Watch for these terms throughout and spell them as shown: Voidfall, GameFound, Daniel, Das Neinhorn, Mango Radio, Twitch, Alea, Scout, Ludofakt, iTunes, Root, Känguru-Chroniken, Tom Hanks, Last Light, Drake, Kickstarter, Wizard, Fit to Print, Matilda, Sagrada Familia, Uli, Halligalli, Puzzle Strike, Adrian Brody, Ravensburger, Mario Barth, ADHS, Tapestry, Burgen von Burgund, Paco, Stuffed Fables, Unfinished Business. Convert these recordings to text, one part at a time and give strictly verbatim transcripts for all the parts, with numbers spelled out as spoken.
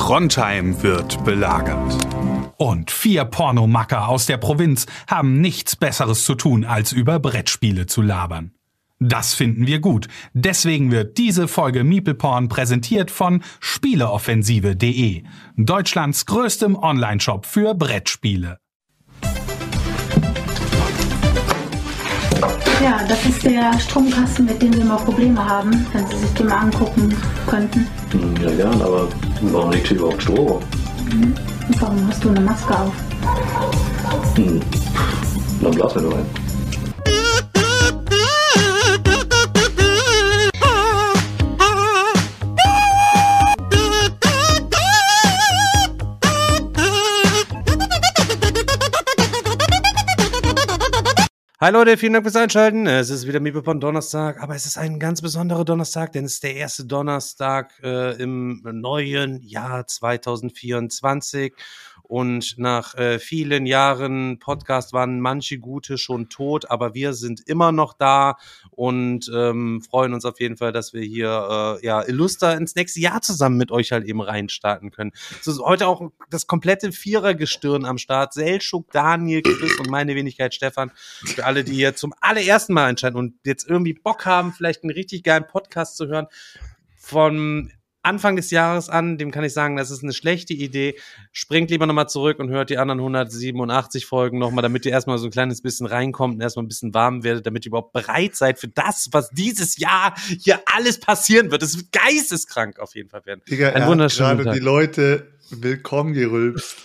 Trondheim wird belagert. Und vier Pornomacker aus der Provinz haben nichts Besseres zu tun, als über Brettspiele zu labern. Das finden wir gut. Deswegen wird diese Folge Meeple Porn präsentiert von Spieleoffensive punkt de, Deutschlands größtem Online-Shop für Brettspiele. Ja, das ist der Stromkasten, mit dem wir immer Probleme haben, wenn Sie sich den mal angucken könnten. Ja, gern, aber warum liegt hier überhaupt Strom? Hm. Warum hast du eine Maske auf? Hm. Dann blas mir nur ein. Hi Leute, vielen Dank fürs Einschalten. Es ist wieder Meeple Porn Donnerstag, aber es ist ein ganz besonderer Donnerstag, denn es ist der erste Donnerstag äh, im neuen Jahr zwanzig vierundzwanzig. Und nach äh, vielen Jahren Podcast waren manche Gute schon tot, aber wir sind immer noch da und ähm, freuen uns auf jeden Fall, dass wir hier äh, ja illuster ins nächste Jahr zusammen mit euch halt eben reinstarten können. Es ist heute auch das komplette Vierergestirn am Start. Selçuk, Daniel, Chris und meine Wenigkeit Stefan. Für alle, die hier zum allerersten Mal einschalten und jetzt irgendwie Bock haben, vielleicht einen richtig geilen Podcast zu hören, von Anfang des Jahres an, dem kann ich sagen, das ist eine schlechte Idee. Springt lieber nochmal zurück und hört die anderen hundertsiebenundachtzig Folgen nochmal, damit ihr erstmal so ein kleines bisschen reinkommt und erstmal ein bisschen warm werdet, damit ihr überhaupt bereit seid für das, was dieses Jahr hier alles passieren wird. Es wird geisteskrank auf jeden Fall werden. Digga, ein wunderschöner Tag. Gerade die Leute willkommen gerülpst.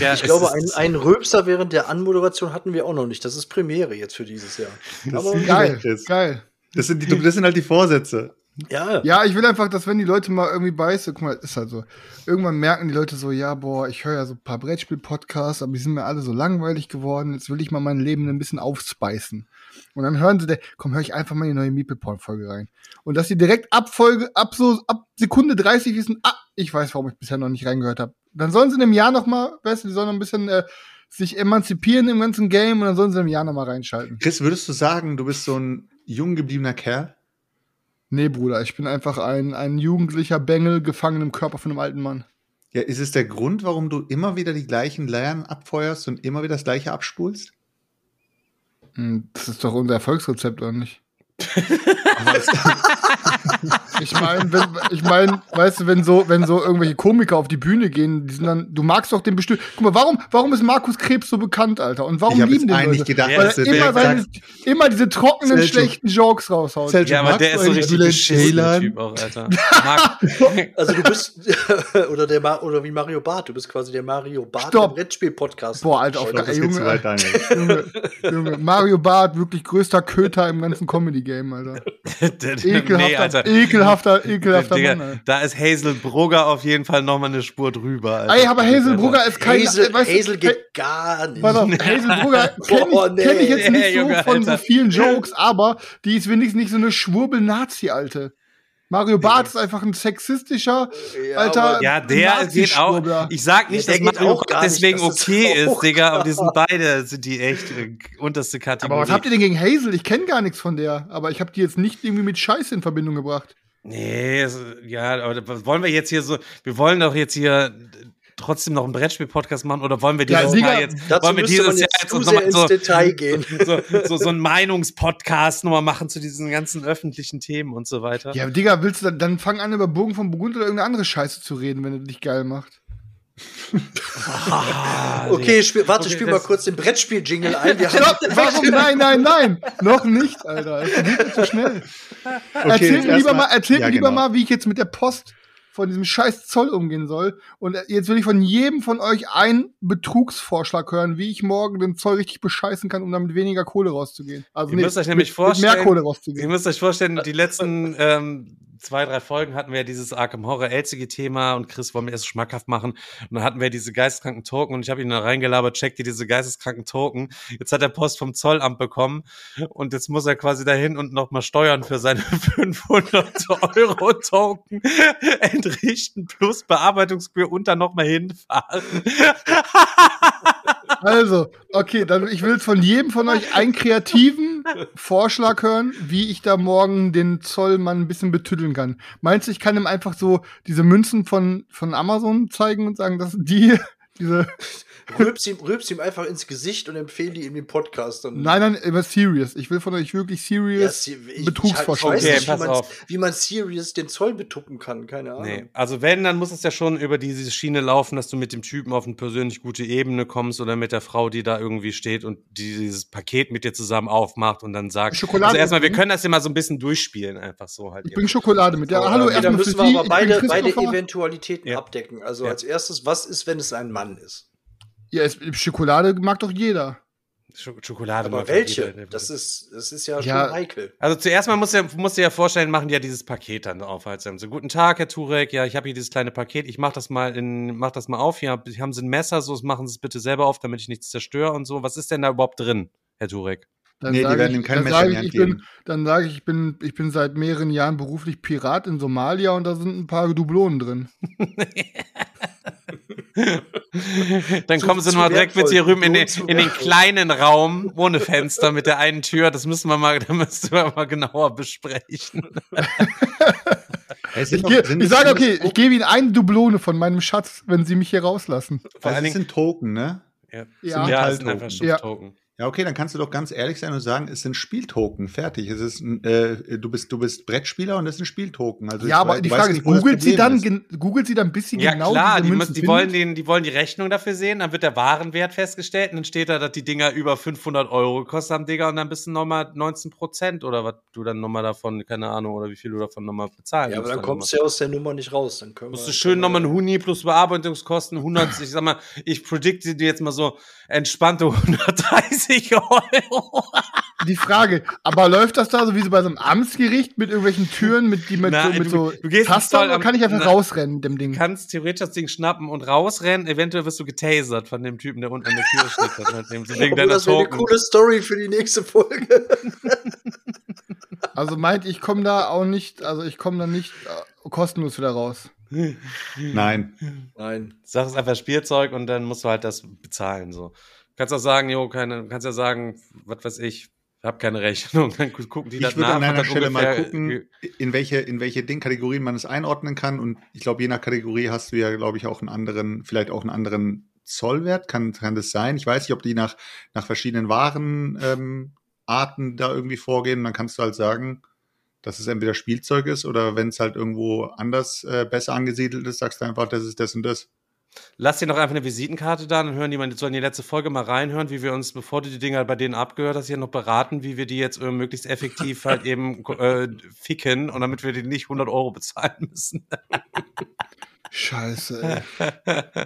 Ja, ich glaube, ein, ein Rülpser während der Anmoderation hatten wir auch noch nicht. Das ist Premiere jetzt für dieses Jahr. Das ist geil. Das, geil. Das, sind die, das sind halt die Vorsätze. Ja. ja, ich will einfach, dass wenn die Leute mal irgendwie beißen, guck mal, ist halt so, irgendwann merken die Leute so, ja, boah, ich höre ja so ein paar Brettspiel-Podcasts, aber die sind mir alle so langweilig geworden, jetzt will ich mal mein Leben ein bisschen aufspeisen. Und dann hören sie, der, komm, höre ich einfach mal die neue Meeple Porn-Folge rein. Und dass die direkt ab Folge, ab so, ab Sekunde dreißig wissen, ah, ich weiß, warum ich bisher noch nicht reingehört habe. Dann sollen sie in einem Jahr noch mal, weißt du, die sollen noch ein bisschen äh, sich emanzipieren im ganzen Game und dann sollen sie in einem Jahr noch mal reinschalten. Chris, würdest du sagen, du bist so ein jung gebliebener Kerl? Nee, Bruder, ich bin einfach ein, ein jugendlicher Bengel, gefangen im Körper von einem alten Mann. Ja, ist es der Grund, warum du immer wieder die gleichen Leiern abfeuerst und immer wieder das Gleiche abspulst? Das ist doch unser Erfolgsrezept, oder nicht? Ich meine, ich mein, weißt du, wenn so, wenn so irgendwelche Komiker auf die Bühne gehen, die sind dann, du magst doch den bestimmt. Guck mal, warum, warum ist Markus Krebs so bekannt, Alter? Und warum lieben den Leute? Gedacht, weil er immer, seine, immer diese trockenen, Selçuk. schlechten Jokes raushaut. Selçuk, ja, aber Max, der ist so richtig beschissener Typ auch, Alter. Also du bist, oder, der Ma- oder wie Mario Barth, du bist quasi der Mario Barth im Brettspiel-Podcast. Boah, Alter, auf der Junge, weit, Junge, Junge. Mario Barth, wirklich größter Köter im ganzen Comedy-Game, Alter. Ekelhafter, nee, Alter. ekelhafter, ekelhafter Digga, Mann, Alter. Da ist Hazel Brugger auf jeden Fall nochmal eine Spur drüber. Alter. Ey, aber Hazel Brugger ist kein... Hazel, weißt, Hazel geht he- gar nicht. Warte, Hazel Brugger kenne ich, oh, nee. kenn ich jetzt nicht hey, so Junge, von Alter. so vielen Jokes, aber die ist wenigstens nicht so eine Schwurbel-Nazi-Alte. Mario Barth ja. ist einfach ein sexistischer, ja, alter Ja, der geht auch, ich sag nicht, ja, dass Mario auch gar deswegen nicht, dass okay ist, ist Digga, aber die sind beide, sind die echt äh, unterste Kategorie. Aber was habt ihr denn gegen Hazel? Ich kenne gar nichts von der, aber ich habe die jetzt nicht irgendwie mit Scheiße in Verbindung gebracht. Nee, also, ja, aber was wollen wir jetzt hier so, wir wollen doch jetzt hier trotzdem noch einen Brettspiel-Podcast machen oder wollen wir dieses ja, Jahr jetzt, wollen wir dieses Jahr jetzt nochmal ins so, Detail gehen. So, so, so, so einen Meinungspodcast nochmal machen zu diesen ganzen öffentlichen Themen und so weiter. Ja, Digga, willst du dann, dann fang an, über Burgen von Burgund oder irgendeine andere Scheiße zu reden, wenn du dich geil machst. Ah, okay, spiel, warte, okay, spiel mal kurz den Brettspiel-Jingle ein. Wir Stopp, warum? Nein, nein, nein. Noch nicht, Alter. Das geht mir zu schnell. Okay, erzähl mir lieber, mal, erzähl ja, lieber genau. mal, wie ich jetzt mit der Post von diesem scheiß Zoll umgehen soll. Und jetzt will ich von jedem von euch einen Betrugsvorschlag hören, wie ich morgen den Zoll richtig bescheißen kann, um damit weniger Kohle rauszugehen. Also ihr nee, müsst euch nämlich mit, vorstellen, mit mehr Kohle rauszugehen. Ihr müsst euch vorstellen, die letzten ähm, zwei, drei Folgen hatten wir ja dieses Arkham Horror L C G-Thema und Chris wollte mir erst schmackhaft machen. Und dann hatten wir diese geisteskranken Token und ich habe ihn da reingelabert, checkt ihr diese geisteskranken Token. Jetzt hat er Post vom Zollamt bekommen und jetzt muss er quasi dahin und nochmal Steuern für seine fünfhundert Euro Token entrichten plus Bearbeitungsgebühr und dann nochmal hinfahren. Also, okay, dann ich will von jedem von euch einen kreativen Vorschlag hören, wie ich da morgen den Zollmann ein bisschen betüddeln kann. Meinst du, ich kann ihm einfach so diese Münzen von, von Amazon zeigen und sagen, dass die, diese... Rülpst ihm, rülpst ihm einfach ins Gesicht und empfehle ihm den Podcast. Dann nein, nein, immer serious. Ich will von euch wirklich serious ja, se- ich, Betrugsvorschläge. Ich, ich weiß okay, nicht, wie, man, wie man serious den Zoll betuppen kann, keine Ahnung. Nee, also wenn, dann muss es ja schon über diese Schiene laufen, dass du mit dem Typen auf eine persönlich gute Ebene kommst oder mit der Frau, die da irgendwie steht und dieses Paket mit dir zusammen aufmacht und dann sagt, Schokolade also erstmal, wir können das ja mal so ein bisschen durchspielen, einfach so halt. Ich bringe Schokolade mit. Ja, hallo, ja, da müssen wir aber die, beide, beide Eventualitäten ja. abdecken. Also ja. als erstes, was ist, wenn es ein Mann ist? Ja, es, Schokolade mag doch jeder. Schokolade aber mag welche? Jeder. Das ist, das ist ja, ja schon heikel. Also zuerst mal musst du, musst du dir ja vorstellen, machen die ja dieses Paket dann aufhaltsam. So, guten Tag, Herr Turek, ja, ich habe hier dieses kleine Paket, ich mach das mal in, mach das mal auf, hier haben Sie ein Messer, so machen Sie es bitte selber auf, damit ich nichts zerstöre und so. Was ist denn da überhaupt drin, Herr Turek? Dann nee, die werden ihm kein Messer in die Hand geben. Dann sage ich, ich bin, ich bin seit mehreren Jahren beruflich Pirat in Somalia und da sind ein paar Dublonen drin. Dann kommen sie mal direkt mit hier rüber in, in den kleinen Raum ohne Fenster mit der einen Tür. Das müssen wir mal, da müssen wir mal genauer besprechen. Ich, ge- ich sage okay, ich gebe Ihnen eine Dublone von meinem Schatz, wenn Sie mich hier rauslassen. Vor allem sind Token, ne? Ja, ja. ja sind einfach Schubtoken. Ja. Ja, okay, dann kannst du doch ganz ehrlich sein und sagen, es sind Spieltoken, fertig. Es ist, äh, du bist, du bist Brettspieler und es sind Spieltoken. Also ja, aber weiß, die Frage ist, googelt sie dann, gen- googelt sie dann ein bisschen ja, genau. Ja klar, die, muss, die, wollen den, die wollen die Rechnung dafür sehen, dann wird der Warenwert festgestellt und dann steht da, dass die Dinger über fünfhundert Euro gekostet haben, Digga, und dann bist du nochmal neunzehn Prozent oder was du dann nochmal davon, keine Ahnung, oder wie viel du davon nochmal bezahlen ja, musst. Ja, aber dann, dann kommst du ja aus der Nummer nicht raus. Dann können musst wir, du schön nochmal einen Huni plus Bearbeitungskosten, hundert, ich sag mal, ich predikte dir jetzt mal so entspannte hundertdreißig Euro. Die Frage, aber läuft das da so wie so bei so einem Amtsgericht mit irgendwelchen Türen, mit, die mit na, so, mit du, so du Taster, oder kann ich einfach na, rausrennen, dem Ding? Du kannst theoretisch das Ding schnappen und rausrennen, eventuell wirst du getasert von dem Typen, der unten an der Tür steht. Halt dem, so wegen deiner das wäre eine coole Story für die nächste Folge. Also meint, ich komme da auch nicht, also ich komme da nicht äh, kostenlos wieder raus. Nein. Nein. Sag es einfach Spielzeug und dann musst du halt das bezahlen, so. Kannst auch sagen, jo, keine, kannst ja sagen, was weiß ich, hab keine Rechnung. Dann gucken die ich das nach. Ich würde an einer Stelle mal gucken, in welche, in welche Ding-Kategorien man es einordnen kann. Und ich glaube, je nach Kategorie hast du ja, glaube ich, auch einen anderen, vielleicht auch einen anderen Zollwert. Kann, kann das sein? Ich weiß nicht, ob die nach, nach verschiedenen Warenarten ähm, da irgendwie vorgehen. Und dann kannst du halt sagen, dass es entweder Spielzeug ist oder wenn es halt irgendwo anders äh, besser angesiedelt ist, sagst du einfach, das ist das und das. Lass dir noch einfach eine Visitenkarte da, dann hören die mal, sollen die letzte Folge mal reinhören, wie wir uns, bevor du die Dinger bei denen abgehört hast, hier noch beraten, wie wir die jetzt äh, möglichst effektiv halt eben äh, ficken und damit wir die nicht hundert Euro bezahlen müssen. Scheiße, ey.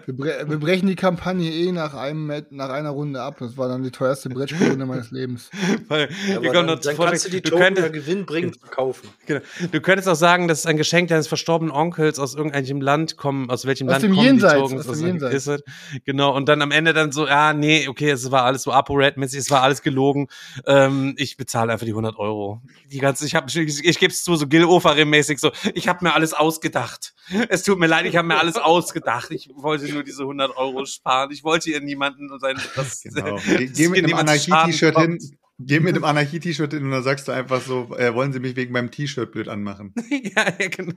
Wir, bre- wir brechen die Kampagne eh nach einem nach einer Runde ab. Das war dann die teuerste Brettspielrunde meines Lebens. Weil, ja, dann dann vor- kannst du die Token oder Gewinn bringen, verkaufen. Genau. Du könntest auch sagen, das ist ein Geschenk deines verstorbenen Onkels aus irgendeinem Land kommen, aus welchem aus Land dem kommen Jenseits, die Tokens? Aus dem Jenseits. Ist genau, und dann am Ende dann so, ja, nee, okay, es war alles so ApoRed-mäßig, es war alles gelogen. Ähm, ich bezahle einfach die hundert Euro. Die ganze, ich hab, ich, ich gebe es zu, so Gil Ofarim-mäßig, so, ich habe mir alles ausgedacht. Es tut mir leid, ich habe mir alles ausgedacht. Ich wollte nur diese hundert Euro sparen. Ich wollte ihr niemanden und sein. Das, genau. Ge- geh mit einem Anarchie-T-Shirt hin. Geh mit einem Anarchie-T-Shirt hin und dann sagst du einfach so, äh, wollen Sie mich wegen meinem T-Shirt blöd anmachen? Ja, ja, genau.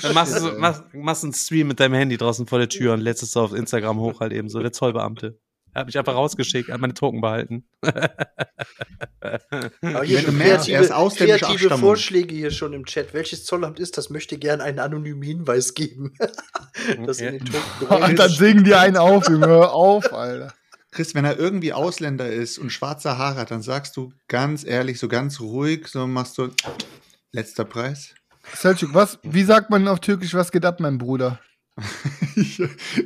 Dann machst du machst, machst einen Stream mit deinem Handy draußen vor der Tür und lädst es so auf Instagram hoch halt eben so. Der Zollbeamte. Er hat mich einfach rausgeschickt, hat meine Token behalten. Aber hier schon kreative, kreative Vorschläge hier schon im Chat. Welches Zollamt ist das? Möchte gerne einen anonymen Hinweis geben. Das in den Token und dann singen die einen auf, Junge. Hör auf, Alter. Chris, wenn er irgendwie Ausländer ist und schwarze Haare hat, dann sagst du ganz ehrlich, so ganz ruhig, so machst du letzter Preis. Selçuk, was? Wie sagt man auf Türkisch, was geht ab, mein Bruder?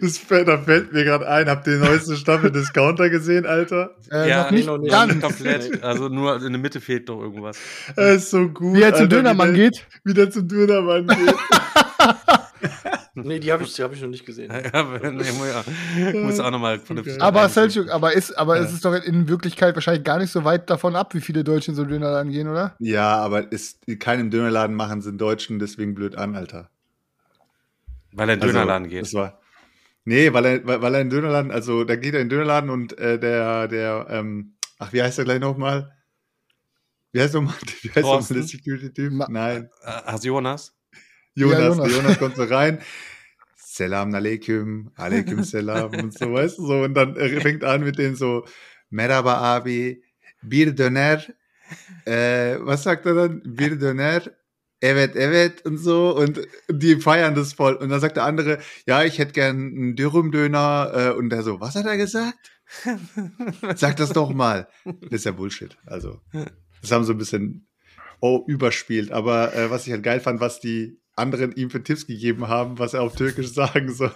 Das fällt mir gerade ein. Habt ihr die neueste Staffel Discounter gesehen, Alter? Äh, ja, noch nicht, noch nicht ganz. Komplett. Also nur in der Mitte fehlt doch irgendwas. Das ist so gut. Wie er zum Dönermann geht? Wie der zum Dönermann geht. Nee, die habe ich, die hab ich noch nicht gesehen. Ich muss auch nochmal von der Aber Selçuk, aber, ist, aber ja. es ist doch in Wirklichkeit wahrscheinlich gar nicht so weit davon ab, wie viele Deutsche in so einen Dönerladen gehen, oder? Ja, aber ist, keinem Dönerladen machen sind Deutschen deswegen blöd an, Alter. Weil er in den Dönerladen also, geht. Das war, nee, weil er, weil, weil er in den Dönerladen, also da geht er in den Dönerladen und äh, der, der, ähm, ach, wie heißt er gleich nochmal? Wie heißt nochmal der Security-Typ? Nein. Hast du Jonas? Jonas, ja, Jonas. Jonas kommt so rein. Selam aleikum, aleikum selam und so, weißt du, so. Und dann fängt an mit dem so, Merhaba abi, bir döner, äh, was sagt er dann? Bir döner, evet, evet und so. Und die feiern das voll. Und dann sagt der andere, ja, ich hätte gern einen Dürüm-Döner. Und der so, was hat er gesagt? Sag das doch mal. Das ist ja Bullshit. Also, das haben so ein bisschen oh, überspielt. Aber äh, was ich halt geil fand, was die anderen ihm für Tipps gegeben haben, was er auf Türkisch sagen soll.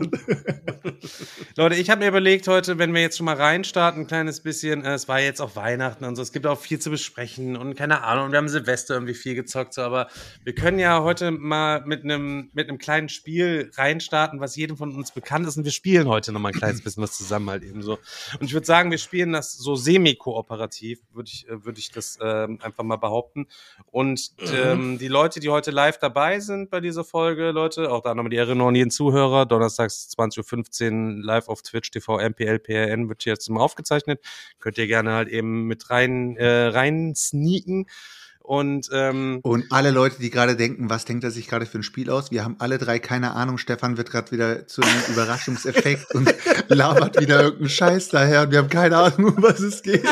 Leute, ich habe mir überlegt heute, wenn wir jetzt schon mal reinstarten, ein kleines bisschen, äh, es war jetzt auch Weihnachten und so, es gibt auch viel zu besprechen und keine Ahnung, wir haben Silvester irgendwie viel gezockt, so, aber wir können ja heute mal mit einem mit einem kleinen Spiel reinstarten, was jedem von uns bekannt ist, und wir spielen heute nochmal ein kleines bisschen was zusammen halt eben so. Und ich würde sagen, wir spielen das so semi-kooperativ, würde ich, würd ich das äh, einfach mal behaupten. Und ähm, die Leute, die heute live dabei sind bei dieser Folge, Leute, auch da nochmal die Erinnerung an jeden Zuhörer, donnerstags zwanzig Uhr fünfzehn live auf Twitch, T V, M P L, P R N wird jetzt mal aufgezeichnet, könnt ihr gerne halt eben mit rein äh, rein sneaken und ähm, und alle Leute, die gerade denken, was denkt er sich gerade für ein Spiel aus, wir haben alle drei keine Ahnung, Stefan wird gerade wieder zu einem Überraschungseffekt und labert wieder irgendeinen Scheiß daher und wir haben keine Ahnung, um was es geht.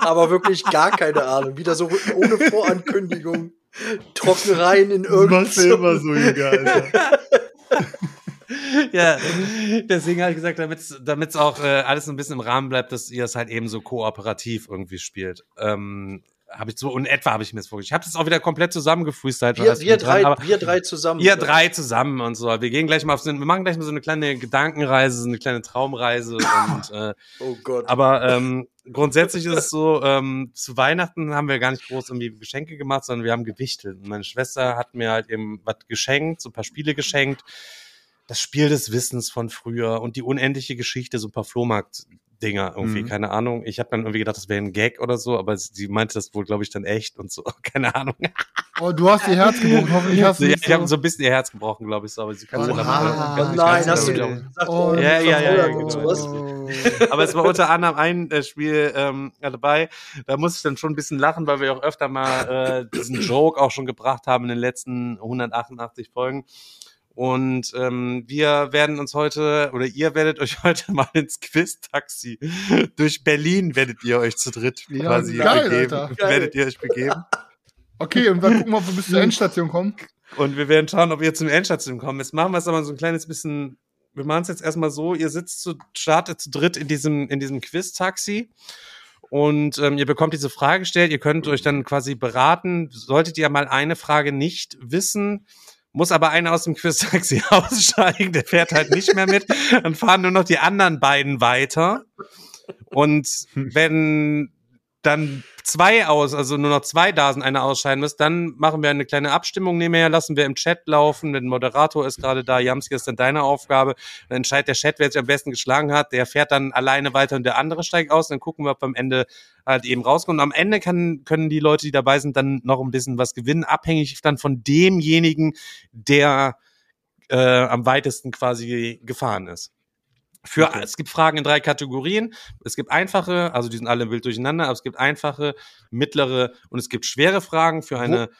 Aber wirklich gar keine Ahnung, wieder so ohne Vorankündigung. Trocken rein in irgendwas. Machst du immer so, egal. Ja, deswegen habe ich gesagt, damit es auch äh, alles ein bisschen im Rahmen bleibt, dass ihr es halt eben so kooperativ irgendwie spielt. Ähm, habe ich so, und etwa habe ich mir das vorgestellt. Ich habe das auch wieder komplett zusammengefreestylt. Wir, wir, drei, dran, wir drei zusammen. Wir drei zusammen und so. Wir gehen gleich mal auf so, wir machen gleich mal so eine kleine Gedankenreise, so eine kleine Traumreise. Und, äh, oh Gott. Aber, ähm, grundsätzlich ist es so, ähm, zu Weihnachten haben wir gar nicht groß irgendwie Geschenke gemacht, sondern wir haben gewichtelt. Und meine Schwester hat mir halt eben was geschenkt, so ein paar Spiele geschenkt. Das Spiel des Wissens von früher und die unendliche Geschichte, so ein paar Flohmarkt-Dinger irgendwie, mhm. keine Ahnung. Ich habe dann irgendwie gedacht, das wäre ein Gag oder so, aber sie meinte das wohl, glaube ich, dann echt und so, keine Ahnung. Oh, du hast ihr Herz gebrochen, hoffentlich hast du ja, ich habe so ein bisschen ihr Herz gebrochen, glaube ich, so, aber sie kann sich oh, ah, damit... Nein, hast du nicht gesagt. Oh, ja, ja, ja, ja, genau. Oh. Aber es war unter anderem ein äh, Spiel ähm, dabei, da muss ich dann schon ein bisschen lachen, weil wir auch öfter mal äh, diesen Joke auch schon gebracht haben in den letzten hundertachtundachtzig Folgen. Und ähm, wir werden uns heute, oder ihr werdet euch heute mal ins Quiz-Taxi durch Berlin, werdet ihr euch zu dritt ja, quasi geil, begeben. Alter. Werdet ihr euch begeben. Okay, und dann gucken wir, ob wir bis zur Endstation kommen. Und wir werden schauen, ob ihr zum Endstation kommen. Jetzt machen wir es aber so ein kleines bisschen, wir machen es jetzt erstmal so, ihr sitzt zu, startet zu dritt in diesem, in diesem Quiz-Taxi. Und ähm, ihr bekommt diese Frage gestellt, ihr könnt euch dann quasi beraten. Solltet ihr mal eine Frage nicht wissen, muss aber einer aus dem Quiz-Taxi aussteigen, der fährt halt nicht mehr mit, dann fahren nur noch die anderen beiden weiter. Und wenn dann zwei aus, also nur noch zwei da sind, einer ausscheiden muss, dann machen wir eine kleine Abstimmung nebenher, lassen wir im Chat laufen, der Moderator ist gerade da, Jamski, ist dann deine Aufgabe, dann entscheidet der Chat, wer sich am besten geschlagen hat, der fährt dann alleine weiter und der andere steigt aus, dann gucken wir, ob am Ende halt eben rauskommt. Und am Ende kann, können die Leute, die dabei sind, dann noch ein bisschen was gewinnen, abhängig dann von demjenigen, der äh, am weitesten quasi gefahren ist. Für, okay. Es gibt Fragen in drei Kategorien. Es gibt einfache, also die sind alle wild durcheinander, aber es gibt einfache, mittlere und es gibt schwere Fragen. Für eine,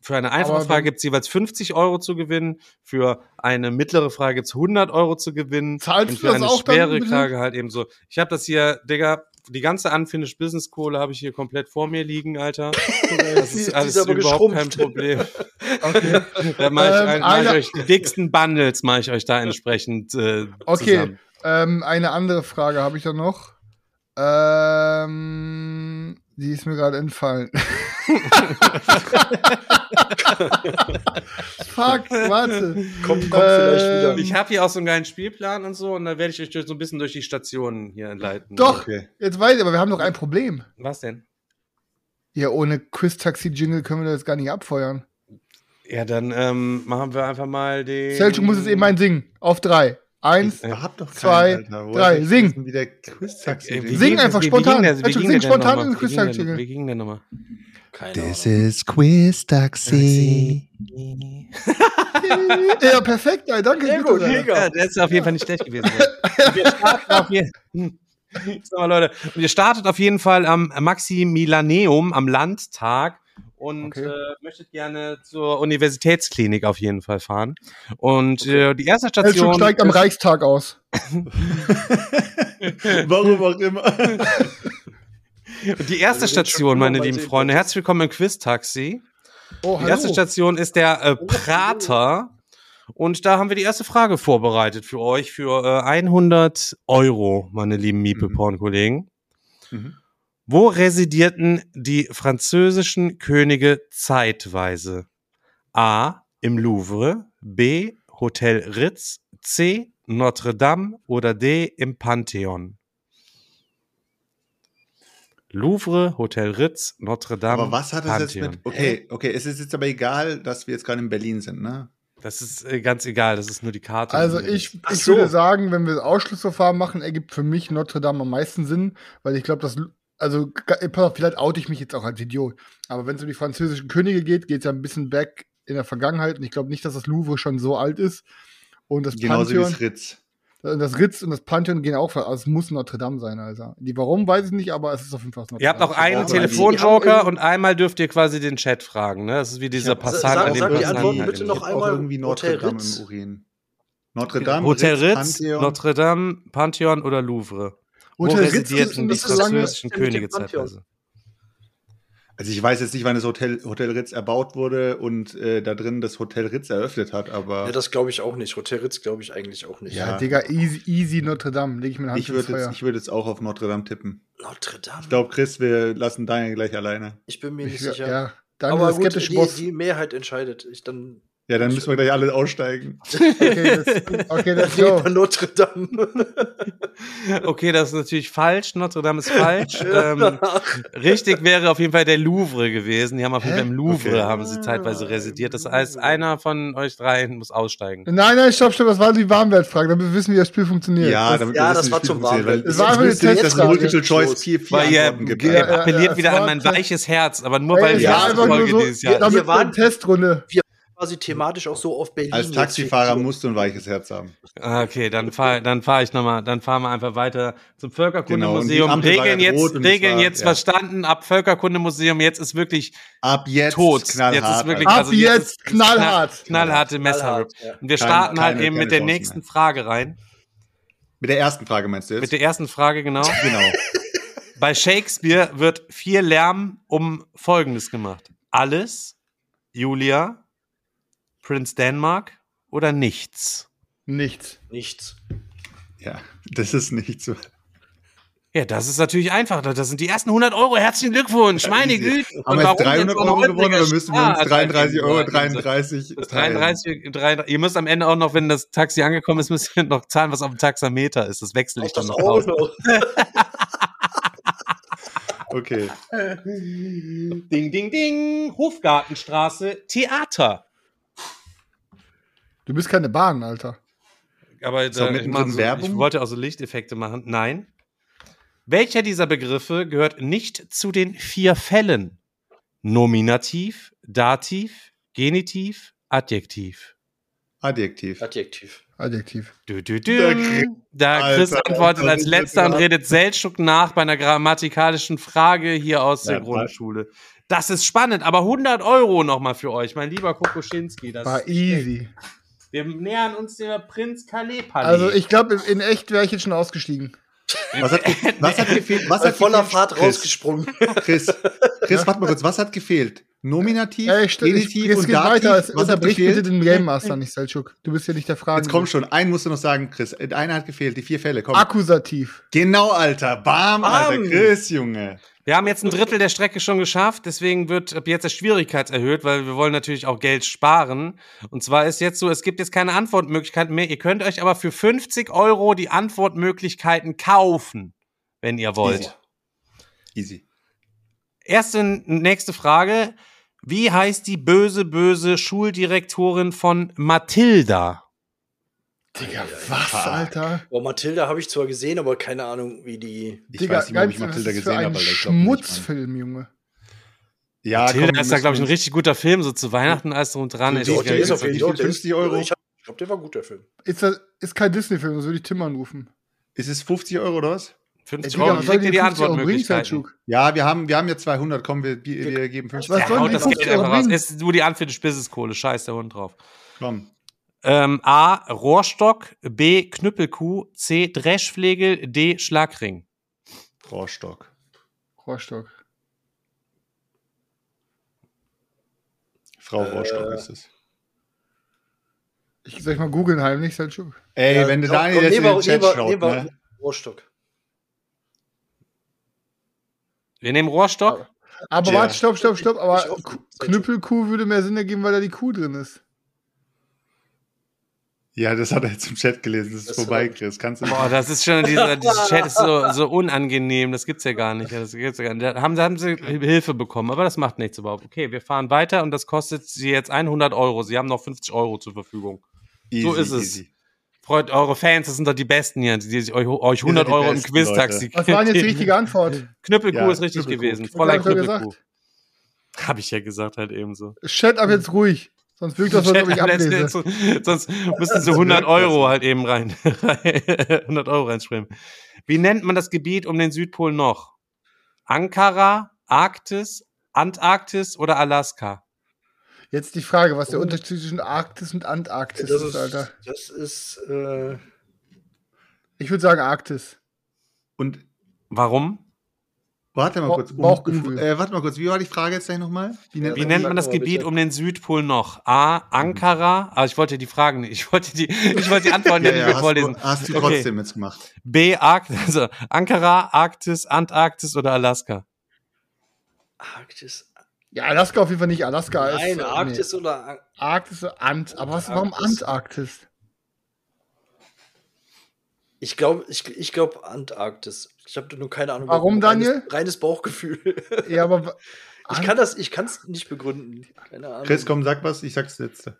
für eine einfache Frage gibt es jeweils fünfzig Euro zu gewinnen. Für eine mittlere Frage gibt es hundert Euro zu gewinnen. Zahlst und für du das eine auch schwere dann, Frage halt eben so. Ich habe das hier, Digga, die ganze Unfinished Business Kohle habe ich hier komplett vor mir liegen, Alter. Das ist alles ist überhaupt geschrumpft. Kein Problem. Okay. Da mache ich, ähm, mach ich euch die dicksten Bundles, mache ich euch da entsprechend äh, okay. zusammen. Ähm, eine andere Frage habe ich da noch. Ähm, die ist mir gerade entfallen. Fuck, warte. Komm, kommt ähm, vielleicht wieder. Ich habe hier auch so einen geilen Spielplan und so und da werde ich euch durch, so ein bisschen durch die Stationen hier leiten. Doch, okay. Jetzt weiß ich, aber wir haben doch ein Problem. Was denn? Ja, ohne Quiz-Taxi-Jingle können wir das gar nicht abfeuern. Ja, dann ähm, machen wir einfach mal den... Selçuk muss es eben ein Singen. Auf drei. Eins, zwei, drei, sing. Sing einfach spontan. Sing spontan in den Quiz-Taxi. Wie ging denn nochmal? This is Quiz-Taxi. Ja, perfekt, danke. Sehr gut, ja, der ist auf jeden Fall nicht schlecht gewesen. Wir starten auf jeden So, Leute. Und ihr startet auf jeden Fall am Maximilianeum, am Landtag. Und okay. äh, möchtet gerne zur Universitätsklinik auf jeden Fall fahren. Und okay. äh, die erste Station... Selçuk steigt am Reichstag aus. Warum auch immer. Die erste also, Station, meine lieben Freunde, herzlich willkommen im Quiz-Taxi. Oh, die erste Station ist der äh, Prater. Und da haben wir die erste Frage vorbereitet für euch für äh, hundert Euro, meine lieben Meeple Porn Kollegen. Mhm. Wo residierten die französischen Könige zeitweise? A. Im Louvre, B. Hotel Ritz, C. Notre Dame oder D. im Pantheon. Louvre, Hotel Ritz, Notre Dame, aber was hat das Pantheon. Jetzt mit... Okay, okay, es ist jetzt aber egal, dass wir jetzt gerade in Berlin sind, ne? Das ist ganz egal, das ist nur die Karte. Also ich, ich so. würde sagen, wenn wir das Ausschlussverfahren machen, ergibt für mich Notre Dame am meisten Sinn, weil ich glaube, dass... Also, vielleicht oute ich mich jetzt auch als Idiot. Aber wenn es um die französischen Könige geht, geht es ja ein bisschen back in der Vergangenheit. Und ich glaube nicht, dass das Louvre schon so alt ist. Und das Genauso Pantheon, wie das Ritz. Das Ritz und das Pantheon gehen auch. Also, es muss Notre Dame sein, Alter. Die warum, weiß ich nicht, aber es ist auf jeden Fall Notre Dame. Ihr habt auch einen Telefonjoker und einmal dürft ihr quasi den Chat fragen. Ne? Das ist wie dieser Passant. Sag, an dem sag die Antworten bitte noch einmal. Irgendwie Notre Dame im Urin. Notre Dame, Hotel Ritz, Notre Dame, Pantheon oder Louvre. Wo residierten die französischen Könige zeitweise? Also ich weiß jetzt nicht, wann das Hotel, Hotel Ritz erbaut wurde und äh, da drin das Hotel Ritz eröffnet hat, aber... Ja, das glaube ich auch nicht. Hotel Ritz glaube ich eigentlich auch nicht. Ja, ja. Digga, easy, easy Notre Dame. Leg ich mir Hand ich würde jetzt, würd jetzt auch auf Notre Dame tippen. Notre Dame? Ich glaube, Chris, wir lassen Daniel gleich alleine. Ich bin mir nicht ich, sicher. Ja, Daniel aber gut, die, die Mehrheit entscheidet. Ich dann... Ja, dann müssen wir gleich alle aussteigen. Okay, das, okay, das go. Notre Dame. Okay, das ist natürlich falsch. Notre Dame ist falsch. ähm, richtig wäre auf jeden Fall der Louvre gewesen. Die haben auf jeden Fall im Louvre okay. haben sie zeitweise residiert. Das heißt, einer von euch dreien muss aussteigen. Nein, nein, stopp, stopp. Das war die Warmwertfrage. Damit wir wissen, wie das Spiel funktioniert. Ja, damit ja, wir wissen, das war zum Warmwert. Das war eine Multiple-Choice-Vier Antworten. Appelliert wieder an mein weiches Herz, aber nur weil wir eine Folge dieses Jahr. Damit war eine Testrunde. Quasi thematisch auch so auf Berlin. Als Taxifahrer musst du ein weiches Herz haben. Okay, dann fahre dann fahr ich nochmal, dann fahren wir einfach weiter zum Völkerkundemuseum. Genau, Regeln jetzt, Regeln jetzt ja. verstanden, ab Völkerkundemuseum, jetzt ist wirklich ab jetzt tot. Knallhart. Jetzt ist wirklich, ab also jetzt, jetzt knallhart. Knall, knallharte Messer. Ja. Und wir keine, starten keine, halt eben mit der Chancen nächsten mehr. Frage rein. Mit der ersten Frage meinst du jetzt? Mit der ersten Frage, genau. Genau. Bei Shakespeare wird viel Lärm um Folgendes gemacht. Alles, Julia, Prinz Dänemark oder nichts? Nichts. Nichts. Ja, das ist nichts. Ja, das ist natürlich einfach. Das sind die ersten hundert Euro. Herzlichen Glückwunsch. Meine Güte. Haben wir jetzt dreihundert Euro gewonnen oder müssen wir uns dreiunddreißig Euro dreiunddreißig Ihr müsst am Ende auch noch, wenn das Taxi angekommen ist, müsst ihr noch zahlen, was auf dem Taxameter ist. Das wechsle ich dann noch raus. Okay. Ding, ding, ding. Hofgartenstraße, Theater. Du bist keine Bahn, Alter. Aber äh, so, ich, so, ich wollte auch so Lichteffekte machen. Nein. Welcher dieser Begriffe gehört nicht zu den vier Fällen? Nominativ, Dativ, Genitiv, Adjektiv. Adjektiv. Adjektiv. Adjektiv. Dü, dü, dü. Da Chris Alter, antwortet Alter, als letzter und redet Selçuk nach bei einer grammatikalischen Frage hier aus der ja, Grundschule. Das ist spannend, aber hundert Euro nochmal für euch, mein lieber Kokoschinski. Das war easy. Wir nähern uns der Prinz-Calais-Palais. Also ich glaube, in echt wäre ich jetzt schon ausgestiegen. Was hat, was hat gefehlt? Was hat voller Fahrt Chris. rausgesprungen? Chris, Chris, ja? warte mal kurz. Was hat gefehlt? Nominativ, hey, Genitiv und Dativ? Es unterbricht bitte den Game Master nicht, Selçuk. Du bist ja nicht der Frage. Jetzt komm schon. Einen musst du noch sagen, Chris. Einer hat gefehlt. Die vier Fälle. Komm. Akkusativ. Genau, Alter. Bam, Alter. Chris, Junge. Wir haben jetzt ein Drittel der Strecke schon geschafft, deswegen wird ab jetzt der Schwierigkeit erhöht, weil wir wollen natürlich auch Geld sparen. Und zwar ist jetzt so, es gibt jetzt keine Antwortmöglichkeiten mehr. Ihr könnt euch aber für fünfzig Euro die Antwortmöglichkeiten kaufen, wenn ihr wollt. Easy. Easy. Erste, nächste Frage. Wie heißt die böse, böse Schuldirektorin von Matilda? Digga, was, Alter? Boah, Matilda habe ich zwar gesehen, aber keine Ahnung, wie die... Ich Digga, weiß nicht, ob ich Matilda gesehen habe. Das ist für einen Schmutzfilm, Junge. Ja, Matilda komm, ist da, glaube ich, ein richtig guter Film, so zu Weihnachten alles drum dran. Der ist auf jeden Fall fünfzig Euro. Ich glaube, der war gut, der Film. Ist, das, ist kein Disney-Film, sonst würde ich Tim anrufen. Ist es fünfzig Euro oder was? fünfzig Euro, kriegt ihr die, die Antwortmöglichkeit. Ja, wir haben, wir haben jetzt zweihundert, komm, wir, wir geben fünfzig. Was ja, haut das Geld einfach raus. Ist nur die Antwort ist Businesskohle, scheiß der Hund drauf. Komm. Ähm, A. Rohrstock, B. Knüppelkuh, C. Dreschflegel, D. Schlagring. Rohrstock. Rohrstock. Frau äh, Rohrstock ist es. Ich soll ich mal googeln heimlich, Selçuk? Ey, ja, wenn du da jetzt in den Chat schaut, ne? Rohrstock. Wir nehmen Rohrstock. Aber ja. Warte, stopp, stopp, stopp. Aber Knüppelkuh würde mehr Sinn ergeben, weil da die Kuh drin ist. Ja, das hat er jetzt im Chat gelesen. Das ist das vorbei, Chris. Kannst du Boah, das ist schon, dieser, dieser Chat ist so, so unangenehm. Das gibt's ja gar nicht. Das gibt's ja gar nicht. Da haben, da haben sie Hilfe bekommen, aber das macht nichts überhaupt. Okay, wir fahren weiter und das kostet sie jetzt hundert Euro. Sie haben noch fünfzig Euro zur Verfügung. Easy, so ist es. Easy. Freut eure Fans, das sind doch die Besten hier, die sich euch, euch hundert Euro im Quiz-Taxi. Was war denn jetzt die richtige Antwort? Knüppelkuh ja, ist richtig Knüppelkuh. gewesen. Fräulein Knüppelkuh. Hab ich ja gesagt, halt ebenso. Chat ab jetzt ruhig. Sonst wirkt das, was ich ablese. Sonst müssten so hundert Euro halt eben rein. hundert Euro reinschreiben. Wie nennt man das Gebiet um den Südpol noch? Ankara, Arktis, Antarktis oder Alaska? Jetzt die Frage, was der Unterschied zwischen Arktis und Antarktis ist, ist, Alter. Das ist, äh... Ich würde sagen Arktis. Und warum? Warte mal kurz. Um, um, äh, warte mal kurz. Wie war die Frage jetzt gleich nochmal? Wie, ja, wie nennt man das Gebiet um den Südpol noch? A. Ankara. Ah, ich wollte die Fragen nicht. Ich wollte die, ich wollte die Antworten ja, ja, nicht vorlesen. Hast du okay. trotzdem jetzt gemacht. B. Arktis. Also Ankara, Arktis, Antarktis oder Alaska? Arktis. Ja, Alaska auf jeden Fall nicht. Alaska Nein, ist. Nein, Arktis nee. oder An Arktis oder Ant. Aber was, warum Antarktis? Ich glaube, ich, ich glaube Antarktis. Ich habe nur keine Ahnung. Warum, Daniel? Reines, reines Bauchgefühl. Ja, aber ich kann das, ich kann es nicht begründen. Keine Ahnung. Chris, komm, sag was. Ich sag's letzte.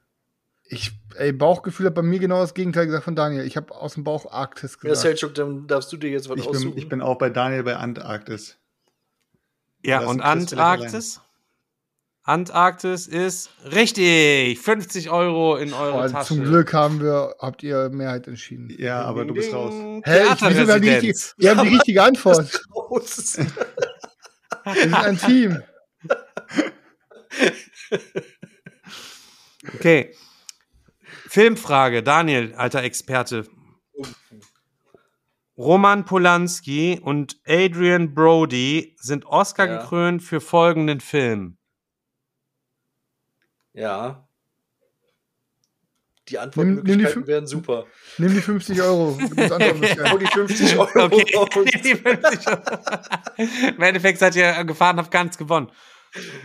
Ich, ey, Bauchgefühl hat bei mir genau das Gegenteil gesagt von Daniel. Ich habe aus dem Bauch Arktis gesagt. Ja, Selçuk, dann darfst du dir jetzt was ich aussuchen. Bin, ich bin auch bei Daniel bei Antarktis. Ja, und Antarktis? Antarktis ist richtig. fünfzig Euro in eure oh, Tasche. Zum Glück haben wir, habt ihr Mehrheit entschieden. Ja, aber du bist raus. Hä? Wir haben die richtige, wir haben die richtige Antwort. Wir sind ein Team. Okay. Filmfrage. Daniel, alter Experte. Roman Polanski und Adrian Brody sind Oscar ja. gekrönt für folgenden Film. Ja. Die Antwortmöglichkeiten wären super. Nimm die fünfzig Euro. Nimm die fünfzig Euro. Okay. Die fünfzig Euro. Im Endeffekt seid ihr gefahren, habt gar nichts gewonnen.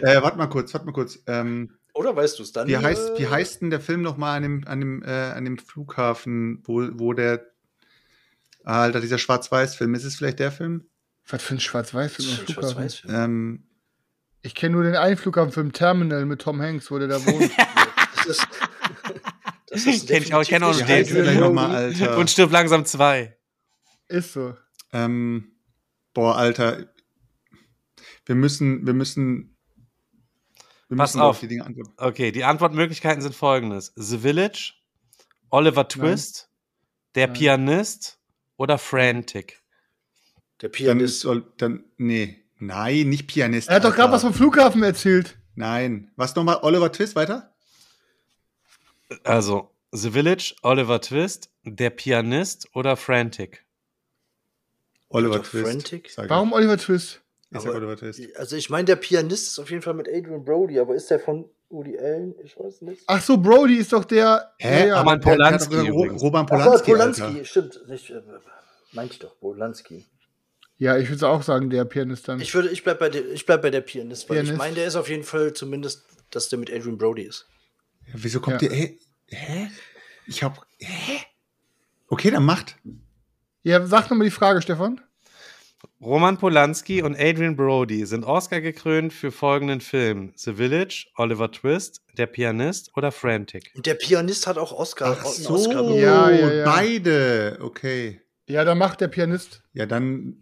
Äh, warte mal kurz, warte mal kurz. Ähm, Oder weißt du es dann? Wie heißt, wie heißt denn der Film nochmal an dem, an dem, äh, an dem Flughafen, wo, wo der, Alter, dieser Schwarz-Weiß-Film, ist es vielleicht der Film? Was für ein Schwarz-Weiß-Film? Ein Schwarz-Weiß-Film. Ähm, Ich kenne nur den Einflughafen-Film Terminal mit Tom Hanks, wo der da wohnt. das ist, das ist kenn ich auch, ich kenne auch noch Und stirb langsam zwei. Ist so. Ähm, boah, Alter. Wir müssen, wir müssen, wir Pass müssen auf. auf die Dinge antworten. Okay, die Antwortmöglichkeiten sind folgendes. The Village, Oliver Twist, Nein. Der Nein. Pianist oder Frantic? Der Pianist. Dann, dann nee. Nein, nicht Pianist. Er hat doch gerade was vom Flughafen erzählt. Nein. Was nochmal? Oliver Twist, weiter? Also, The Village, Oliver Twist, Der Pianist oder Frantic? Oliver oder Twist. Frantic? Warum Oliver Twist? Ich aber, sag Oliver Twist. Also, ich meine, Der Pianist ist auf jeden Fall mit Adrian Brody, aber ist der von Uli Allen? Ich weiß nicht. Ach so, Brody ist doch der... Hä? Ja, Roman Polanski. Roman Polanski, Ach, Polanski Alter. stimmt. Ich, meinte ich doch, Polanski. Ja, ich würde auch sagen, Der Pianist dann. Ich, würde, ich bleibe bei, bleib bei Der Pianist, weil Pianist. ich meine, der ist auf jeden Fall zumindest, dass der mit Adrian Brody ist. Ja, wieso kommt ja. der? Hä? hä? Ich hab. Hä? Okay, dann macht. Ja, sag nochmal die Frage, Stefan. Roman Polanski und Adrian Brody sind Oscar gekrönt für folgenden Film: The Village, Oliver Twist, Der Pianist oder Frantic. Und Der Pianist hat auch Oscar. Ach so, Oscar ja, ja, ja. beide. Okay. Ja, dann macht Der Pianist. Ja, dann.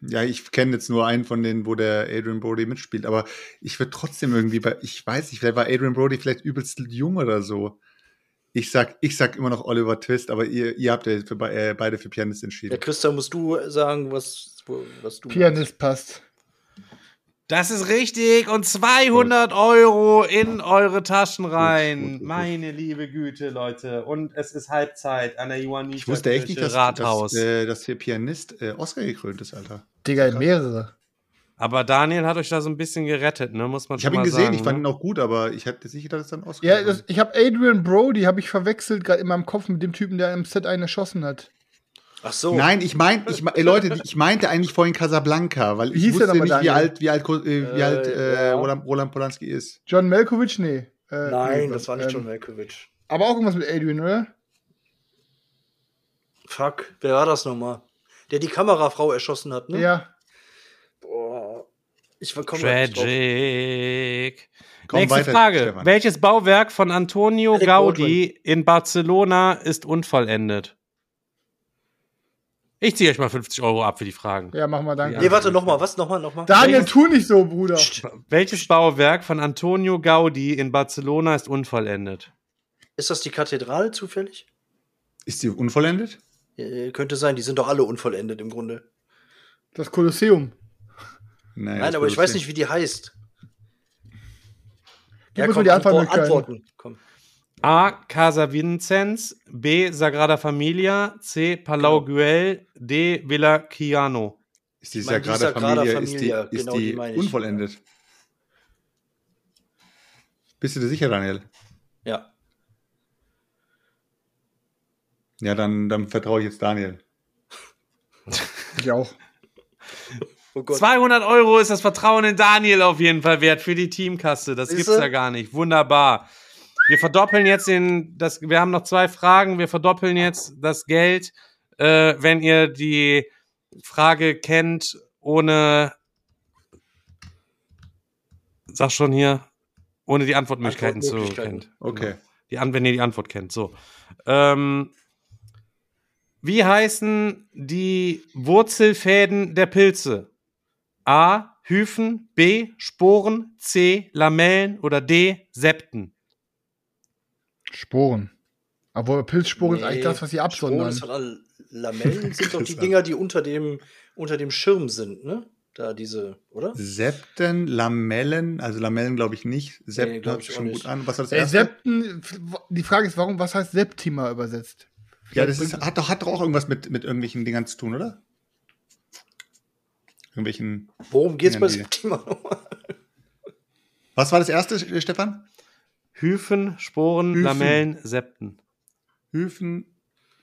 Ja, ich kenne jetzt nur einen von denen, wo der Adrian Brody mitspielt, aber ich würde trotzdem irgendwie bei, ich weiß nicht, vielleicht war Adrian Brody vielleicht übelst jung oder so. Ich sag, ich sag immer noch Oliver Twist, aber ihr, ihr habt ja für, äh, beide für Pianist entschieden. Ja, Christa, musst du sagen, was, was du Pianist meinst. Passt. Das ist richtig und zweihundert Euro in eure Taschen rein. Gut, gut, gut. Meine liebe Güte, Leute. Und es ist Halbzeit an der Johannische Rathaus. Ich wusste echt nicht, dass, dass, äh, dass hier Pianist äh, Oscar gekrönt ist, Alter. Digga, mehrere. Aber Daniel hat euch da so ein bisschen gerettet, ne? Muss man schon mal sagen. Ich habe ihn gesehen, ich fand ihn auch gut, aber ich hätte sicher, dass es dann Oscar Ja, das, ich habe Adrian Brody, habe ich verwechselt, gerade in meinem Kopf mit dem Typen, der im Set einen erschossen hat. Ach so. Nein, ich meinte, ich, äh, Leute, ich meinte eigentlich vorhin Casablanca, weil ich Hieß wusste nicht, wie alt, wie alt, äh, wie alt äh, ja. Roland, Roland Polanski ist. John Malkovich? Nee. Äh, Nein, nee, das war nicht ähm, John Malkovich. Aber auch irgendwas mit Adrian, oder? Fuck, wer war das nochmal? Der die Kamerafrau erschossen hat, ne? Ja. Boah. Ich komme Tragic. Komm Nächste weiter, Frage. Stefan. Welches Bauwerk von Antonio Eric Gaudi Baldwin. in Barcelona ist unvollendet? Ich ziehe euch mal fünfzig Euro ab für die Fragen. Ja, mach mal, danke. Nee, warte, nochmal, was? Nochmal, nochmal. Daniel, tu nicht so, Bruder. Psst. Welches Bauwerk von Antonio Gaudi in Barcelona ist unvollendet? Ist das die Kathedrale zufällig? Ist die unvollendet? Ja, könnte sein, die sind doch alle unvollendet im Grunde. Das Kolosseum. Nein, Nein aber Kolosseum. Ich weiß nicht, wie die heißt. Du ja, musst komm, die Antwort Antwort Antworten. Komm. A. Casa Vincenz, B. Sagrada Familia, C. Palau genau. Güell, D. Villa Chiano. Ist die Sagrada Familia, Familia ist die, genau ist die, die unvollendet? Ja. Bist du dir sicher, Daniel? Ja. Ja, dann, dann vertraue ich jetzt Daniel. Ich auch. Oh Gott. zweihundert Euro ist das Vertrauen in Daniel auf jeden Fall wert für die Teamkasse. Das Siehste? Gibt's ja gar nicht. Wunderbar. Wir verdoppeln jetzt den, das, wir haben noch zwei Fragen, wir verdoppeln jetzt das Geld, äh, wenn ihr die Frage kennt, ohne, sag schon hier, ohne die Antwortmöglichkeiten zu kennen. Okay. Die, wenn ihr die Antwort kennt, so. Ähm, wie heißen die Wurzelfäden der Pilze? A. Hyphen, B. Sporen, C. Lamellen oder D. Septen? Sporen. Aber Pilzsporen nee, ist eigentlich das, was sie absondern. Sporen ist Lamellen sind doch die Dinger, die unter dem, unter dem Schirm sind, ne? Da diese, oder? Septen, Lamellen, also Lamellen glaube ich nicht. Septen nee, hört sich schon nicht gut an. Was war das Ey, erste? Septen, die Frage ist, warum, was heißt Septima übersetzt? Ja, das ist, hat, doch, hat doch auch irgendwas mit, mit irgendwelchen Dingern zu tun, oder? Irgendwelchen. Worum geht's Dingern bei Septima nochmal? Was war das erste, Stefan? Hyphen, Sporen, Hyphen. Lamellen, Septen. Hyphen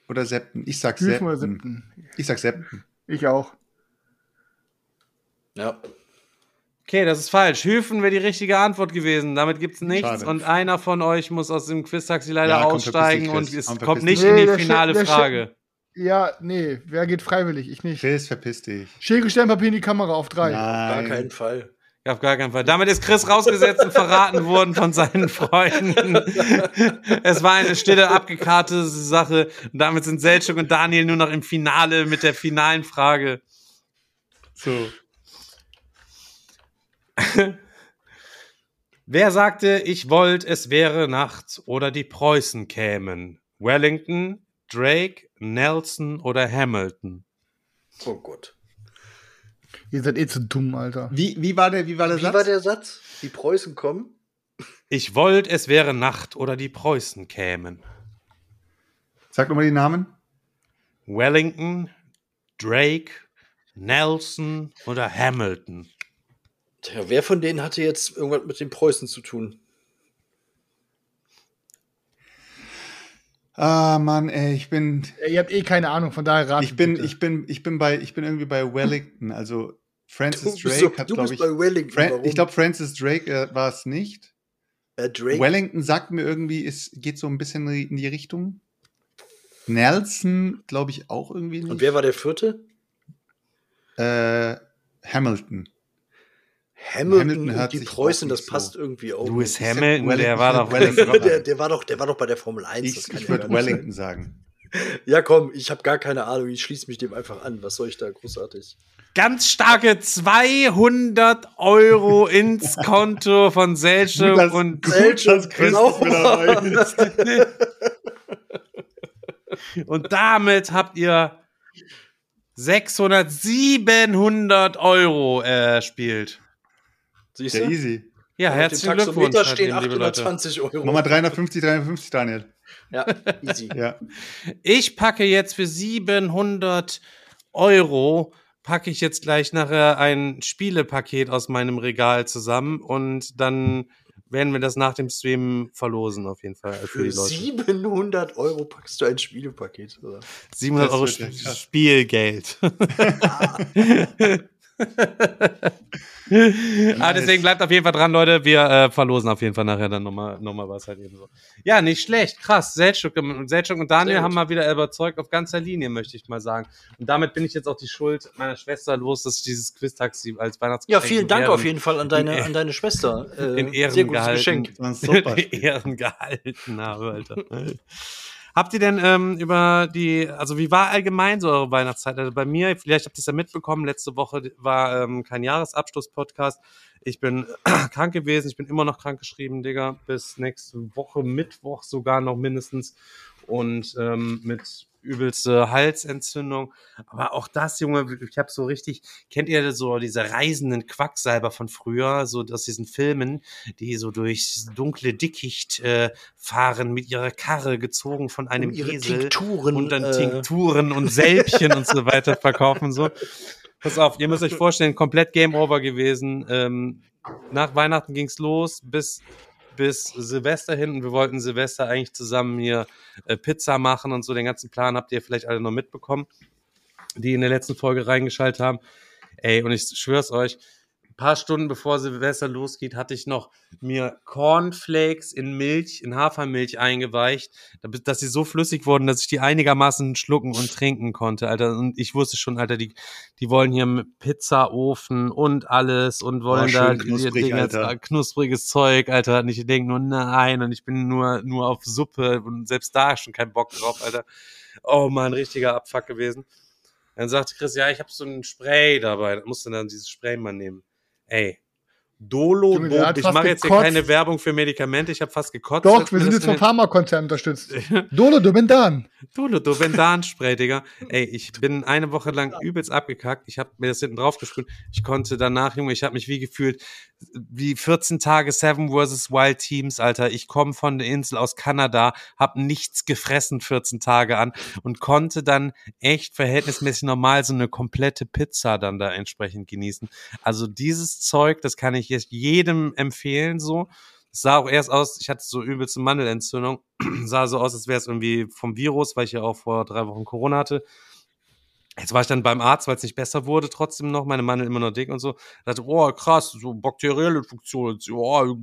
oder Septen? Ich sag Hyphen Septen. Oder Septen. Ich sag Septen. Ich auch. Ja. Okay, das ist falsch. Hyphen wäre die richtige Antwort gewesen. Damit gibt's nichts. Schade. Und einer von euch muss aus dem Quiz-Taxi leider ja, aussteigen und es kommt, kommt nicht nee, in die finale Sch- Frage. Sch- ja, nee. Wer geht freiwillig? Ich nicht. Chris, verpiss dich. Schere, Stein, Papier in die Kamera auf drei. Nein. Auf gar keinen Fall. Auf gar keinen Fall. Damit ist Chris rausgesetzt und verraten worden von seinen Freunden. Es war eine stille, abgekartete Sache. Und damit sind Selçuk und Daniel nur noch im Finale mit der finalen Frage. So. Wer sagte, ich wollte, es wäre Nacht oder die Preußen kämen? Wellington, Drake, Nelson oder Hamilton? Oh Gott. Ihr seid eh zu dumm, Alter. Wie, wie war der, wie war der wie Satz? Wie war der Satz? Die Preußen kommen? Ich wollte, es wäre Nacht oder die Preußen kämen. Sag nochmal die Namen. Wellington, Drake, Nelson oder Hamilton. Tja, wer von denen hatte jetzt irgendwas mit den Preußen zu tun? Ah, Mann, ey, ich bin. Ihr habt eh keine Ahnung, von daher raten. Ich bin, bitte. ich bin, ich bin bei, ich bin irgendwie bei Wellington. Also Francis Drake so, hat, glaube ich. Bei Wellington, Fra- ich glaube, Francis Drake äh, war es nicht. Äh, Drake? Wellington sagt mir irgendwie, es geht so ein bisschen in die Richtung. Nelson, glaube ich, auch irgendwie nicht. Und wer war der vierte? Äh, Hamilton. Hamilton, Hamilton und die Preußen, das passt so irgendwie auch. Lewis Hamilton, Hamilton, der war doch Wellington. der, der war doch, der war doch bei der Formel eins. Ich, ich würde Wellington sagen. Ja, komm, ich habe gar keine Ahnung. Ich schließe mich dem einfach an. Was soll ich da großartig? Ganz starke zweihundert Euro ins Konto von Selçuk und Selçuk. Genau. Und damit habt ihr sechshundert, siebenhundert Euro erspielt. Äh, Sehr easy. Ja, auf herzlichen Glückwunsch. Taxometer stehen achthundertzwanzig Euro. Mach mal dreihundertfünfzig, dreihundertfünfzig, Daniel. Ja, easy. Ja. Ich packe jetzt für siebenhundert Euro, packe ich jetzt gleich nachher ein Spielepaket aus meinem Regal zusammen und dann werden wir das nach dem Stream verlosen auf jeden Fall. Für die Leute. siebenhundert Euro packst du ein Spielepaket, oder? siebenhundert Euro Sp- Spielgeld. Ah. Ah, deswegen bleibt auf jeden Fall dran, Leute. Wir äh, verlosen auf jeden Fall nachher dann nochmal nochmal was halt eben so. Ja, nicht schlecht. Krass. Selçuk und Selçuk und Daniel haben mal wieder überzeugt auf ganzer Linie, möchte ich mal sagen. Und damit bin ich jetzt auch die Schuld meiner Schwester los, dass ich dieses Quiz-Taxi als Weihnachtsgeschenk. Ja, vielen Dank Ehren, auf jeden Fall an deine, an deine Schwester. Äh, in Ehren sehr gutes Geschenk. In Ehren gehalten habe, Alter. Habt ihr denn ähm, über die, also wie war allgemein so eure Weihnachtszeit? Also bei mir, vielleicht habt ihr es ja mitbekommen, letzte Woche war ähm, kein Jahresabschluss-Podcast. Ich bin krank gewesen, ich bin immer noch krank geschrieben, Digga, bis nächste Woche Mittwoch sogar noch mindestens und ähm, mit übelste Halsentzündung. Aber auch das, Junge, ich hab so richtig, kennt ihr so diese reisenden Quacksalber von früher, so aus diesen Filmen, die so durchs dunkle Dickicht äh, fahren, mit ihrer Karre gezogen von einem und ihre Esel. Tinkturen, und dann äh. Tinkturen und Sälbchen und so weiter verkaufen. So. Pass auf, ihr müsst euch vorstellen, komplett Game Over gewesen. Ähm, nach Weihnachten ging's los, bis... bis Silvester hin und wir wollten Silvester eigentlich zusammen hier äh, Pizza machen und so. Den ganzen Plan habt ihr vielleicht alle noch mitbekommen, die in der letzten Folge reingeschaltet haben. Ey, und ich schwör's euch, ein paar Stunden bevor Silvester losgeht, hatte ich noch mir Cornflakes in Milch, in Hafermilch eingeweicht, dass sie so flüssig wurden, dass ich die einigermaßen schlucken und trinken konnte, Alter. Und ich wusste schon, Alter, die, die wollen hier mit Pizzaofen und alles und wollen oh, da knusprig, Dinge, knuspriges Zeug, Alter. Und ich denke nur, nein, und ich bin nur, nur auf Suppe und selbst da schon keinen Bock drauf, Alter. Oh Mann, richtiger Abfuck gewesen. Dann sagte Chris, ja, ich habe so ein Spray dabei. Da musst du dann dieses Spray mal nehmen. Ey, Dolo, ich mache jetzt hier keine Werbung für Medikamente, ich habe fast gekotzt. Doch, wir sind jetzt vom Pharmakonzern unterstützt. Dolo Dobendan. Dolo Dobendan Spray, Digga. Ey, ich bin eine Woche lang übelst abgekackt, ich habe mir das hinten drauf gesprüht. Ich konnte danach, Junge, ich habe mich wie gefühlt, wie vierzehn Tage Seven versus Wild Teams, Alter. Ich komme von der Insel aus Kanada, habe nichts gefressen vierzehn Tage an und konnte dann echt verhältnismäßig normal so eine komplette Pizza dann da entsprechend genießen. Also dieses Zeug, das kann ich jetzt jedem empfehlen so. Es sah auch erst aus, ich hatte so übelste Mandelentzündung, sah so aus, als wäre es irgendwie vom Virus, weil ich ja auch vor drei Wochen Corona hatte. Jetzt war ich dann beim Arzt, weil es nicht besser wurde, trotzdem noch, meine Mandel immer noch dick und so. Ich dachte, oh krass, so bakterielle Funktion, oh,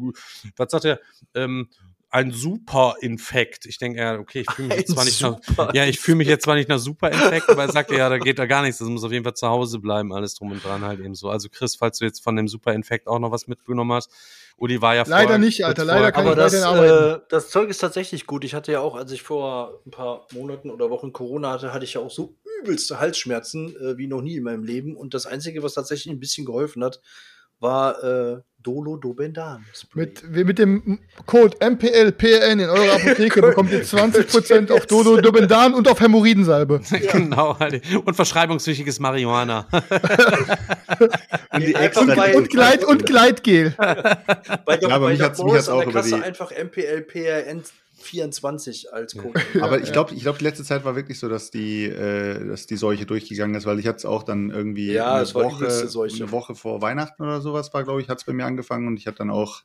was sagt er, ähm, ein Superinfekt. Ich denke, ja, okay, ich fühle mich, ja, fühl mich jetzt zwar nicht nach Superinfekt, aber er sagt, ja, da geht da gar nichts, das muss auf jeden Fall zu Hause bleiben, alles drum und dran halt eben so. Also Chris, falls du jetzt von dem Superinfekt auch noch was mitgenommen hast, Uli war ja vorher. Leider nicht, Alter, leider kann ich nicht arbeiten. Aber äh, das Zeug ist tatsächlich gut. Ich hatte ja auch, als ich vor ein paar Monaten oder Wochen Corona hatte, hatte ich ja auch so übelste Halsschmerzen äh, wie noch nie in meinem Leben. Und das Einzige, was tatsächlich ein bisschen geholfen hat, war äh, Dolo Dobendan. Mit, mit dem Code M P L P N in eurer Apotheke bekommt ihr zwanzig Prozent auf Dolo Dobendan und auf Hämorrhoidensalbe. Ja. Genau, und verschreibungspflichtiges Marihuana. und, die und, bei, und, Gleit, und Gleitgel. Bei der, ja, bei der Boris an der Kasse die... einfach M P L P N vierundzwanzig als Code. Ja. Aber ich glaube, ich glaub, die letzte Zeit war wirklich so, dass die, äh, dass die Seuche durchgegangen ist, weil ich hatte es auch dann irgendwie ja, eine, Woche, eine Woche vor Weihnachten oder sowas war, glaube ich, hat es bei mir angefangen und ich hab dann auch,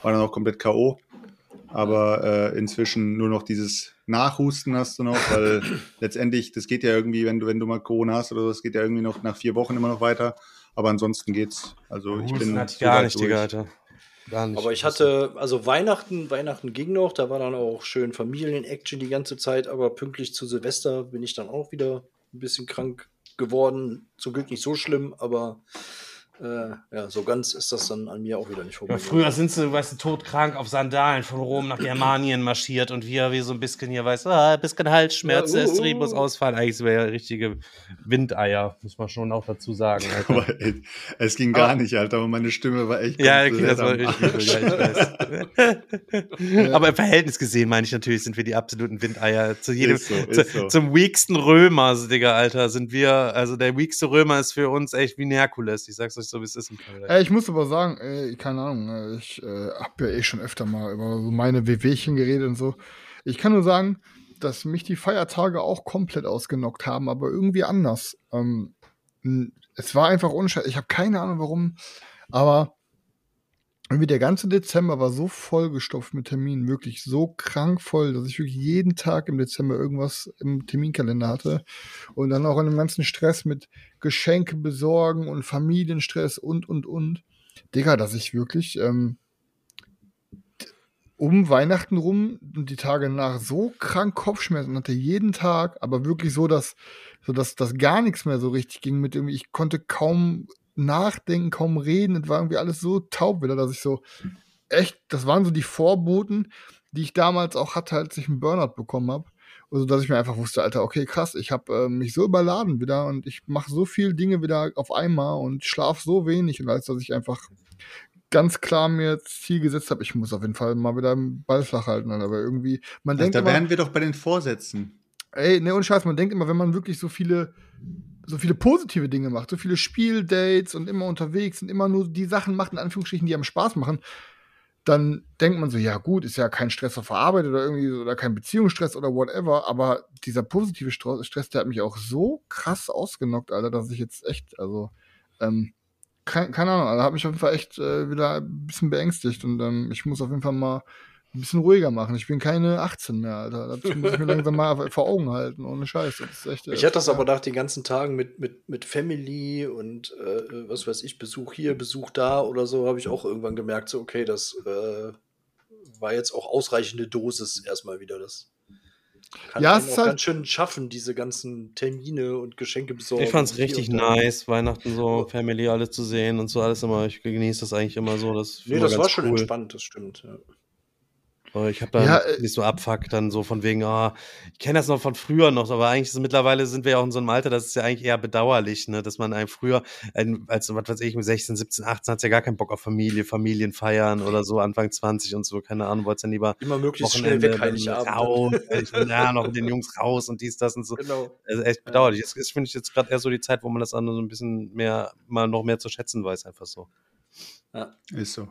war dann auch komplett K O Aber äh, inzwischen nur noch dieses Nachhusten hast du noch, weil letztendlich, das geht ja irgendwie, wenn du, wenn du mal Corona hast oder so, das geht ja irgendwie noch nach vier Wochen immer noch weiter. Aber ansonsten geht's. Also ich bin hat gar nicht, Digga, Alter. Gar nicht. Aber ich hatte, also Weihnachten, Weihnachten ging noch, da war dann auch schön Familien-Action die ganze Zeit, aber pünktlich zu Silvester bin ich dann auch wieder ein bisschen krank geworden. Zum Glück nicht so schlimm, aber Äh, ja, so ganz ist das dann an mir auch wieder nicht vorbei. Ja, früher sind sie, weißt du, todkrank auf Sandalen von Rom nach Germanien marschiert und wir, wir so ein bisschen hier, weißt du, ah, ein bisschen Halsschmerzen, ja, uh, uh. Estrich muss ausfallen. Eigentlich wäre ja richtige Windeier, muss man schon auch dazu sagen. Aber, ey, es ging gar ah. nicht, Alter, aber meine Stimme war echt ja, okay, das war richtig. Ja. Aber im Verhältnis gesehen, meine ich natürlich, sind wir die absoluten Windeier. Zu jedem, so, zu, so. Zum weaksten Römer, also, Digga, Alter, sind wir, also der weakste Römer ist für uns echt wie Herkules, ich sag's euch so, wie es ist. Ey, ich muss aber sagen, ey, keine Ahnung, ich äh, hab ja eh schon öfter mal über so meine Wehwehchen geredet und so. Ich kann nur sagen, dass mich die Feiertage auch komplett ausgenockt haben, aber irgendwie anders. Ähm, es war einfach unscheinbar, ich habe keine Ahnung warum, aber irgendwie der ganze Dezember war so vollgestopft mit Terminen, wirklich so krank voll, dass ich wirklich jeden Tag im Dezember irgendwas im Terminkalender hatte. Und dann auch in dem ganzen Stress mit Geschenke besorgen und Familienstress und, und, und. Digga, dass ich wirklich ähm, um Weihnachten rum und die Tage nach so krank Kopfschmerzen hatte, jeden Tag, aber wirklich so, dass, so dass, dass gar nichts mehr so richtig ging mit irgendwie, ich konnte kaum nachdenken, kaum reden, das war irgendwie alles so taub wieder, dass ich so echt, das waren so die Vorboten, die ich damals auch hatte, als ich einen Burnout bekommen habe, also dass ich mir einfach wusste, Alter, okay, krass, ich habe äh, mich so überladen wieder und ich mache so viele Dinge wieder auf einmal und schlafe so wenig und als dass ich einfach ganz klar mir das Ziel gesetzt habe, ich muss auf jeden Fall mal wieder den Ball flach halten, aber irgendwie, man Ach, denkt da wären wir doch bei den Vorsätzen. Ey, ne, und Scheiß, man denkt immer, wenn man wirklich so viele so viele positive Dinge macht, so viele Spieldates und immer unterwegs und immer nur die Sachen macht, in Anführungsstrichen, die einem Spaß machen, dann denkt man so, ja gut, ist ja kein Stress auf der Arbeit oder irgendwie oder kein Beziehungsstress oder whatever, aber dieser positive Stress, der hat mich auch so krass ausgenockt, Alter, dass ich jetzt echt, also, ähm, kein, keine Ahnung, Alter, hat mich auf jeden Fall echt äh, wieder ein bisschen beängstigt und ähm, ich muss auf jeden Fall mal ein bisschen ruhiger machen. Ich bin keine achtzehn mehr, Alter. Das muss ich mir langsam mal vor Augen halten, ohne Scheiß. Das ist echt, ich hatte das aber nach den ganzen Tagen mit, mit, mit Family und äh, was weiß ich, Besuch hier, Besuch da oder so, habe ich auch irgendwann gemerkt, so okay, das äh, war jetzt auch ausreichende Dosis erstmal wieder. Das kann ja, es auch halt ganz schön schaffen, diese ganzen Termine und Geschenke besorgen. Ich fand's richtig nice, Weihnachten so, Family alle zu sehen und so alles immer. Ich genieße das eigentlich immer so. Das nee, das war schon cool. Entspannt, das stimmt, ja. Ich habe da ja, äh, nicht so Abfuck dann so von wegen, ah, oh, ich kenne das noch von früher noch, aber eigentlich ist, mittlerweile sind wir ja auch in so einem Alter, das ist ja eigentlich eher bedauerlich, ne, dass man einem früher, ein, als was weiß ich, mit sechzehn, siebzehn, achtzehn hat's ja gar keinen Bock auf Familie, Familienfeiern oder so, Anfang zwanzig und so, keine Ahnung, wollt's dann lieber immer möglichst Wochenende schnell weg, Heiligabend. Ich bin ja noch mit den Jungs raus und dies, das und so. Genau. Also echt bedauerlich. Das, das finde ich jetzt gerade eher so die Zeit, wo man das andere so ein bisschen mehr, mal noch mehr zu schätzen weiß, einfach so. Ja. Ist so.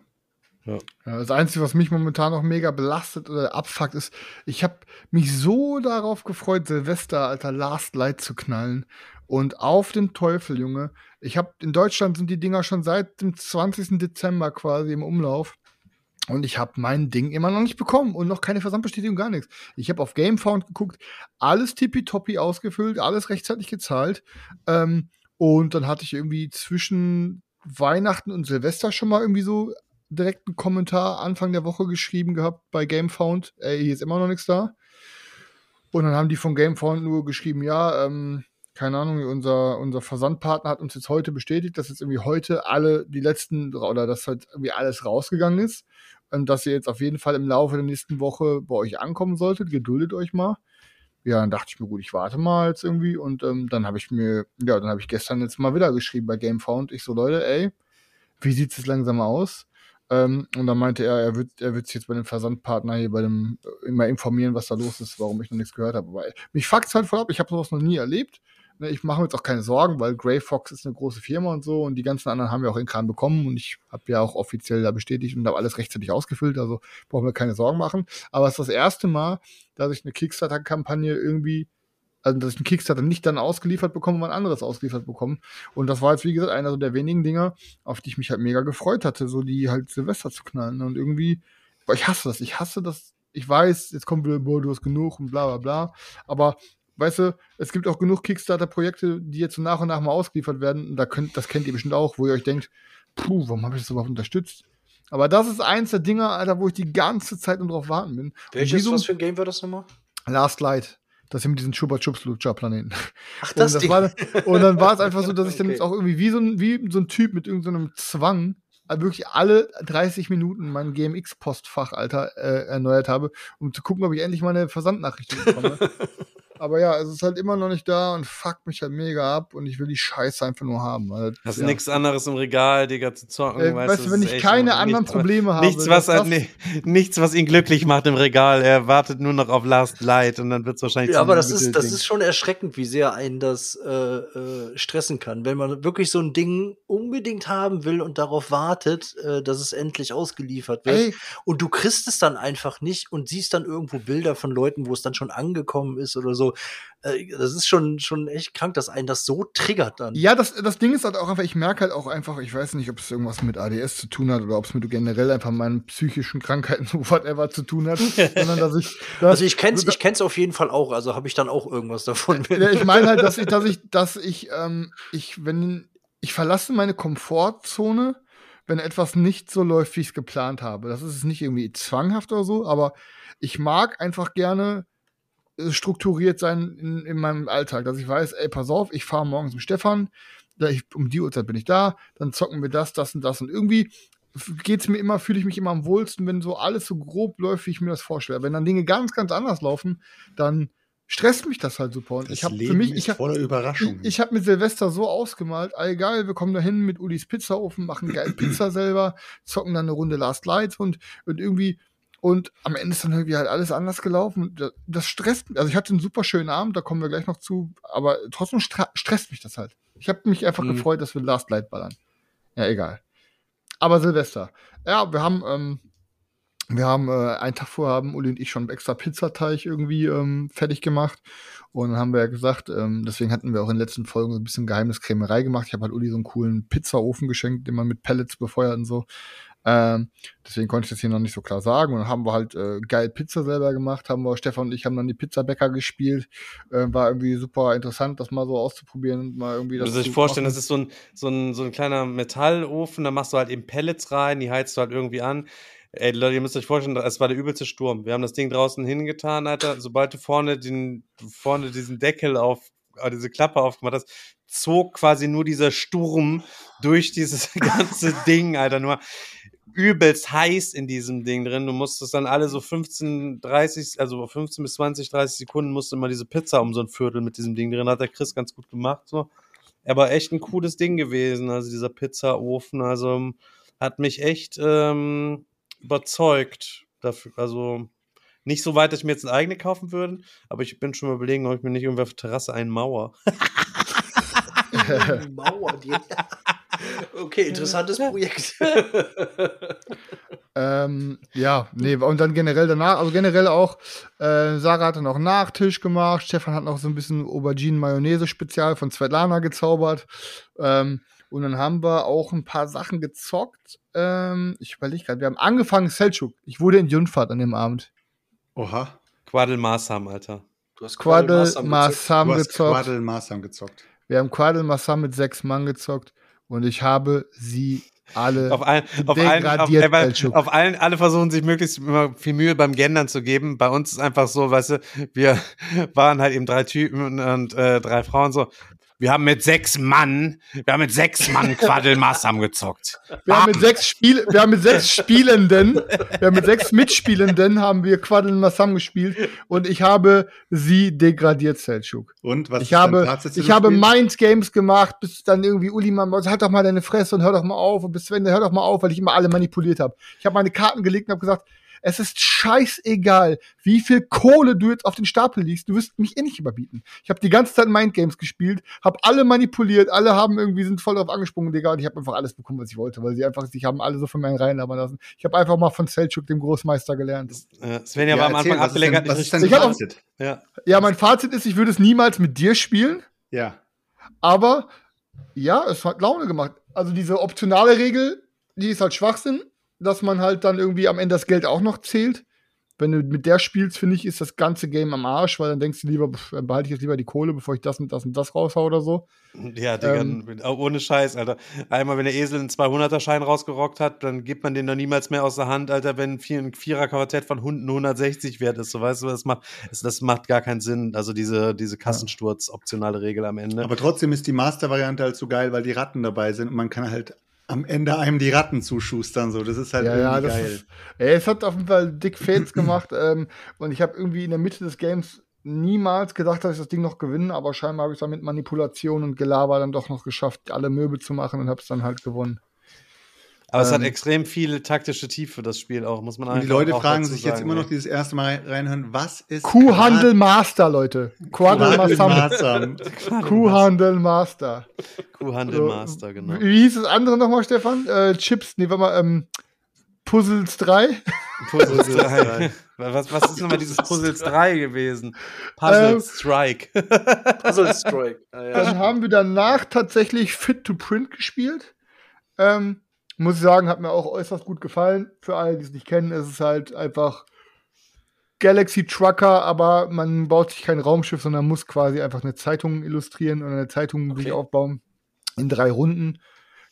Ja. Das Einzige, was mich momentan noch mega belastet oder abfuckt, ist, ich habe mich so darauf gefreut, Silvester, Alter, Last Light zu knallen. Und auf den Teufel, Junge. Ich habe, in Deutschland sind die Dinger schon seit dem zwanzigsten Dezember quasi im Umlauf. Und ich habe mein Ding immer noch nicht bekommen und noch keine Versandbestätigung, gar nichts. Ich habe auf GameFound geguckt, alles tippitoppi ausgefüllt, alles rechtzeitig gezahlt. Ähm, und dann hatte ich irgendwie zwischen Weihnachten und Silvester schon mal irgendwie so direkt einen Kommentar Anfang der Woche geschrieben gehabt bei GameFound. Ey, hier ist immer noch nichts da. Und dann haben die von GameFound nur geschrieben, ja, ähm, keine Ahnung, unser, unser Versandpartner hat uns jetzt heute bestätigt, dass jetzt irgendwie heute alle die letzten, oder dass halt irgendwie alles rausgegangen ist. Und dass ihr jetzt auf jeden Fall im Laufe der nächsten Woche bei euch ankommen solltet. Geduldet euch mal. Ja, dann dachte ich mir, gut, ich warte mal jetzt irgendwie. Und ähm, dann habe ich mir, ja, dann habe ich gestern jetzt mal wieder geschrieben bei GameFound. Ich so, Leute, ey, wie sieht's jetzt langsam aus? Und dann meinte er, er wird, er wird sich jetzt bei dem Versandpartner hier bei dem immer informieren, was da los ist, warum ich noch nichts gehört habe. Aber mich fuckt's halt voll ab, ich habe sowas noch nie erlebt. Ich mache mir jetzt auch keine Sorgen, weil Grey Fox ist eine große Firma und so und die ganzen anderen haben ja auch ihren Kram bekommen und ich habe ja auch offiziell da bestätigt und habe alles rechtzeitig ausgefüllt, also brauchen wir keine Sorgen machen. Aber es ist das erste Mal, dass ich eine Kickstarter-Kampagne irgendwie, also dass ich einen Kickstarter nicht dann ausgeliefert bekomme, und ein anderes ausgeliefert bekomme. Und das war jetzt, wie gesagt, einer so der wenigen Dinger, auf die ich mich halt mega gefreut hatte, so die halt Silvester zu knallen. Und irgendwie, boah, ich hasse das, ich hasse das. Ich weiß, jetzt kommt wieder, boah, du hast genug und bla bla bla. Aber, weißt du, es gibt auch genug Kickstarter-Projekte, die jetzt so nach und nach mal ausgeliefert werden. Und da könnt, das kennt ihr bestimmt auch, wo ihr euch denkt, puh, warum habe ich das überhaupt unterstützt? Aber das ist eins der Dinger, Alter, wo ich die ganze Zeit nur drauf warten bin. Welches, so, was für ein Game war das nochmal? Last Light. das hier mit diesen Chupa-Chups-Lutscher-Planeten. Ach, das, und das war, und dann war es einfach so, dass ich dann okay. jetzt auch irgendwie wie so ein, wie so ein Typ mit irgendeinem so Zwang wirklich alle dreißig Minuten mein G M X-Postfach, Alter, äh, erneuert habe, um zu gucken, ob ich endlich meine Versandnachricht bekomme. Aber ja, es ist halt immer noch nicht da und fuckt mich halt mega ab und ich will die Scheiße einfach nur haben. Also, hast ja. nichts anderes im Regal, Digga, zu zocken. Äh, weißt du, wenn ich keine anderen nichts, Probleme habe. Nichts was, das, ne, nichts, was ihn glücklich macht im Regal. Er wartet nur noch auf Last Light und dann wird es wahrscheinlich... Ja, aber das ist, das ist schon erschreckend, wie sehr einen das äh, äh, stressen kann. Wenn man wirklich so ein Ding unbedingt haben will und darauf wartet, äh, dass es endlich ausgeliefert wird. Ey. Und du kriegst es dann einfach nicht und siehst dann irgendwo Bilder von Leuten, wo es dann schon angekommen ist oder so. Das ist schon, schon echt krank, dass einen das so triggert dann. Ja, das, das Ding ist halt auch einfach, ich merke halt auch einfach, ich weiß nicht, ob es irgendwas mit A D S zu tun hat oder ob es mit generell einfach meinen psychischen Krankheiten so whatever zu tun hat. Sondern, dass ich, dass also ich kenn's, ich kenn's auf jeden Fall auch, also habe ich dann auch irgendwas davon. Ja, ich meine halt, dass ich, dass ich, dass ich, ähm, ich, wenn, ich verlasse meine Komfortzone, wenn etwas nicht so läuft, wie ich es geplant habe. Das ist nicht irgendwie zwanghaft oder so, aber ich mag einfach gerne strukturiert sein in, in meinem Alltag, dass ich weiß, ey, pass auf, ich fahre morgens mit Stefan, da ich, um die Uhrzeit bin ich da, dann zocken wir das, das und das und irgendwie geht's mir immer, fühle ich mich immer am wohlsten, wenn so alles so grob läuft, wie ich mir das vorstelle. Wenn dann Dinge ganz, ganz anders laufen, dann stresst mich das halt super. Und das ich habe für mich, ich habe Überraschung. Ich, ich habe mit Silvester so ausgemalt, ah, egal, wir kommen da hin mit Ulis Pizzaofen, machen geil Pizza selber, zocken dann eine Runde Last Light und, und irgendwie. Und am Ende ist dann irgendwie halt alles anders gelaufen. Das stresst mich. Also ich hatte einen super schönen Abend, da kommen wir gleich noch zu. Aber trotzdem stra- stresst mich das halt. Ich habe mich einfach mhm. gefreut, dass wir Last Light ballern. Ja, egal. Aber Silvester. Ja, wir haben ähm, wir haben äh, einen Tag vorher haben Uli und ich schon extra Pizzateig irgendwie ähm, fertig gemacht. Und dann haben wir ja gesagt, ähm, deswegen hatten wir auch in den letzten Folgen so ein bisschen Geheimniskrämerei gemacht. Ich habe halt Uli so einen coolen Pizzaofen geschenkt, den man mit Pellets befeuert und so. Ähm, deswegen konnte ich das hier noch nicht so klar sagen. Und dann haben wir halt äh, geil Pizza selber gemacht, haben wir, Stefan und ich haben dann die Pizzabäcker gespielt. Äh, war irgendwie super interessant, das mal so auszuprobieren und mal irgendwie das. Du musst dir vorstellen, das ist so ein, so ein, so ein kleiner Metallofen, da machst du halt eben Pellets rein, die heizt du halt irgendwie an. Ey, Leute, ihr müsst euch vorstellen, es war der übelste Sturm. Wir haben das Ding draußen hingetan, Alter. Sobald du vorne den, vorne diesen Deckel auf, diese Klappe aufgemacht hast, zog quasi nur dieser Sturm durch dieses ganze Ding, Alter. Nur übelst heiß in diesem Ding drin. Du musstest dann alle so fünfzehn, dreißig, also fünfzehn bis zwanzig, dreißig Sekunden musste immer diese Pizza um so ein Viertel mit diesem Ding drin. Hat der Chris ganz gut gemacht, so. Aber echt ein cooles Ding gewesen, also dieser Pizzaofen. Also hat mich echt ähm, überzeugt dafür. Also nicht so weit, dass ich mir jetzt eine eigene kaufen würde, aber ich bin schon mal überlegen, ob ich mir nicht irgendwie auf der Terrasse einen Mauer. Eine Mauer, die okay, interessantes Projekt. ähm, ja, nee, und dann generell danach, also generell auch, äh, Sarah hat dann auch Nachtisch gemacht, Stefan hat noch so ein bisschen Aubergine-Mayonnaise-Spezial von Svetlana gezaubert. Ähm, und dann haben wir auch ein paar Sachen gezockt. Ähm, ich überlege gerade, wir haben angefangen, Selçuk. Ich wurde in Jungfahrt an dem Abend. Oha. Quadelmaßam, Alter. Du hast Quadelmaßam gezockt. Du hast Quadelmaßam gezockt. Wir haben Quadelmaßam mit sechs Mann gezockt. Und ich habe sie alle auf allen, auf degradiert. Allen, auf, auf, auf allen, alle versuchen sich möglichst immer viel Mühe beim Gendern zu geben. Bei uns ist einfach so, weißt du, wir waren halt eben drei Typen und äh, drei Frauen so. Wir haben mit sechs Mann, wir haben mit sechs Mann Quadelmaßam gezockt. Wir haben, mit sechs Spiel, wir haben mit sechs Spielenden, wir haben mit sechs Mitspielenden haben wir Quadelmaßam gespielt und ich habe sie degradiert, Selçuk. Und was ich ist habe, tatsächlich ich habe Mind Games gemacht, bis dann irgendwie Uli mal, halt doch mal deine Fresse und hör doch mal auf und bis Sven, hör doch mal auf, weil ich immer alle manipuliert habe. Ich habe meine Karten gelegt und habe gesagt, es ist scheißegal, wie viel Kohle du jetzt auf den Stapel liegst, du wirst mich eh nicht überbieten. Ich habe die ganze Zeit Mindgames gespielt, habe alle manipuliert, alle haben irgendwie, sind voll drauf angesprungen, Digga, und ich habe einfach alles bekommen, was ich wollte, weil sie einfach, sie haben alle so von mir reinlabern lassen. Ich habe einfach mal von Selçuk, dem Großmeister, gelernt. Äh, Svenja ja, war am Anfang abgelenkt. Was ist denn dein Fazit? Ja. ja, mein Fazit ist, ich würde es niemals mit dir spielen. Ja. Aber, ja, es hat Laune gemacht. Also diese optionale Regel, die ist halt Schwachsinn, dass man halt dann irgendwie am Ende das Geld auch noch zählt, wenn du mit der spielst, finde ich, ist das ganze Game am Arsch, weil dann denkst du lieber, pff, behalte ich jetzt lieber die Kohle, bevor ich das und das und das raushaue oder so. Ja, Digga, ähm, ohne Scheiß, Alter. Einmal, wenn der Esel einen zweihunderter-Schein rausgerockt hat, dann gibt man den doch niemals mehr aus der Hand, Alter, wenn ein Vierer-Quartett von Hunden hundertsechzig wert ist, so weißt du, das macht, das macht gar keinen Sinn, also diese, diese Kassensturz-optionale Regel am Ende. Aber trotzdem ist die Master-Variante halt so geil, weil die Ratten dabei sind und man kann halt am Ende einem die Ratten zuschustern, so. Das ist halt ja, irgendwie ja, geil. Ist, ey, es hat auf jeden Fall dick Fails gemacht ähm, und ich habe irgendwie in der Mitte des Games niemals gedacht, dass ich das Ding noch gewinne, aber scheinbar habe ich es dann mit Manipulation und Gelaber dann doch noch geschafft, alle Möbel zu machen und habe es dann halt gewonnen. Aber ähm, es hat extrem viel taktische Tiefe, das Spiel auch, muss man einfach. Und die Leute fragen sich jetzt immer noch dieses erste Mal reinhören, was ist Kuhhandel Master, Leute. Quadelmaßam. Kuhhandel Master. Kuhhandel Master, genau. Wie hieß das andere nochmal, Stefan? Äh, Chips, nee, warte mal, ähm, Puzzles drei? Puzzles drei. Was, was ist nochmal dieses Puzzles drei gewesen? Puzzle ähm, Strike. Puzzle Strike. Ah, ja. Dann haben wir danach tatsächlich Fit to Print gespielt. Ähm, Muss ich sagen, hat mir auch äußerst gut gefallen. Für alle, die es nicht kennen, ist es halt einfach Galaxy Trucker, aber man baut sich kein Raumschiff, sondern muss quasi einfach eine Zeitung illustrieren oder eine Zeitung okay. durch aufbauen in drei Runden.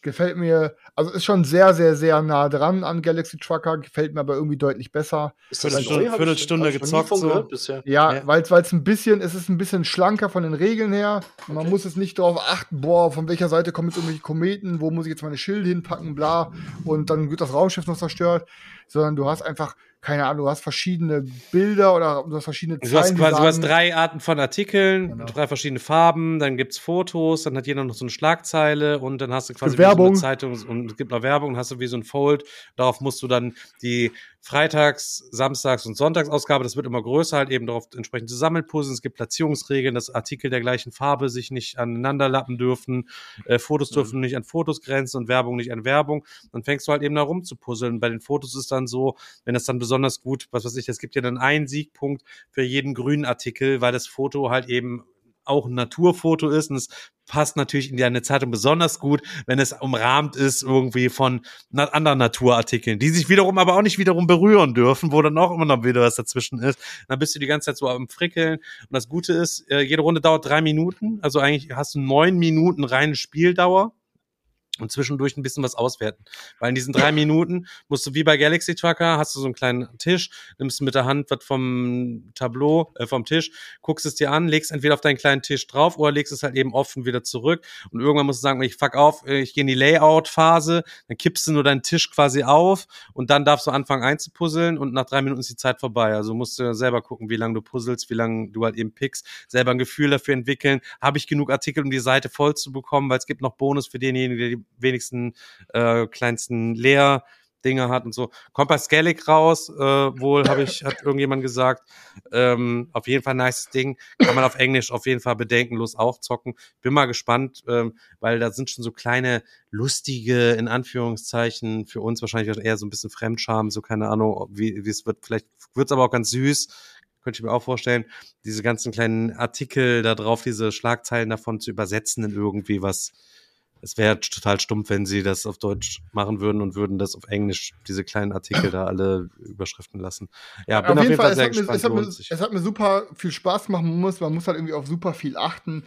Gefällt mir, also ist schon sehr, sehr, sehr nah dran an Galaxy Trucker, gefällt mir aber irgendwie deutlich besser. Ist das eine Stunde, Viertelstunde gezockt so? Bisher. Ja, ja. weil es ein bisschen, es ist ein bisschen schlanker von den Regeln her. Okay. Man muss jetzt nicht darauf achten, boah, von welcher Seite kommen jetzt irgendwelche Kometen, wo muss ich jetzt meine Schilde hinpacken, bla, und dann wird das Raumschiff noch zerstört, sondern du hast einfach keine Ahnung, du hast verschiedene Bilder oder du hast verschiedene Zeilen. Du hast quasi du hast drei Arten von Artikeln, genau. drei verschiedene Farben, dann gibt's Fotos, dann hat jeder noch so eine Schlagzeile und dann hast du quasi wie so eine Zeitung und es gibt noch Werbung und hast du wie so ein Fold. Darauf musst du dann die Freitags-, Samstags- und Sonntagsausgabe, das wird immer größer, halt eben darauf entsprechend zusammenpuzzeln. Es gibt Platzierungsregeln, dass Artikel der gleichen Farbe sich nicht aneinanderlappen dürfen, äh, Fotos dürfen mhm. nicht an Fotos grenzen und Werbung nicht an Werbung. Dann fängst du halt eben da rum zu puzzeln. Bei den Fotos ist dann so, wenn das dann besonders gut, was weiß ich, es gibt ja dann einen Siegpunkt für jeden grünen Artikel, weil das Foto halt eben auch ein Naturfoto ist und es passt natürlich in deine Zeitung besonders gut, wenn es umrahmt ist irgendwie von anderen Naturartikeln, die sich wiederum aber auch nicht wiederum berühren dürfen, wo dann auch immer noch wieder was dazwischen ist. Dann bist du die ganze Zeit so am Frickeln und das Gute ist, jede Runde dauert drei Minuten, also eigentlich hast du neun Minuten reine Spieldauer und zwischendurch ein bisschen was auswerten. Weil in diesen drei Minuten musst du wie bei Galaxy Trucker, hast du so einen kleinen Tisch, nimmst mit der Hand was vom Tableau, äh, vom Tisch, guckst es dir an, legst entweder auf deinen kleinen Tisch drauf oder legst es halt eben offen wieder zurück. Und irgendwann musst du sagen, ich fuck auf, ich gehe in die Layout-Phase, dann kippst du nur deinen Tisch quasi auf und dann darfst du anfangen einzupuzzeln und nach drei Minuten ist die Zeit vorbei. Also musst du selber gucken, wie lange du puzzelst, wie lange du halt eben pickst, selber ein Gefühl dafür entwickeln. Habe ich genug Artikel, um die Seite voll zu bekommen, weil es gibt noch Bonus für denjenigen, der die wenigsten äh, kleinsten Leer-Dinge hat und so. Kommt bei Skellig raus, äh, wohl, habe ich, hat irgendjemand gesagt. Ähm, auf jeden Fall ein nices Ding. Kann man auf Englisch auf jeden Fall bedenkenlos auch zocken. Bin mal gespannt, ähm, weil da sind schon so kleine, lustige, in Anführungszeichen, für uns wahrscheinlich eher so ein bisschen Fremdscham, so keine Ahnung, wie wie es wird. Vielleicht wird es aber auch ganz süß. Könnte ich mir auch vorstellen, diese ganzen kleinen Artikel da drauf, diese Schlagzeilen davon zu übersetzen in irgendwie was. Es wäre total stumpf, wenn sie das auf Deutsch machen würden und würden das auf Englisch, diese kleinen Artikel da alle überschriften lassen. Ja, bin auf jeden Fall, Fall sehr hat gespannt. Mir, es, hat mir, es hat mir super viel Spaß gemacht. Man muss, man muss halt irgendwie auf super viel achten,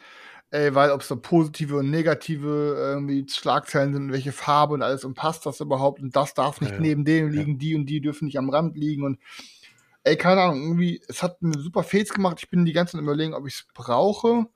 ey, weil ob es da positive und negative irgendwie Schlagzeilen sind, welche Farbe und alles und passt das überhaupt und das darf nicht ja, neben dem liegen, ja. die und die dürfen nicht am Rand liegen und ey, keine Ahnung, irgendwie, es hat mir super Fails gemacht. Ich bin die ganze Zeit überlegen, ob ich es brauche.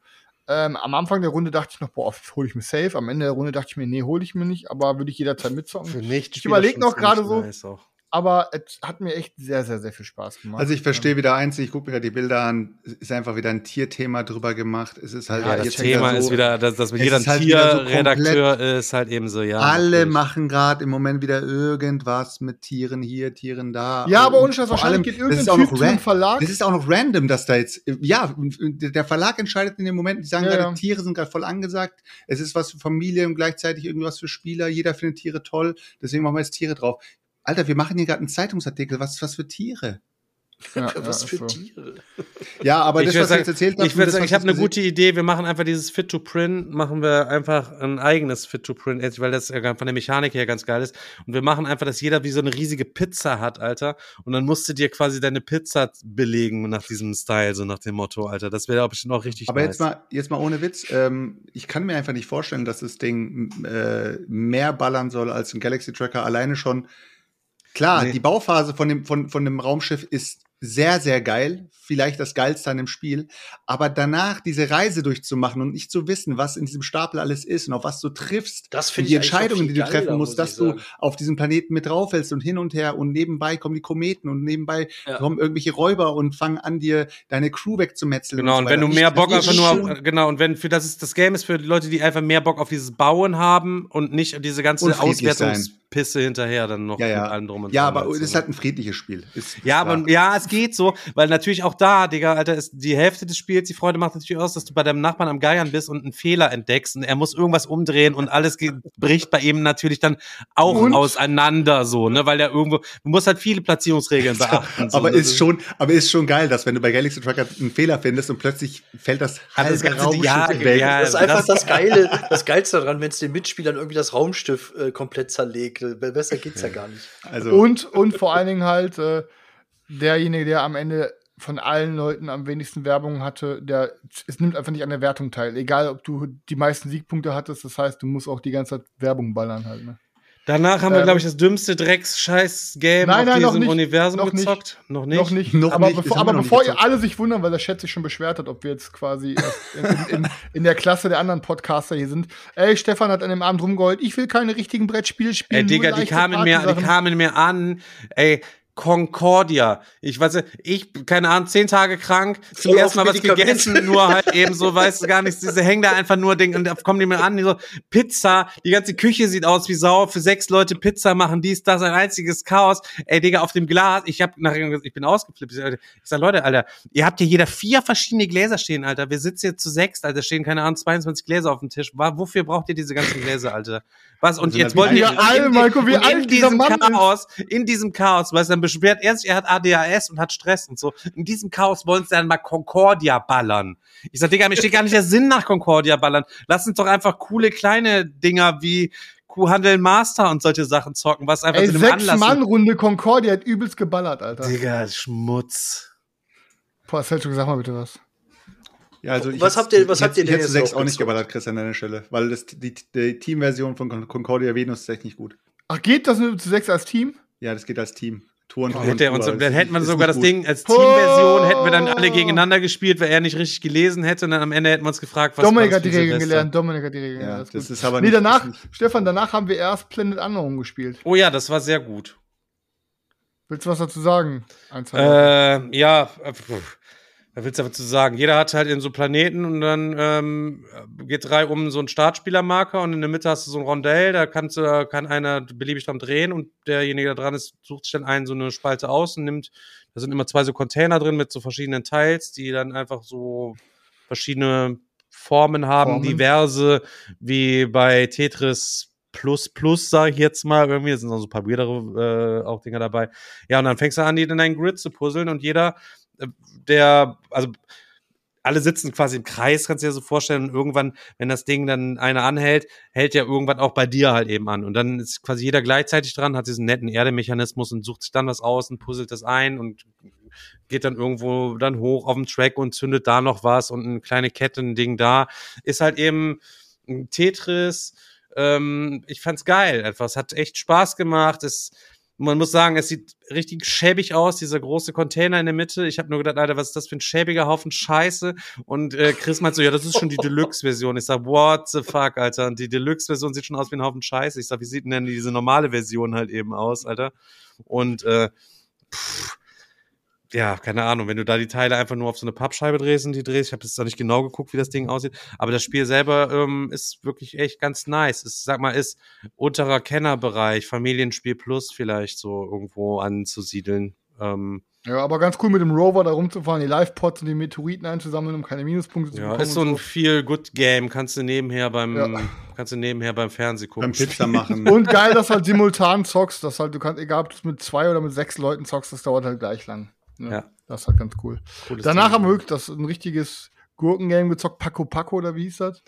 Ähm, am Anfang der Runde dachte ich noch, boah, hole ich mir safe. Am Ende der Runde dachte ich mir, nee, hole ich mir nicht, aber würde ich jederzeit mitzocken. Für nicht, ich überlege noch gerade so, aber es hat mir echt sehr, sehr, sehr viel Spaß gemacht. Also ich verstehe wieder eins, ich gucke mir gerade die Bilder an, ist einfach wieder ein Tierthema drüber gemacht. Es ist halt ja, das Thema so, ist wieder, dass, dass jeder ein halt Tierredakteur so ist, halt eben so, ja. Alle natürlich. Machen gerade im Moment wieder irgendwas mit Tieren hier, Tieren da. Ja, aber ohne Scheiß, wahrscheinlich geht irgendein Typ zum Verlag. Das ist auch noch random, dass da jetzt, ja, der Verlag entscheidet in dem Moment, die sagen ja, gerade, ja. Tiere sind gerade voll angesagt, es ist was für Familien, gleichzeitig irgendwas für Spieler, jeder findet Tiere toll, deswegen machen wir jetzt Tiere drauf. Alter, wir machen hier gerade einen Zeitungsartikel, was, was für Tiere? Ja, was ja, für so. Tiere. Ja, aber ich das, was sagen, jetzt erzählt habe, ich würde sagen, ich habe eine gute Idee. Wir machen einfach dieses Fit to Print, machen wir einfach ein eigenes Fit to Print, weil das von der Mechanik her ganz geil ist. Und wir machen einfach, dass jeder wie so eine riesige Pizza hat, Alter. Und dann musst du dir quasi deine Pizza belegen nach diesem Style, so nach dem Motto, Alter. Das wäre bestimmt auch richtig. Aber nice. jetzt mal, jetzt mal ohne Witz. Ähm, ich kann mir einfach nicht vorstellen, dass das Ding äh, mehr ballern soll als ein Galaxy Trucker alleine schon. Klar, nee. Die Bauphase von dem von von dem Raumschiff ist sehr, sehr geil, vielleicht das Geilste an dem Spiel, aber danach diese Reise durchzumachen und nicht zu wissen, was in diesem Stapel alles ist und auf was du triffst, das und die ich Entscheidungen, die du geiler, treffen musst, dass sagen. du auf diesem Planeten mit draufhältst und hin und her und nebenbei kommen die Kometen und nebenbei ja. kommen irgendwelche Räuber und fangen an, dir deine Crew wegzumetzeln. Genau, und, und wenn du mehr Bock einfach nur auf, genau, und wenn für das ist, das Game ist für die Leute, die einfach mehr Bock auf dieses Bauen haben und nicht diese ganze Auswertungspisse hinterher dann noch ja, ja. mit allem drum und dran. Ja, aber es ist halt ein friedliches Spiel. Ist, ja, klar. aber ja, es geht so, weil natürlich auch da, Digga, Alter, ist die Hälfte des Spiels, die Freude macht natürlich aus, dass du bei deinem Nachbarn am Geiern bist und einen Fehler entdeckst und er muss irgendwas umdrehen und alles geht, bricht bei ihm natürlich dann auch und? auseinander, so, ne, weil er irgendwo, du musst halt viele Platzierungsregeln beachten. So, aber so, ist so. schon, aber ist schon geil, dass wenn du bei Galaxy Trucker einen Fehler findest und plötzlich fällt das halbe das Raumschiff ja, weg. Ja, das ist einfach das, das Geile, das Geilste daran, wenn es den Mitspielern irgendwie das Raumschiff äh, komplett zerlegt. Besser geht's ja gar nicht. Also. Und, und vor allen Dingen halt, äh, derjenige, der am Ende von allen Leuten am wenigsten Werbung hatte, der es nimmt einfach nicht an der Wertung teil. Egal, ob du die meisten Siegpunkte hattest, das heißt, du musst auch die ganze Zeit Werbung ballern halt. Ne? Danach haben ähm, wir, glaube ich, das dümmste Drecks-Scheiß-Game auf diesem Universum noch gezockt. Nicht, noch nicht. Noch nicht. Noch aber nicht. Bevor, aber noch bevor nicht ihr alle sich wundern, weil das Schätze schon beschwert hat, ob wir jetzt quasi in, in, in, in der Klasse der anderen Podcaster hier sind. Ey, Stefan hat an dem Abend rumgeheult, ich will keine richtigen Brettspiele spielen. Ey, Digga, die kamen, mir, die kamen mir an. Ey, Concordia. Ich weiß nicht, ich, keine Ahnung, zehn Tage krank, so erstmal was gegessen, nur halt eben so, weißt du gar nichts, diese hängen da einfach nur, denken, und kommen die mir an, die so, Pizza, die ganze Küche sieht aus wie Sau, für sechs Leute Pizza machen, dies, das, ein einziges Chaos, ey, Digga, auf dem Glas, ich hab nachher gesagt, ich bin ausgeflippt, ich sag, Leute, Alter, ihr habt hier jeder vier verschiedene Gläser stehen, Alter, wir sitzen hier zu sechst, Alter, stehen, keine Ahnung, zweiundzwanzig Gläser auf dem Tisch, wofür braucht ihr diese ganzen Gläser, Alter? Was, und also, jetzt wollt ihr, alle, Michael, wie in, alt diesem Chaos, in diesem Chaos, weißt du, dann beschwert er sich, er hat A D H S und hat Stress und so. In diesem Chaos wollen sie dann mal Concordia ballern. Ich sag, Digga, mir steht gar nicht der Sinn nach Concordia ballern. Lass uns doch einfach coole kleine Dinger wie Kuhhandel Master und solche Sachen zocken, was einfach Ey, zu einem Anlass. Sechs-Mann-Runde Concordia hat übelst geballert, Alter. Digga, Schmutz. Boah, Selçuk, sag mal bitte was. Ja, also ich was jetzt, habt ihr, was jetzt, habt ihr denn jetzt, jetzt sechs auch nicht geballert, Chris, an deiner Stelle, weil das, die, die Teamversion von Concordia Venus ist echt nicht gut. Ach, geht das nur zu sechs als Team? Ja, das geht als Team. Tour und Tour hätte und Tour, uns, dann hätten wir sogar das gut. Ding als Teamversion, hätten wir dann alle gegeneinander gespielt, weil er nicht richtig gelesen hätte und dann am Ende hätten wir uns gefragt, was Dominik hat die Regeln gelernt, Dominik hat die Regeln ja, gelernt. Das ist aber nee, danach, nicht. Stefan, danach haben wir erst Planet Unknown gespielt. Oh ja, das war sehr gut. Willst du was dazu sagen? Ein, zwei, äh, ja, pff. Da willst du aber zu sagen, jeder hat halt in so Planeten und dann ähm, geht drei um so einen Startspielermarker und in der Mitte hast du so ein Rondell, da kannst, äh, kann einer beliebig dran drehen und derjenige, der dran ist, sucht sich dann einen so eine Spalte aus und nimmt, da sind immer zwei so Container drin mit so verschiedenen Teils, die dann einfach so verschiedene Formen haben, Formen. diverse, wie bei Tetris Plus Plus, sag ich jetzt mal, irgendwie, da sind noch so ein paar weirdere äh, auch Dinger dabei. Ja, und dann fängst du an, die in deinen Grid zu puzzeln und jeder der, also alle sitzen quasi im Kreis, kannst du dir so vorstellen und irgendwann, wenn das Ding dann einer anhält, hält ja irgendwann auch bei dir halt eben an und dann ist quasi jeder gleichzeitig dran, hat diesen netten Erdemechanismus und sucht sich dann was aus und puzzelt das ein und geht dann irgendwo dann hoch auf dem Track und zündet da noch was und eine kleine Kette, ein Ding da, ist halt eben ein Tetris, ähm, ich fand's geil, etwas hat echt Spaß gemacht, es man muss sagen, es sieht richtig schäbig aus, dieser große Container in der Mitte. Ich habe nur gedacht, Alter, was ist das für ein schäbiger Haufen Scheiße? Und äh, Chris meint so, ja, das ist schon die Deluxe-Version. Ich sag, what the fuck, Alter. Und die Deluxe-Version sieht schon aus wie ein Haufen Scheiße. Ich sag, wie sieht denn, denn diese normale Version halt eben aus, Alter? Und äh, pff, ja, keine Ahnung, wenn du da die Teile einfach nur auf so eine Pappscheibe drehst und die drehst, ich habe jetzt auch nicht genau geguckt, wie das Ding aussieht, aber das Spiel selber ähm, ist wirklich echt ganz nice. Es, sag mal, ist unterer Kennerbereich, Familienspiel Plus vielleicht so irgendwo anzusiedeln. Ähm, ja, aber ganz cool mit dem Rover da rumzufahren, die Live-Pods und die Meteoriten einzusammeln, um keine Minuspunkte zu ja, bekommen. Ja, ist so ein Feel-Good-Game, kannst du nebenher beim ja. kannst du nebenher beim Fernsehen gucken. Beim Pizza machen. Und geil, dass du halt simultan zockst, dass halt du kannst, egal ob du es mit zwei oder mit sechs Leuten zockst, das dauert halt gleich lang. Ja, ja. Das ist halt ganz cool. Cooles Danach Ding. Haben wir wirklich das ein richtiges Gurkengame gezockt. Paco Paco, oder wie hieß das?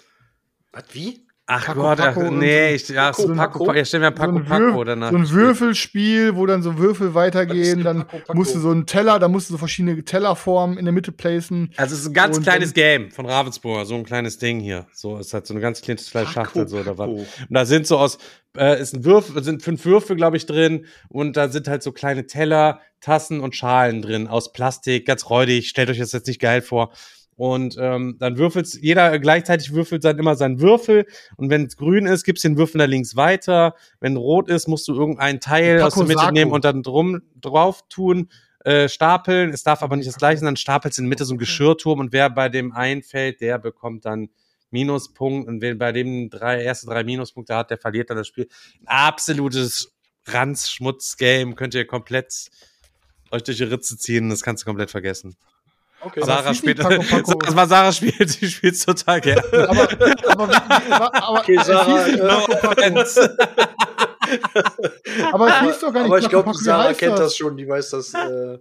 Was, wie? Ach Paco, Gott, Paco ach, nee, ich, ja, so Paco, Paco, ja, stellen wir Paco, so Paco Würf, danach. So ein Würfelspiel, wo dann so Würfel weitergehen, dann Paco, Paco. musst du so einen Teller, da musst du so verschiedene Tellerformen in der Mitte placen. Also es ist ein ganz und, kleines und, Game von Ravensburger, so ein kleines Ding hier. So, es hat so eine ganz kleine Schachtel, so da war. Und da sind so aus, äh, ist ein Würfel, sind fünf Würfel, glaube ich, drin und da sind halt so kleine Teller, Tassen und Schalen drin, aus Plastik, ganz räudig, stellt euch das jetzt nicht geil vor. Und ähm, dann würfelt jeder gleichzeitig würfelt dann immer seinen Würfel. Und wenn es grün ist, gibst du den Würfel da links weiter. Wenn rot ist, musst du irgendeinen Teil aus der Mitte nehmen und dann drum drauf tun, äh, stapeln. Es darf aber nicht das gleiche sein, dann stapelst in der Mitte so ein Geschirrturm und wer bei dem einfällt, der bekommt dann Minuspunkt. Und wer bei dem drei, erste drei Minuspunkte hat, der verliert dann das Spiel. Ein absolutes Ranz-Schmutz-Game. Könnt ihr komplett euch durch die Ritze ziehen, das kannst du komplett vergessen. Okay. Sarah spielt, Paco, Paco. Das war Sarah spielt, sie spielt total gerne. Aber, aber, aber, aber okay, Sarah, es hieß nicht Paco, Paco. Aber es hieß doch gar nicht. Aber ich glaube, Sarah kennt das schon, die weiß das. Äh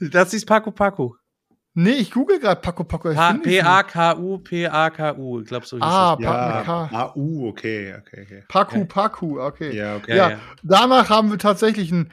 das hieß Paco Paco. Nee, ich google gerade Paco Paco. P-A-K-U, P-A-K-U. Ich glaube, so hieß ah, das. Ah, Paco. Ja. A-U, okay, okay, okay. Paco, Paco, okay. Ja, okay. Ja, ja. Danach haben wir tatsächlich ein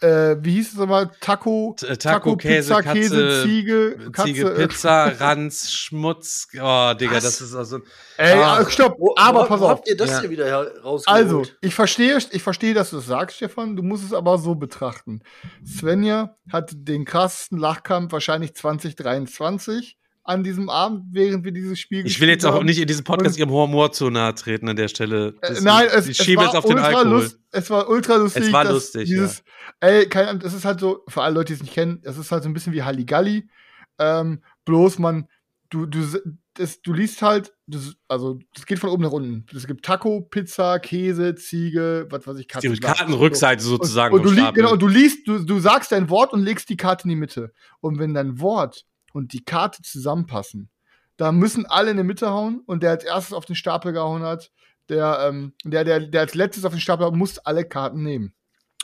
Äh, wie hieß es nochmal? Taco, Taco, Taco Käse, Pizza, Katze, Käse, Ziege, Katze, Ziege, Pizza, Ranz, Schmutz. Oh, Digga, was? Das ist also. Ey, ah, stopp, wo, aber wo, pass wo auf. Habt ihr das ja. hier wieder rausgeholt? Also, ich verstehe, ich verstehe, dass du das sagst, Stefan, du musst es aber so betrachten. Svenja hat den krassesten Lachkampf wahrscheinlich zwanzig dreiundzwanzig an diesem Abend, während wir dieses Spiel gespielt haben. Ich will jetzt auch nicht in diesem Podcast ihrem Humor zu nahe treten an der Stelle. Äh, nein, es, ich schiebe es, es auf den Alkohol. Lust, es war ultra lustig. Es war lustig, dieses, ja. Ey, keine Ahnung, es ist halt so, für alle Leute, die es nicht kennen, es ist halt so ein bisschen wie Halligalli. Ähm, bloß man, du, du, das, du liest halt, das, also, das geht von oben nach unten. Es gibt Taco, Pizza, Käse, Ziege, was weiß ich, Katze. Die Kartenrückseite so. sozusagen. Und, und, du, genau, und du liest, du, du sagst dein Wort und legst die Karte in die Mitte. Und wenn dein Wort und die Karte zusammenpassen, da müssen alle in der Mitte hauen und der als erstes auf den Stapel gehauen hat, der, ähm, der, der, der als letztes auf den Stapel hat, muss alle Karten nehmen.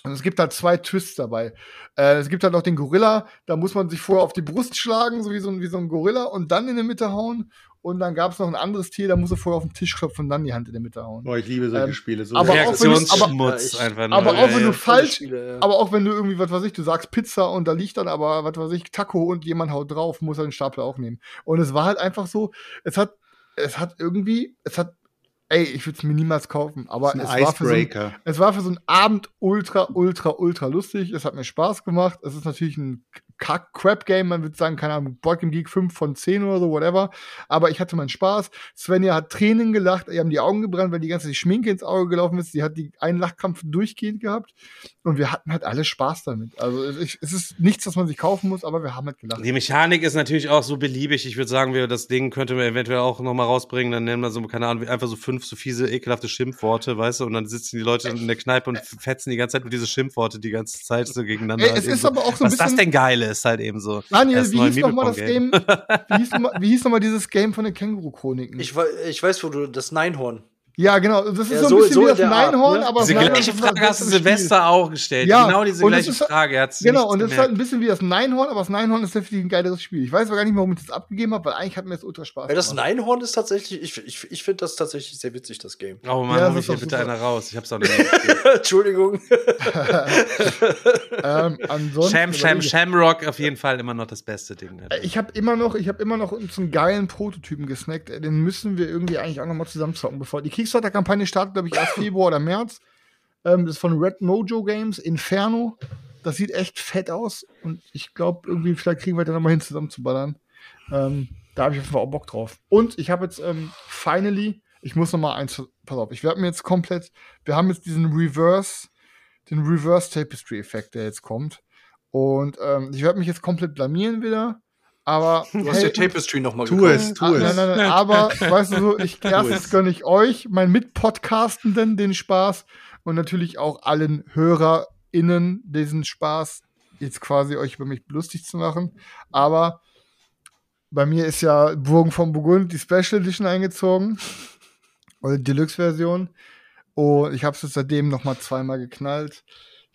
Und es gibt halt zwei Twists dabei. Äh, es gibt halt noch den Gorilla, da muss man sich vorher auf die Brust schlagen, so wie so, wie so ein Gorilla, und dann in der Mitte hauen. Und dann gab es noch ein anderes Tier, da musst du vorher auf den Tisch klopfen und dann die Hand in der Mitte hauen. Boah, ich liebe solche ähm, Spiele. So aber Reaktionsschmutz einfach nur. Aber auch wenn du falsch, aber auch wenn du irgendwie, was weiß ich, du sagst Pizza und da liegt dann aber, was weiß ich, Taco und jemand haut drauf, muss er den Stapel auch nehmen. Und es war halt einfach so, es hat, es hat irgendwie, es hat, ey, ich würde es mir niemals kaufen, aber es war, für so ein, es war für so einen Abend ultra, ultra, ultra lustig. Es hat mir Spaß gemacht. Es ist natürlich ein Crap-Game, man würde sagen, keine Ahnung, Boardgame Geek fünf von zehn oder so, whatever. Aber ich hatte meinen Spaß. Svenja hat Tränen gelacht, ihr haben die Augen gebrannt, weil die ganze Schminke ins Auge gelaufen ist. Sie hat die einen Lachkampf durchgehend gehabt. Und wir hatten halt alle Spaß damit. Also ich, es ist nichts, was man sich kaufen muss, aber wir haben halt gelacht. Die Mechanik ist natürlich auch so beliebig. Ich würde sagen, wir das Ding könnte man eventuell auch nochmal rausbringen. Dann nennen wir so, keine Ahnung, einfach so fünf so fiese, ekelhafte Schimpfworte, weißt du? Und dann sitzen die Leute in der Kneipe und fetzen die ganze Zeit mit diese Schimpfworte die ganze Zeit so gegeneinander. Ey, es halt ist aber auch so ein bisschen, was ist das denn Geiles? Ist halt eben so. Daniel, wie hieß nochmal das Game? Wie hieß nochmal noch dieses Game von den Känguru-Chroniken? Ich, ich weiß, wo du das Neinhorn. Ja, genau. Das ist ja, so ein bisschen so wie das Neinhorn, Art, ne? aber diese gleiche Frage hast du Silvester Spiel. auch gestellt. Ja, genau diese gleiche ist, Frage. Genau, und das ist halt ein bisschen wie das Neinhorn, aber das Neinhorn ist definitiv ein geileres Spiel. Ich weiß aber gar nicht mehr, warum ich das abgegeben habe, weil eigentlich hat mir das ultra Spaß gemacht. Ja, das Neinhorn ist tatsächlich, ich, ich, ich finde das tatsächlich sehr witzig, das Game. Oh Mann, ja, hol ich hier bitte einer raus. Ich hab's auch nicht gespielt. Entschuldigung. ähm, ansonsten Sham, Sham, Shamrock auf jeden Fall immer noch das beste Ding. Ich habe immer noch, ich habe immer noch so einen geilen Prototypen gesnackt. Den müssen wir irgendwie eigentlich auch nochmal zusammenzocken, bevor die Kicks der Kampagne startet, glaube ich, erst Februar oder März. Ähm, das ist von Red Mojo Games, Inferno. Das sieht echt fett aus und ich glaube, irgendwie, vielleicht kriegen wir da nochmal hin, zusammen zu ballern. Ähm, da habe ich auf jeden Fall auch Bock drauf. Und ich habe jetzt, ähm, finally, ich muss nochmal eins, pass auf, ich werde mir jetzt komplett, wir haben jetzt diesen Reverse, den Reverse Tapestry-Effekt, der jetzt kommt. Und ähm, ich werde mich jetzt komplett blamieren wieder. Aber du hast hey, dir Tapestry nochmal gekauft. Tu es, tu es. Nein, nein, nein, aber, weißt du so, ich, erstens gönne ich euch, meinen Mitpodcastenden den Spaß und natürlich auch allen HörerInnen diesen Spaß, jetzt quasi euch über mich lustig zu machen. Aber bei mir ist ja Burgen von Burgund die Special Edition eingezogen. Oder Deluxe-Version. Und ich habe es jetzt seitdem nochmal zweimal geknallt.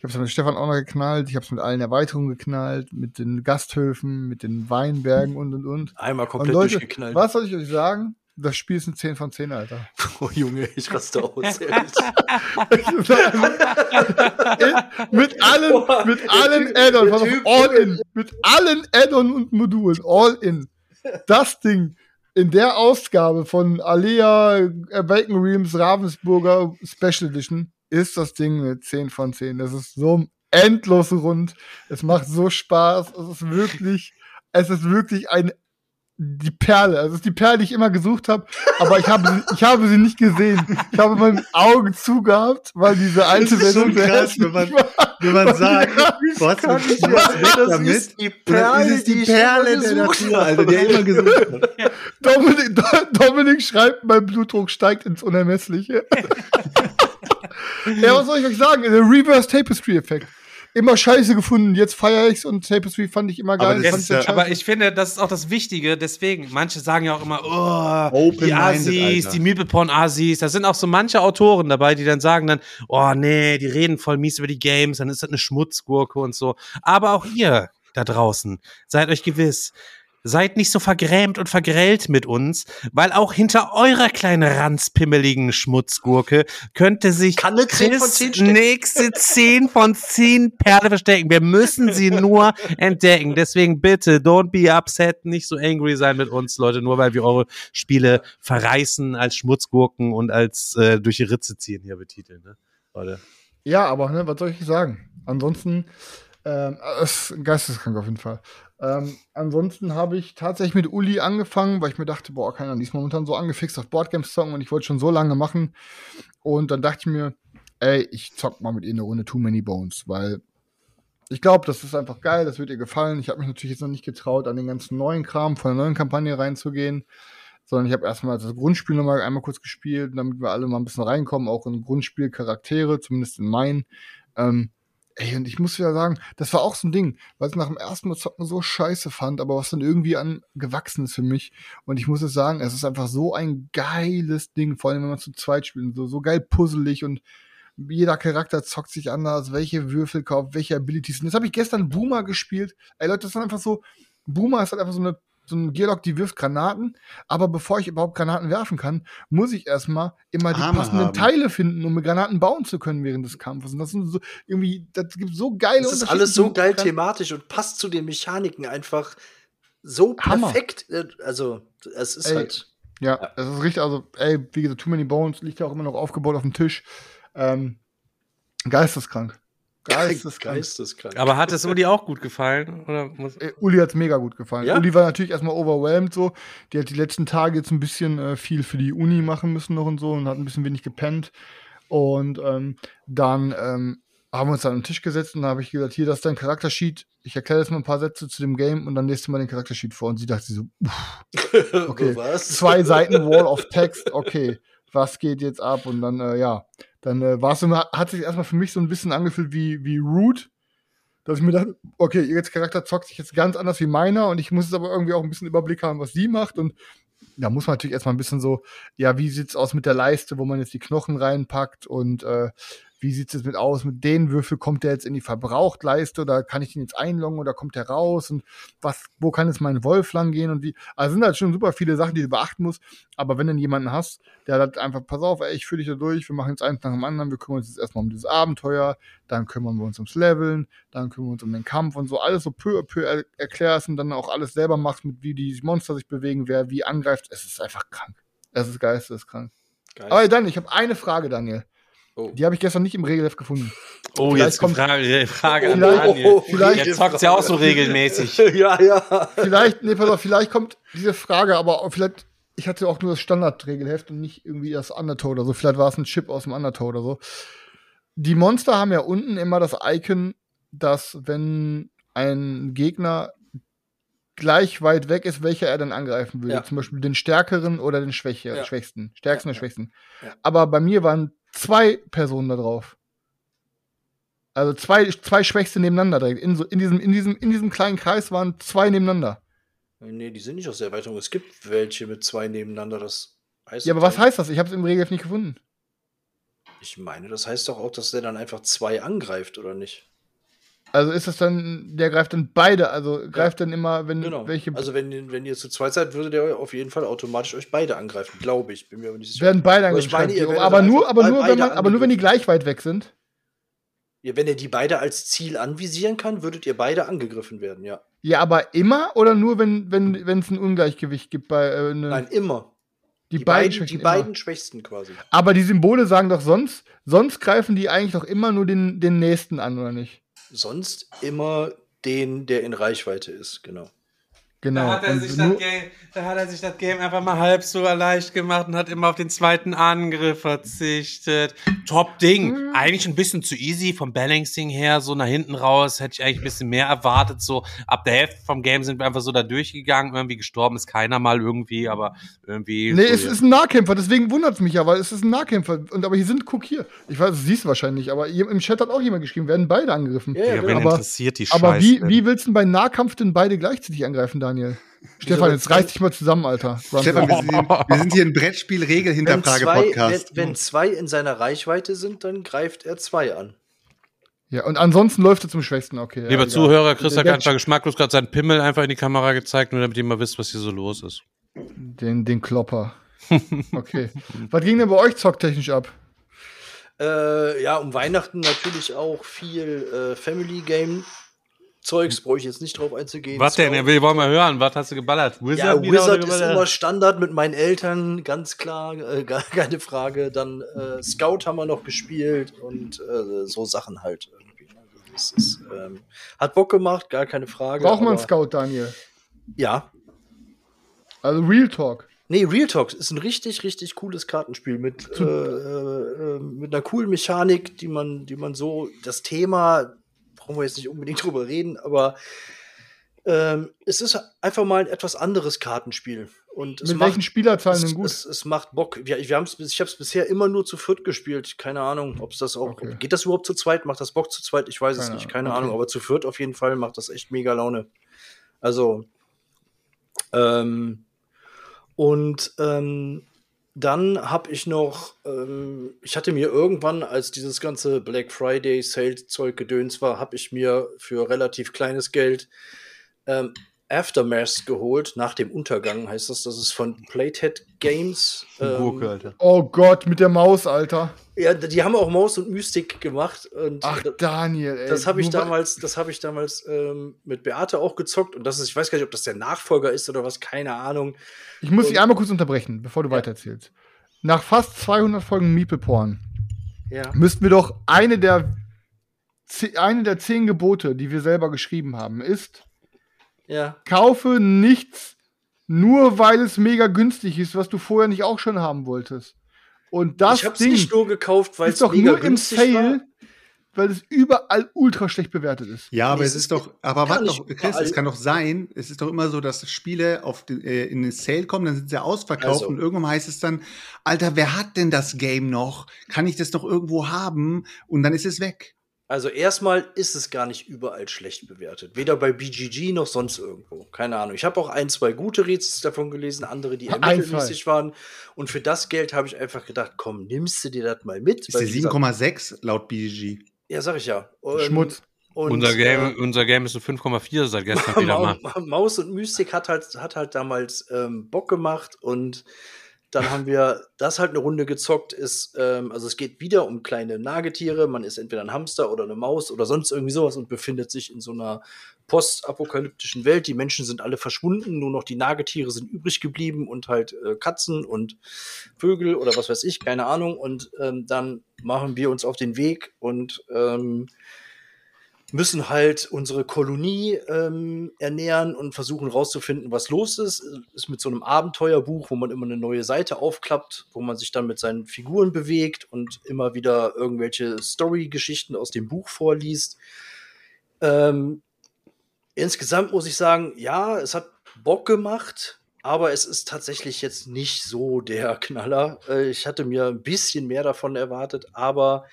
Ich habe es mit Stefan auch noch geknallt, ich habe es mit allen Erweiterungen geknallt, mit den Gasthöfen, mit den Weinbergen und und und. Einmal komplett und Leute, durchgeknallt. Was soll ich euch sagen? Das Spiel ist ein zehn von zehn, Alter. Oh Junge, ich raste aus, ehrlich. mit allen, mit allen Add-on, all in. Mit allen Add-on und Modulen, all in. Das Ding in der Ausgabe von Alea, Awaken Realms, Ravensburger Special Edition ist das Ding eine zehn von zehn. Das ist so endlos rund. Es macht so Spaß. Es ist wirklich, es ist wirklich ein die Perle, also es ist die Perle, die ich immer gesucht habe, aber ich habe sie, ich habe sie nicht gesehen. Ich habe meine Augen zugehabt, weil diese alte Version krass, wenn man, wenn man sagt, was ist damit? Ist die Perle, das ist die, die Perle der Natur, also der immer gesucht hat. Ja. Dominik, Do, Dominik schreibt, mein Blutdruck steigt ins Unermessliche. Ja, was soll ich euch sagen? Der Reverse Tapestry-Effekt. Immer scheiße gefunden, jetzt feiere ich's und Tapestry fand ich immer geil. Aber, das, ich, aber ich finde, das ist auch das Wichtige, deswegen, manche sagen ja auch immer, oh, die Asis, die Meeple Porn Asis, da sind auch so manche Autoren dabei, die dann sagen dann, oh nee, die reden voll mies über die Games, dann ist das eine Schmutzgurke und so. Aber auch ihr da draußen, seid euch gewiss, seid nicht so vergrämt und vergrellt mit uns, weil auch hinter eurer kleinen ranzpimmeligen Schmutzgurke könnte sich Chris nächste zehn von zehn Perle verstecken. Wir müssen sie nur entdecken. Deswegen bitte, don't be upset, nicht so angry sein mit uns, Leute, nur weil wir eure Spiele verreißen als Schmutzgurken und als äh, durch die Ritze ziehen hier betiteln, ne, Leute? Ja, aber ne, was soll ich sagen? Ansonsten ähm, es ist geisteskrank auf jeden Fall. Ähm, ansonsten habe ich tatsächlich mit Uli angefangen, weil ich mir dachte, boah, keiner ist momentan so angefixt auf Boardgames-Zocken und ich wollte schon so lange machen. Und dann dachte ich mir, ey, ich zock mal mit ihr eine Runde Too Many Bones, weil ich glaube, das ist einfach geil, das wird ihr gefallen. Ich habe mich natürlich jetzt noch nicht getraut, an den ganzen neuen Kram von der neuen Kampagne reinzugehen, sondern ich habe erstmal das Grundspiel nochmal einmal kurz gespielt, damit wir alle mal ein bisschen reinkommen, auch in Grundspielcharaktere, zumindest in meinen. Ähm, Ey, und ich muss wieder sagen, das war auch so ein Ding, weil ich nach dem ersten Mal zocken so scheiße fand, aber was dann irgendwie angewachsen ist für mich. Und ich muss es sagen, es ist einfach so ein geiles Ding, vor allem wenn man zu zweit spielt, so, so geil puzzelig und jeder Charakter zockt sich anders, welche Würfel kauft, welche Abilities. Und jetzt habe ich gestern Boomer gespielt. Ey Leute, das ist einfach so, Boomer ist halt einfach so eine so ein Gearlock, die wirft Granaten, aber bevor ich überhaupt Granaten werfen kann, muss ich erstmal immer die Arme passenden haben. Teile finden, um mit Granaten bauen zu können während des Kampfes. Und das sind so irgendwie, das gibt so geile. Das ist alles so geil thematisch und passt zu den Mechaniken einfach so perfekt. Hammer. Also, es ist ey, halt. Ja, ja, es ist richtig. Also, ey, wie gesagt, Too Many Bones liegt ja auch immer noch aufgebaut auf dem Tisch. Ähm, geisteskrank. Geisteskrank. Geisteskrank. Aber hat es Uli auch gut gefallen? Oder muss äh, Uli hat's mega gut gefallen. Ja? Uli war natürlich erstmal overwhelmed so. Die hat die letzten Tage jetzt ein bisschen äh, viel für die Uni machen müssen noch und so und hat ein bisschen wenig gepennt. Und ähm, dann ähm, haben wir uns an den Tisch gesetzt und da habe ich gesagt, hier, das ist dein Charaktersheet. Ich erkläre jetzt mal ein paar Sätze zu dem Game und dann lest du mal den Charaktersheet vor. Und sie dachte so, uff, okay, was? Zwei Seiten Wall of Text, okay, was geht jetzt ab? Und dann, äh, ja. Dann äh, war es so, hat sich erstmal für mich so ein bisschen angefühlt wie, wie Root, dass ich mir dachte, okay, ihr Charakter zockt sich jetzt ganz anders wie meiner und ich muss jetzt aber irgendwie auch ein bisschen Überblick haben, was sie macht und da muss man natürlich erstmal ein bisschen so, ja, wie sieht's aus mit der Leiste, wo man jetzt die Knochen reinpackt und äh, wie sieht's jetzt mit aus, mit den Würfel, kommt der jetzt in die Verbrauchtleiste oder kann ich den jetzt einloggen oder kommt der raus und was, wo kann jetzt mein Wolf lang gehen und wie, also sind halt schon super viele Sachen, die du beachten musst, aber wenn du jemanden hast, der hat einfach, pass auf, ey, ich führe dich da durch, wir machen jetzt eins nach dem anderen, wir kümmern uns jetzt erstmal um dieses Abenteuer, dann kümmern wir uns ums Leveln, dann kümmern wir uns um den Kampf und so, alles so peu à peu er- erklärst und dann auch alles selber machst, mit wie die Monster sich bewegen, wer wie angreift, es ist einfach krank. Es ist geisteskrank. Geil. Aber dann, ich habe eine Frage, Daniel. Oh. Die habe ich gestern nicht im Regelheft gefunden. Oh, vielleicht jetzt kommt Frage, Frage an Daniel. Oh, oh, oh, der zockt ja auch so regelmäßig. Ja, ja. Vielleicht, nee, pass auf, vielleicht kommt diese Frage, aber vielleicht, ich hatte auch nur das Standardregelheft und nicht irgendwie das Undertow oder so. Vielleicht war es ein Chip aus dem Undertow oder so. Die Monster haben ja unten immer das Icon, dass wenn ein Gegner gleich weit weg ist, welcher er dann angreifen würde. Ja. Zum Beispiel den Stärkeren oder den Schwächer, ja. Schwächsten. Stärksten oder ja, ja. Schwächsten. Ja. Aber bei mir waren zwei Personen da drauf. Also zwei, zwei Schwächste nebeneinander direkt. In, so, in, diesem, in, diesem, in diesem kleinen Kreis waren zwei nebeneinander. Nee, die sind nicht aus der Erweiterung. Es gibt welche mit zwei nebeneinander. Das heißt ja, aber was heißt das? Ich habe es im Regelheft nicht gefunden. Ich meine, das heißt doch auch, dass der dann einfach zwei angreift, oder nicht? Also ist das dann, der greift dann beide, also greift ja. dann immer, wenn genau. welche... Also wenn, wenn ihr zu zweit seid, würde der auf jeden Fall automatisch euch beide angreifen, glaube ich. Bin mir aber nicht sicher. Werden beide angegriffen. Aber, ich meine, ihr aber nur, aber nur, wenn man, aber nur, wenn die gleich weit weg sind. Ja, wenn ihr die beide als Ziel anvisieren kann, würdet ihr beide angegriffen werden, ja. Ja, aber immer oder nur, wenn wenn wenn es ein Ungleichgewicht gibt? bei äh, ne Nein, immer. Die, die beiden, beiden, die beiden Schwächsten quasi. Aber die Symbole sagen doch sonst, sonst greifen die eigentlich doch immer nur den, den Nächsten an, oder nicht? Sonst immer den, der in Reichweite ist, genau. Genau. Da hat er, sich das, Game, da hat er sich das Game einfach mal halb so leicht gemacht und hat immer auf den zweiten Angriff verzichtet. Top Ding. Mhm. Eigentlich ein bisschen zu easy vom Balancing her, so nach hinten raus. Hätte ich eigentlich ein bisschen mehr erwartet. So ab der Hälfte vom Game sind wir einfach so da durchgegangen. Irgendwie gestorben ist keiner mal irgendwie, aber irgendwie. Nee, so es ja. ist ein Nahkämpfer, deswegen wundert es mich ja, weil es ist ein Nahkämpfer. Und aber hier sind, guck hier. Ich weiß, du siehst wahrscheinlich, aber im Chat hat auch jemand geschrieben, werden beide angegriffen. Ja, ja, aber, wen interessiert die Scheiße? Aber wie, wie willst du denn bei Nahkampf denn beide gleichzeitig angreifen, dann? Daniel. Stefan, jetzt reiß dich mal zusammen, Alter. Stefan, wir sind, wir sind hier ein Brettspiel-Regel-Hinterfrage-Podcast. Wenn, wenn zwei in seiner Reichweite sind, dann greift er zwei an. Ja, und ansonsten läuft er zum Schwächsten, okay. Ja, lieber egal. Zuhörer, Chris hat ganz geschmacklos gerade seinen Pimmel einfach in die Kamera gezeigt, nur damit ihr mal wisst, was hier so los ist. Den, den Klopper. Okay. Was ging denn bei euch zocktechnisch ab? Äh, ja, um Weihnachten natürlich auch viel äh, Family-Game. Zeugs, brauche ich jetzt nicht drauf einzugehen. Was denn? Er will, wollen wir hören. Was hast du geballert? Wizard, ja, Wizard ist immer Standard mit meinen Eltern, ganz klar, äh, gar keine Frage. Dann äh, Scout haben wir noch gespielt und äh, so Sachen halt irgendwie. Das ist, ähm, hat Bock gemacht, gar keine Frage. Braucht man Scout, Daniel? Ja. Also Real Talk. Nee, Real Talk ist ein richtig, richtig cooles Kartenspiel mit, äh, äh, mit einer coolen Mechanik, die man, die man so, das Thema brauchen wir jetzt nicht unbedingt drüber reden, aber ähm, es ist einfach mal ein etwas anderes Kartenspiel. Und es Mit macht, welchen Spielerzahlen denn gut? Es, es macht Bock. Wir, wir haben's, ich habe es bisher immer nur zu viert gespielt. Keine Ahnung, ob es das auch. Okay. Geht das überhaupt zu zweit? Macht das Bock zu zweit? Ich weiß keine es nicht. Keine okay. Ahnung. Aber zu viert auf jeden Fall macht das echt mega Laune. Also. Ähm, und. Ähm, Dann habe ich noch, ähm, ich hatte mir irgendwann, als dieses ganze Black Friday Sale-Zeug gedöns war, habe ich mir für relativ kleines Geld ähm, Aftermath geholt. Nach dem Untergang heißt das, das ist von Playtech Games. Ähm, Burke, Alter. Oh Gott, mit der Maus, Alter. Ja, die haben auch Maus und Mystik gemacht. Und ach, Daniel, ey. Das habe ich damals, das hab ich damals ähm, mit Beate auch gezockt. Und das ist, ich weiß gar nicht, ob das der Nachfolger ist oder was, keine Ahnung. Ich muss und, dich einmal kurz unterbrechen, bevor du ja. weitererzählst. Nach fast zweihundert Folgen Meeple Porn ja. müssten wir doch eine der, eine der zehn Gebote, die wir selber geschrieben haben, ist ja. kaufe nichts, nur weil es mega günstig ist, was du vorher nicht auch schon haben wolltest. Und das ich hab's Ding nicht nur gekauft, weil es doch mega nur günstig im Sale, war. Weil es überall ultra schlecht bewertet ist. Ja, aber nee, es ist doch, aber warte doch, Chris, es kann doch sein, es ist doch immer so, dass Spiele auf den, äh, in den Sale kommen, dann sind sie ausverkauft also. Und irgendwann heißt es dann, Alter, wer hat denn das Game noch? Kann ich das noch irgendwo haben? Und dann ist es weg. Also erstmal ist es gar nicht überall schlecht bewertet. Weder bei B G G noch sonst irgendwo. Keine Ahnung. Ich habe auch ein, zwei gute Rätsels davon gelesen, andere, die ermittelmäßig waren. Und für das Geld habe ich einfach gedacht, komm, nimmst du dir das mal mit? Ist der sieben Komma sechs laut B G G? Ja, sag ich ja. Und, Schmutz. Und, unser, Game, äh, unser Game ist so fünf Komma vier seit gestern wieder mal. Maus und Mystik hat halt, hat halt damals ähm, Bock gemacht und dann haben wir das halt eine Runde gezockt. Ist, ähm, also es geht wieder um kleine Nagetiere. Man ist entweder ein Hamster oder eine Maus oder sonst irgendwie sowas und befindet sich in so einer postapokalyptischen Welt. Die Menschen sind alle verschwunden, nur noch die Nagetiere sind übrig geblieben und halt äh, Katzen und Vögel oder was weiß ich, keine Ahnung. Und ähm, dann machen wir uns auf den Weg und ähm, müssen halt unsere Kolonie ähm, ernähren und versuchen rauszufinden, was los ist. Ist mit so einem Abenteuerbuch, wo man immer eine neue Seite aufklappt, wo man sich dann mit seinen Figuren bewegt und immer wieder irgendwelche Story-Geschichten aus dem Buch vorliest. Ähm, insgesamt muss ich sagen, ja, es hat Bock gemacht, aber es ist tatsächlich jetzt nicht so der Knaller. Äh, ich hatte mir ein bisschen mehr davon erwartet, aber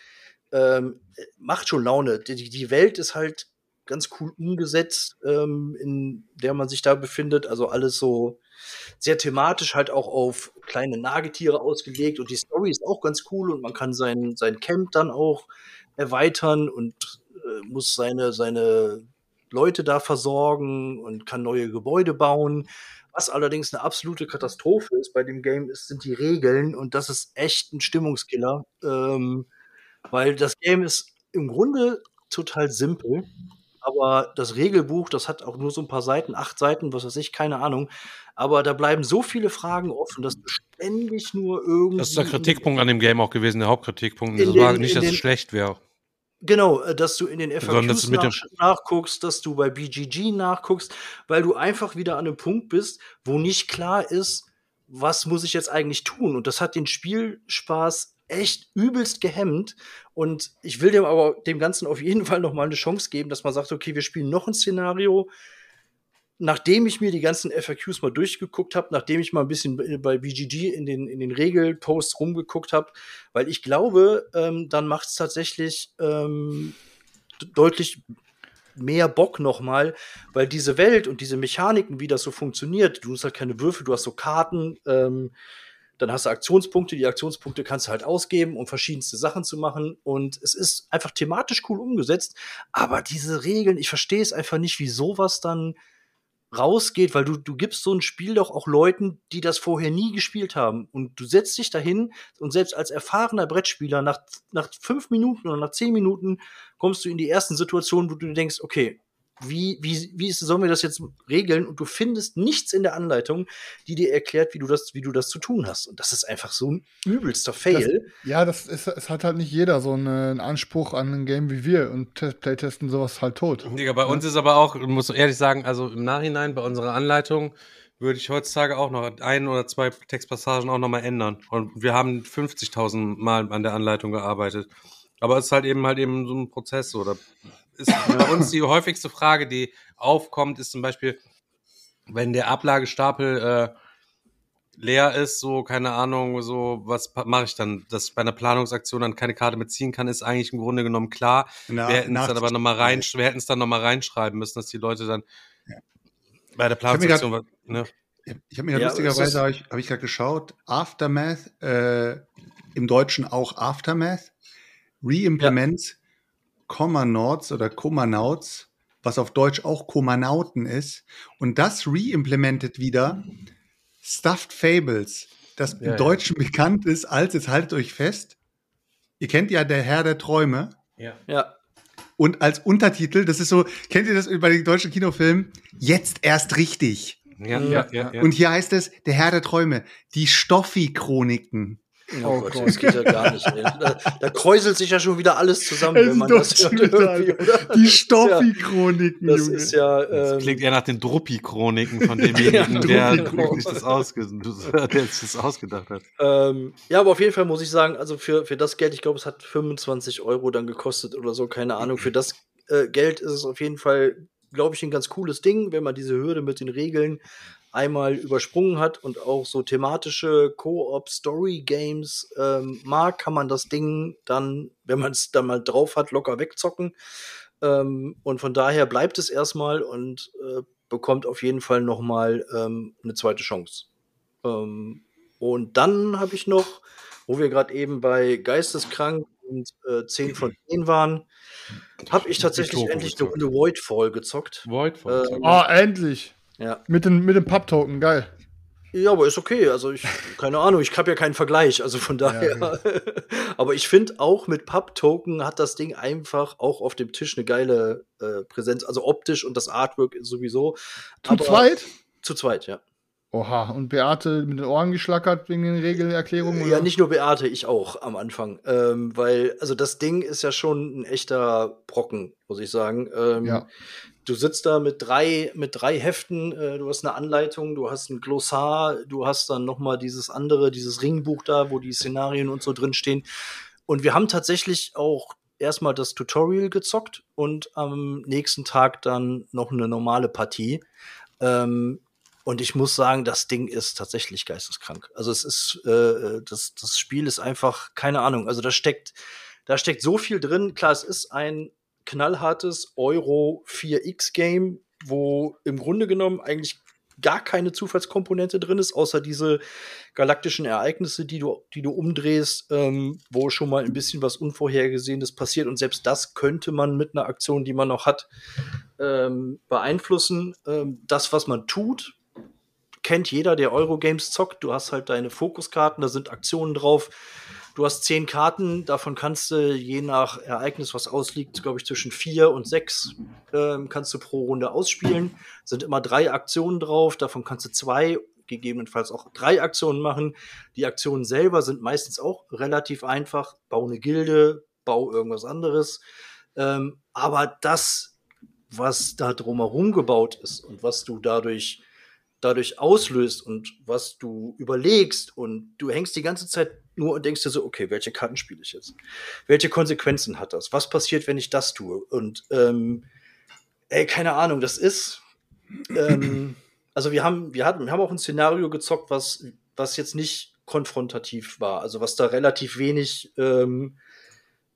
Ähm, macht schon Laune. Die, die Welt ist halt ganz cool umgesetzt, ähm, in der man sich da befindet. Also alles so sehr thematisch, halt auch auf kleine Nagetiere ausgelegt. Und die Story ist auch ganz cool und man kann sein, sein Camp dann auch erweitern und äh, muss seine, seine Leute da versorgen und kann neue Gebäude bauen. Was allerdings eine absolute Katastrophe ist bei dem Game, ist, sind die Regeln. Und das ist echt ein Stimmungskiller. Ähm, weil das Game ist im Grunde total simpel. Aber das Regelbuch, das hat auch nur so ein paar Seiten, acht Seiten, was weiß ich, keine Ahnung. Aber da bleiben so viele Fragen offen, dass du ständig nur irgendwie... Das ist der Kritikpunkt an dem Game auch gewesen, der Hauptkritikpunkt. Das war nicht, dass es schlecht wäre. Genau, dass du in den F A Qs nach, nachguckst, dass du bei B G G nachguckst, weil du einfach wieder an einem Punkt bist, wo nicht klar ist, was muss ich jetzt eigentlich tun? Und das hat den Spielspaß echt übelst gehemmt. Und ich will dem aber dem Ganzen auf jeden Fall noch mal eine Chance geben, dass man sagt, okay, wir spielen noch ein Szenario. Nachdem ich mir die ganzen F A Qs mal durchgeguckt habe, nachdem ich mal ein bisschen bei B G G in den, in den Regelposts rumgeguckt habe, weil ich glaube, ähm, dann macht es tatsächlich ähm, deutlich mehr Bock nochmal, weil diese Welt und diese Mechaniken, wie das so funktioniert, du hast halt keine Würfel, du hast so Karten, ähm, dann hast du Aktionspunkte, die Aktionspunkte kannst du halt ausgeben, um verschiedenste Sachen zu machen. Und es ist einfach thematisch cool umgesetzt, aber diese Regeln, ich verstehe es einfach nicht, wie sowas dann rausgeht, weil du, du gibst so ein Spiel doch auch Leuten, die das vorher nie gespielt haben. Und du setzt dich dahin und selbst als erfahrener Brettspieler nach, nach fünf Minuten oder nach zehn Minuten kommst du in die ersten Situationen, wo du denkst, okay, wie, wie, wie ist, sollen wir das jetzt regeln? Und du findest nichts in der Anleitung, die dir erklärt, wie du das, wie du das zu tun hast. Und das ist einfach so ein übelster Fail. Das, ja, das ist, es hat halt nicht jeder so einen Anspruch an ein Game wie wir und Playtesten sowas halt tot. Digga, bei ja. uns ist aber auch, muss ich ehrlich sagen, also im Nachhinein bei unserer Anleitung würde ich heutzutage auch noch ein oder zwei Textpassagen auch nochmal ändern. Und wir haben fünfzigtausend Mal an der Anleitung gearbeitet. Aber es ist halt eben halt eben so ein Prozess oder ist bei uns die häufigste Frage, die aufkommt, ist zum Beispiel, wenn der Ablagestapel äh, leer ist, so, keine Ahnung, so, was mache ich dann? Dass bei einer Planungsaktion dann keine Karte mitziehen kann, ist eigentlich im Grunde genommen klar. Na, wir hätten es dann aber nochmal rein, wir hätten es dann nochmal reinschreiben müssen, dass die Leute dann ja. bei der Planungsaktion... Ich habe mir gerade ne? hab ja, lustigerweise habe ich, hab ich gerade geschaut, Aftermath, äh, im Deutschen auch Aftermath, Reimplements, ja. Kommanauts oder Kommanauts, was auf Deutsch auch Komanauten ist. Und das reimplementet wieder Stuffed Fables, das ja, im Deutschen ja. bekannt ist als, jetzt haltet euch fest, ihr kennt ja Der Herr der Träume. Ja. ja. Und als Untertitel, das ist so, kennt ihr das bei den deutschen Kinofilmen? Jetzt erst richtig. Ja, ja, ja, ja. Und hier heißt es Der Herr der Träume, die Stoffi-Chroniken. Oh, oh Gott, Gott, das geht ja gar nicht. Ey. Da, da kräuselt sich ja schon wieder alles zusammen, wenn man das hört. Oder? Die Stoffi-Chroniken, das ist ja, das, ist ja, ähm, das klingt eher nach den Druppi-Chroniken von demjenigen, ja, der, der, sich das ausges- der sich das ausgedacht hat. Ähm, ja, aber auf jeden Fall muss ich sagen, also für, für das Geld, ich glaube, es hat fünfundzwanzig Euro dann gekostet oder so, keine Ahnung. Für das äh, Geld ist es auf jeden Fall, glaube ich, ein ganz cooles Ding, wenn man diese Hürde mit den Regeln einmal übersprungen hat und auch so thematische Co-op-Story-Games ähm, mag, kann man das Ding dann, wenn man es dann mal drauf hat, locker wegzocken. Ähm, und von daher bleibt es erstmal und äh, bekommt auf jeden Fall noch mal ähm, eine zweite Chance. Ähm, und dann habe ich noch, wo wir gerade eben bei Geisteskrank und äh, zehn von zehn waren, habe ich tatsächlich endlich eine Runde Voidfall gezockt. Voidfall. Ähm, oh, endlich! Ja. Mit dem, mit dem Pub-Token, geil. Ja, aber ist okay. Also, ich, keine Ahnung, ich habe ja keinen Vergleich, also von daher. Ja, ja. Aber ich finde auch mit Pub-Token hat das Ding einfach auch auf dem Tisch eine geile äh, Präsenz. Also optisch und das Artwork ist sowieso. Zu aber zweit? Zu zweit, ja. Oha, und Beate mit den Ohren geschlackert wegen den Regelerklärungen? Ja, oder? Nicht nur Beate, ich auch am Anfang. Ähm, weil, also das Ding ist ja schon ein echter Brocken, muss ich sagen. Ähm, ja. Du sitzt da mit drei, mit drei Heften, äh, du hast eine Anleitung, du hast ein Glossar, du hast dann noch mal dieses andere, dieses Ringbuch da, wo die Szenarien und so drinstehen. Und wir haben tatsächlich auch erstmal das Tutorial gezockt und am nächsten Tag dann noch eine normale Partie. Ähm, Und ich muss sagen, das Ding ist tatsächlich geisteskrank. Also es ist, äh, das, das Spiel ist einfach, keine Ahnung, also da steckt, da steckt so viel drin. Klar, es ist ein knallhartes Euro vier X Game, wo im Grunde genommen eigentlich gar keine Zufallskomponente drin ist, außer diese galaktischen Ereignisse, die du, die du umdrehst, ähm, wo schon mal ein bisschen was Unvorhergesehenes passiert. Und selbst das könnte man mit einer Aktion, die man noch hat, ähm, beeinflussen. Ähm, das, was man tut, kennt jeder, der Eurogames zockt. Du hast halt deine Fokuskarten, da sind Aktionen drauf. Du hast zehn Karten, davon kannst du je nach Ereignis, was ausliegt, glaube ich, zwischen vier und sechs ähm, kannst du pro Runde ausspielen. Sind immer drei Aktionen drauf, davon kannst du zwei, gegebenenfalls auch drei Aktionen machen. Die Aktionen selber sind meistens auch relativ einfach. Bau eine Gilde, bau irgendwas anderes. Ähm, aber das, was da drumherum gebaut ist und was du dadurch dadurch auslöst und was du überlegst und du hängst die ganze Zeit nur und denkst dir so, okay, welche Karten spiele ich jetzt? Welche Konsequenzen hat das? Was passiert, wenn ich das tue? Und ähm, ey, keine Ahnung, das ist ähm, also wir haben, wir hatten, wir haben auch ein Szenario gezockt, was, was jetzt nicht konfrontativ war, also was da relativ wenig ähm,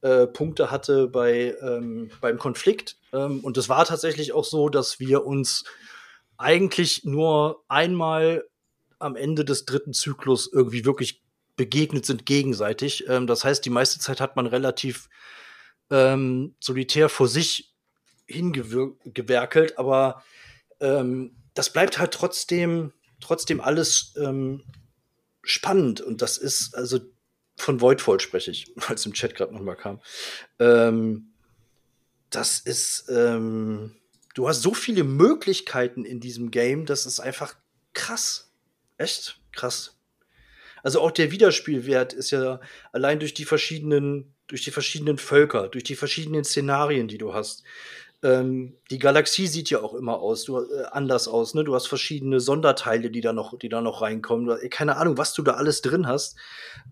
äh, Punkte hatte bei, ähm, beim Konflikt. Ähm, und es war tatsächlich auch so, dass wir uns eigentlich nur einmal am Ende des dritten Zyklus irgendwie wirklich begegnet sind gegenseitig. Ähm, das heißt, die meiste Zeit hat man relativ ähm, solitär vor sich hingewerkelt, aber ähm, das bleibt halt trotzdem, trotzdem alles ähm, spannend. Und das ist, also von Voidfall spreche ich, weil es im Chat gerade nochmal kam. Ähm, das ist ähm Du hast so viele Möglichkeiten in diesem Game, das ist einfach krass. Echt krass. Also auch der Wiederspielwert ist ja allein durch die verschiedenen, durch die verschiedenen Völker, durch die verschiedenen Szenarien, die du hast. Ähm, die Galaxie sieht ja auch immer aus, du, äh, anders aus, ne? Du hast verschiedene Sonderteile, die da noch, die da noch reinkommen. Du, keine Ahnung, was du da alles drin hast.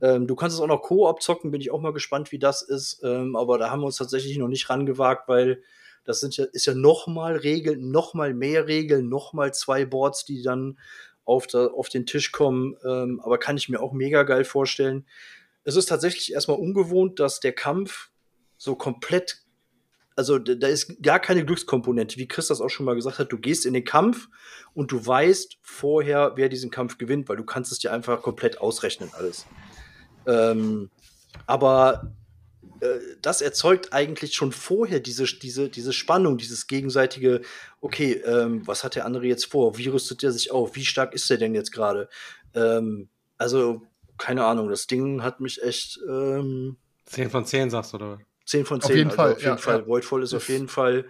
Ähm, du kannst es auch noch Koop zocken, bin ich auch mal gespannt, wie das ist. Ähm, aber da haben wir uns tatsächlich noch nicht rangewagt, weil das sind ja, ist ja noch mal Regeln, noch mal mehr Regeln, noch mal zwei Boards, die dann auf, da, auf den Tisch kommen. Ähm, aber kann ich mir auch mega geil vorstellen. Es ist tatsächlich erstmal ungewohnt, dass der Kampf so komplett, also da ist gar keine Glückskomponente. Wie Chris das auch schon mal gesagt hat, du gehst in den Kampf und du weißt vorher, wer diesen Kampf gewinnt, weil du kannst es dir einfach komplett ausrechnen alles. Ähm, aber das erzeugt eigentlich schon vorher diese, diese, diese Spannung, dieses gegenseitige, okay, ähm, was hat der andere jetzt vor? Wie rüstet der sich auf? Wie stark ist der denn jetzt gerade? Ähm, also, keine Ahnung, das Ding hat mich echt ähm, zehn von zehn, sagst du, oder? zehn von zehn. Auf jeden also, Fall. Auf jeden ja, Fall. Ja. Voidfall ist das auf jeden Fall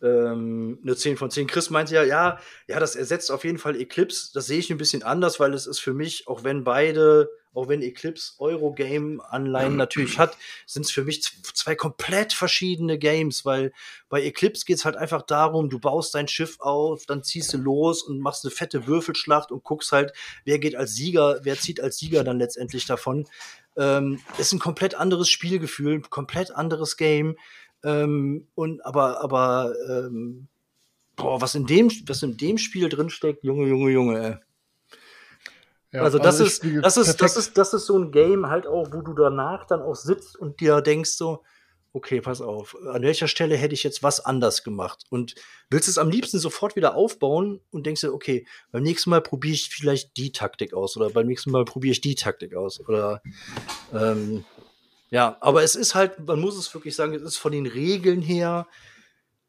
ähm, eine zehn von zehn. Chris meinte ja, ja, ja, das ersetzt auf jeden Fall Eclipse. Das sehe ich ein bisschen anders, weil es ist für mich, auch wenn beide Auch wenn Eclipse Eurogame-Anleihen natürlich hat, sind es für mich zwei komplett verschiedene Games, weil bei Eclipse geht es halt einfach darum, du baust dein Schiff auf, dann ziehst du los und machst eine fette Würfelschlacht und guckst halt, wer geht als Sieger, wer zieht als Sieger dann letztendlich davon. Ähm, ist ein komplett anderes Spielgefühl, ein komplett anderes Game. Ähm, und aber, aber ähm, boah, was in dem, was in dem Spiel drinsteckt, Junge, Junge, Junge, ey. Ja, also das ist, das ist, das ist, das ist so ein Game halt auch, wo du danach dann auch sitzt und dir denkst so, okay, pass auf, an welcher Stelle hätte ich jetzt was anders gemacht? Und willst es am liebsten sofort wieder aufbauen und denkst dir, okay, beim nächsten Mal probiere ich vielleicht die Taktik aus oder beim nächsten Mal probiere ich die Taktik aus oder ähm, ja, aber es ist halt, man muss es wirklich sagen, es ist von den Regeln her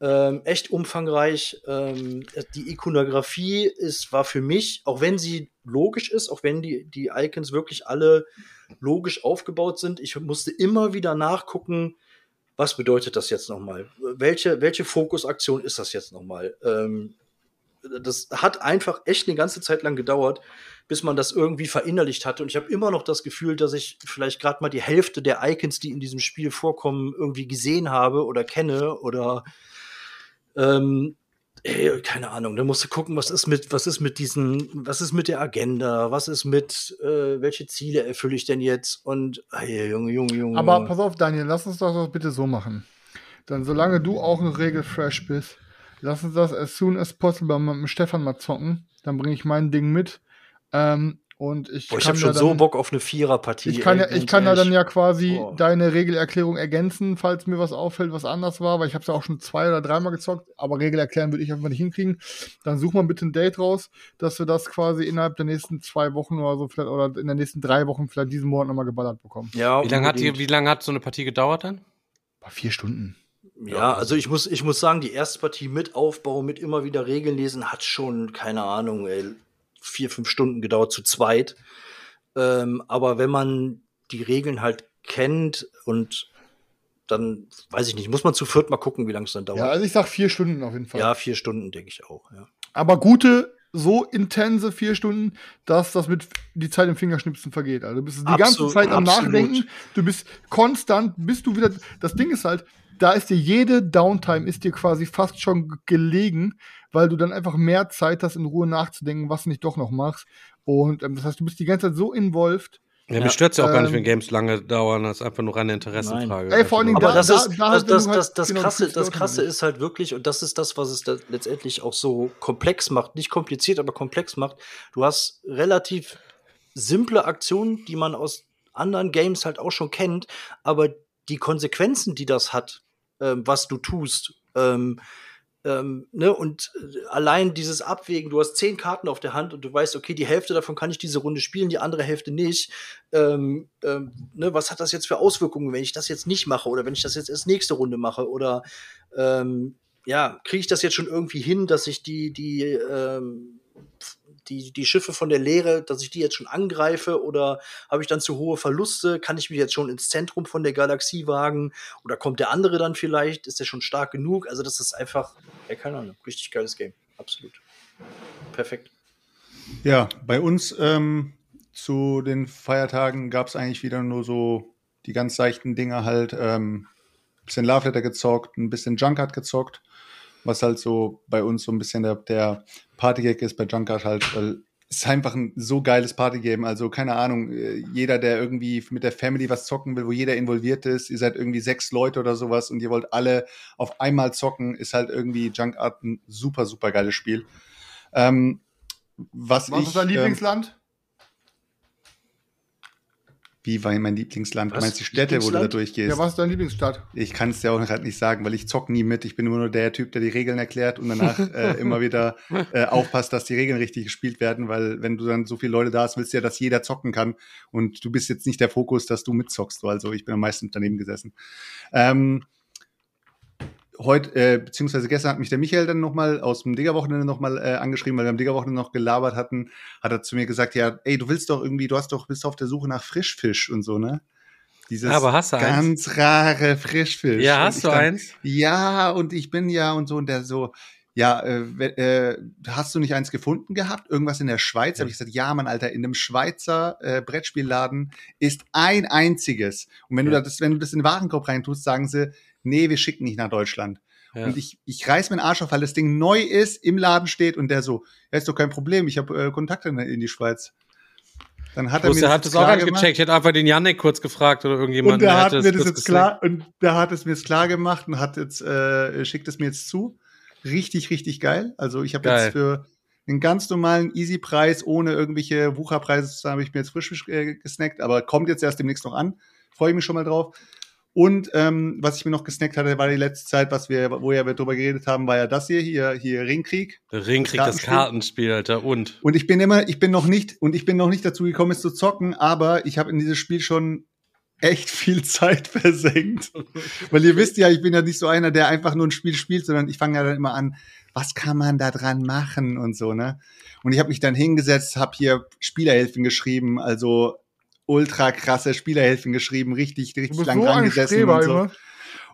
Ähm, echt umfangreich. Ähm, die Ikonografie ist, war für mich, auch wenn sie logisch ist, auch wenn die, die Icons wirklich alle logisch aufgebaut sind, ich musste immer wieder nachgucken, was bedeutet das jetzt nochmal? Welche, welche Fokusaktion ist das jetzt nochmal? Ähm, das hat einfach echt eine ganze Zeit lang gedauert, bis man das irgendwie verinnerlicht hatte. Und ich habe immer noch das Gefühl, dass ich vielleicht gerade mal die Hälfte der Icons, die in diesem Spiel vorkommen, irgendwie gesehen habe oder kenne oder Ähm, ey, keine Ahnung, da musst du gucken, was ist mit, was ist mit diesen, was ist mit der Agenda, was ist mit, äh, welche Ziele erfülle ich denn jetzt und, ey, Junge, Junge, Junge. Aber pass auf, Daniel, lass uns das doch bitte so machen. Dann, solange du auch eine Regel fresh bist, lass uns das as soon as possible mit dem Stefan mal zocken, dann bringe ich mein Ding mit, ähm, Und ich, Boah, ich habe schon dann, so Bock auf eine Viererpartie. Ich kann, ey, ja, ich kann da dann ja quasi oh. deine Regelerklärung ergänzen, falls mir was auffällt, was anders war, weil ich habe es ja auch schon zwei oder dreimal gezockt, aber Regel erklären würde ich einfach nicht hinkriegen. Dann such mal bitte ein Date raus, dass wir das quasi innerhalb der nächsten zwei Wochen oder so vielleicht, oder in den nächsten drei Wochen vielleicht diesen Monat nochmal geballert bekommen. Ja, wie lange hat die, wie lange hat so eine Partie gedauert dann? War vier Stunden. Ja, also ich muss, ich muss sagen, die erste Partie mit Aufbau, mit immer wieder Regeln lesen, hat schon, keine Ahnung, ey, vier, fünf Stunden gedauert zu zweit. Ähm, aber wenn man die Regeln halt kennt und dann, weiß ich nicht, muss man zu viert mal gucken, wie lange es dann dauert. Ja, also ich sag vier Stunden auf jeden Fall. Ja, vier Stunden, denke ich auch, ja. Aber gute, so intense vier Stunden, dass das mit die Zeit im Fingerschnipsen vergeht. Also du bist die ganze Zeit am absolut. Nachdenken, du bist konstant, bist du wieder, das Ding ist halt, da ist dir jede Downtime ist dir quasi fast schon gelegen, weil du dann einfach mehr Zeit hast, in Ruhe nachzudenken, was du nicht doch noch machst. Und ähm, das heißt, du bist die ganze Zeit so involved. Ja, ja. Mich stört es ja auch ähm, gar nicht, wenn Games lange dauern. Das ist einfach nur eine Interessenfrage. Ey, vor allem aber da, das, da, ist, da das, das, halt das, das genau Krasse, das Krasse ist halt wirklich, und das ist das, was es da letztendlich auch so komplex macht. Nicht kompliziert, aber komplex macht. Du hast relativ simple Aktionen, die man aus anderen Games halt auch schon kennt, aber die Konsequenzen, die das hat, Ähm, was du tust. Ähm, ähm, ne? Und allein dieses Abwägen, du hast zehn Karten auf der Hand und du weißt, okay, die Hälfte davon kann ich diese Runde spielen, die andere Hälfte nicht. Ähm, ähm, ne? Was hat das jetzt für Auswirkungen, wenn ich das jetzt nicht mache oder wenn ich das jetzt erst nächste Runde mache? Oder ähm, ja, kriege ich das jetzt schon irgendwie hin, dass ich die, die, ähm, die, die Schiffe von der Leere, dass ich die jetzt schon angreife oder habe ich dann zu hohe Verluste? Kann ich mich jetzt schon ins Zentrum von der Galaxie wagen? Oder kommt der andere dann vielleicht? Ist der schon stark genug? Also das ist einfach, ja, keine Ahnung, richtig geiles Game. Absolut. Perfekt. Ja, bei uns ähm, zu den Feiertagen gab es eigentlich wieder nur so die ganz leichten Dinge halt. Ähm, ein bisschen Love Letter gezockt, ein bisschen Junkard gezockt. Was halt so bei uns so ein bisschen der, der Partygag ist, bei Junkard halt, äh, ist einfach ein so geiles Partygame. Also, keine Ahnung, jeder, der irgendwie mit der Family was zocken will, wo jeder involviert ist, ihr seid irgendwie sechs Leute oder sowas und ihr wollt alle auf einmal zocken, ist halt irgendwie Junkard ein super, super geiles Spiel. Ähm, was was ich, ist dein ähm, Lieblingsland? Wie war mein Lieblingsland? Was? Meinst du die Städte, wo du da durchgehst? Ja, was ist dein Lieblingsstadt? Ich kann es dir auch gerade nicht sagen, weil ich zock nie mit. Ich bin immer nur der Typ, der die Regeln erklärt und danach äh, immer wieder äh, aufpasst, dass die Regeln richtig gespielt werden, weil wenn du dann so viele Leute da hast, willst du ja, dass jeder zocken kann und du bist jetzt nicht der Fokus, dass du mitzockst. Also ich bin am meisten daneben gesessen. Ähm, heute, äh, beziehungsweise gestern hat mich der Michael dann nochmal aus dem Digger-Wochenende nochmal äh, angeschrieben, weil wir am Digger-Wochenende noch gelabert hatten, hat er zu mir gesagt, ja, ey, du willst doch irgendwie, du hast doch, bist auf der Suche nach Frischfisch und so, ne? Dieses aber hast du ganz eins? Rare Frischfisch. Ja, hast du dann, eins? Ja, und ich bin ja und so und der so, ja, äh, äh, hast du nicht eins gefunden gehabt? Irgendwas in der Schweiz? Ja. Habe ich gesagt, ja, Mann, Alter, in einem Schweizer äh, Brettspielladen ist ein einziges. Und wenn, ja. du das, wenn du das in den Warenkorb reintust, sagen sie, nee, wir schicken nicht nach Deutschland. Ja. Und ich, ich reiß meinen Arsch auf, weil das Ding neu ist, im Laden steht und der so, ja, ist doch kein Problem, ich habe äh, Kontakte in, in die Schweiz. Dann hat ich er wusste, mir das, hat das auch nicht gecheckt. Ich hätte einfach den Yannick kurz gefragt oder irgendjemanden. Und der hat, hat mir das jetzt klar, und der hat es mir jetzt klar gemacht und hat jetzt, äh, schickt es mir jetzt zu. Richtig, richtig geil. Also ich habe jetzt für einen ganz normalen Easy-Preis, ohne irgendwelche Wucherpreise, habe ich mir jetzt frisch äh, gesnackt, aber kommt jetzt erst demnächst noch an. Freue ich mich schon mal drauf. Und ähm, was ich mir noch gesnackt hatte, war die letzte Zeit, was wir, wo ja wir drüber geredet haben, war ja das hier, hier, hier Ringkrieg. Der Ringkrieg, das Kartenspiel, das Kartenspiel, Alter, und? Und ich bin immer, ich bin noch nicht, und ich bin noch nicht dazu gekommen, es zu zocken, aber ich habe in dieses Spiel schon echt viel Zeit versenkt. Weil ihr wisst ja, ich bin ja nicht so einer, der einfach nur ein Spiel spielt, sondern ich fange ja dann immer an, was kann man da dran machen und so, ne? Und ich habe mich dann hingesetzt, habe hier Spielerhilfen geschrieben, also ultra krasse Spielerhilfen geschrieben, richtig, richtig lang so dran gesessen und so. Immer.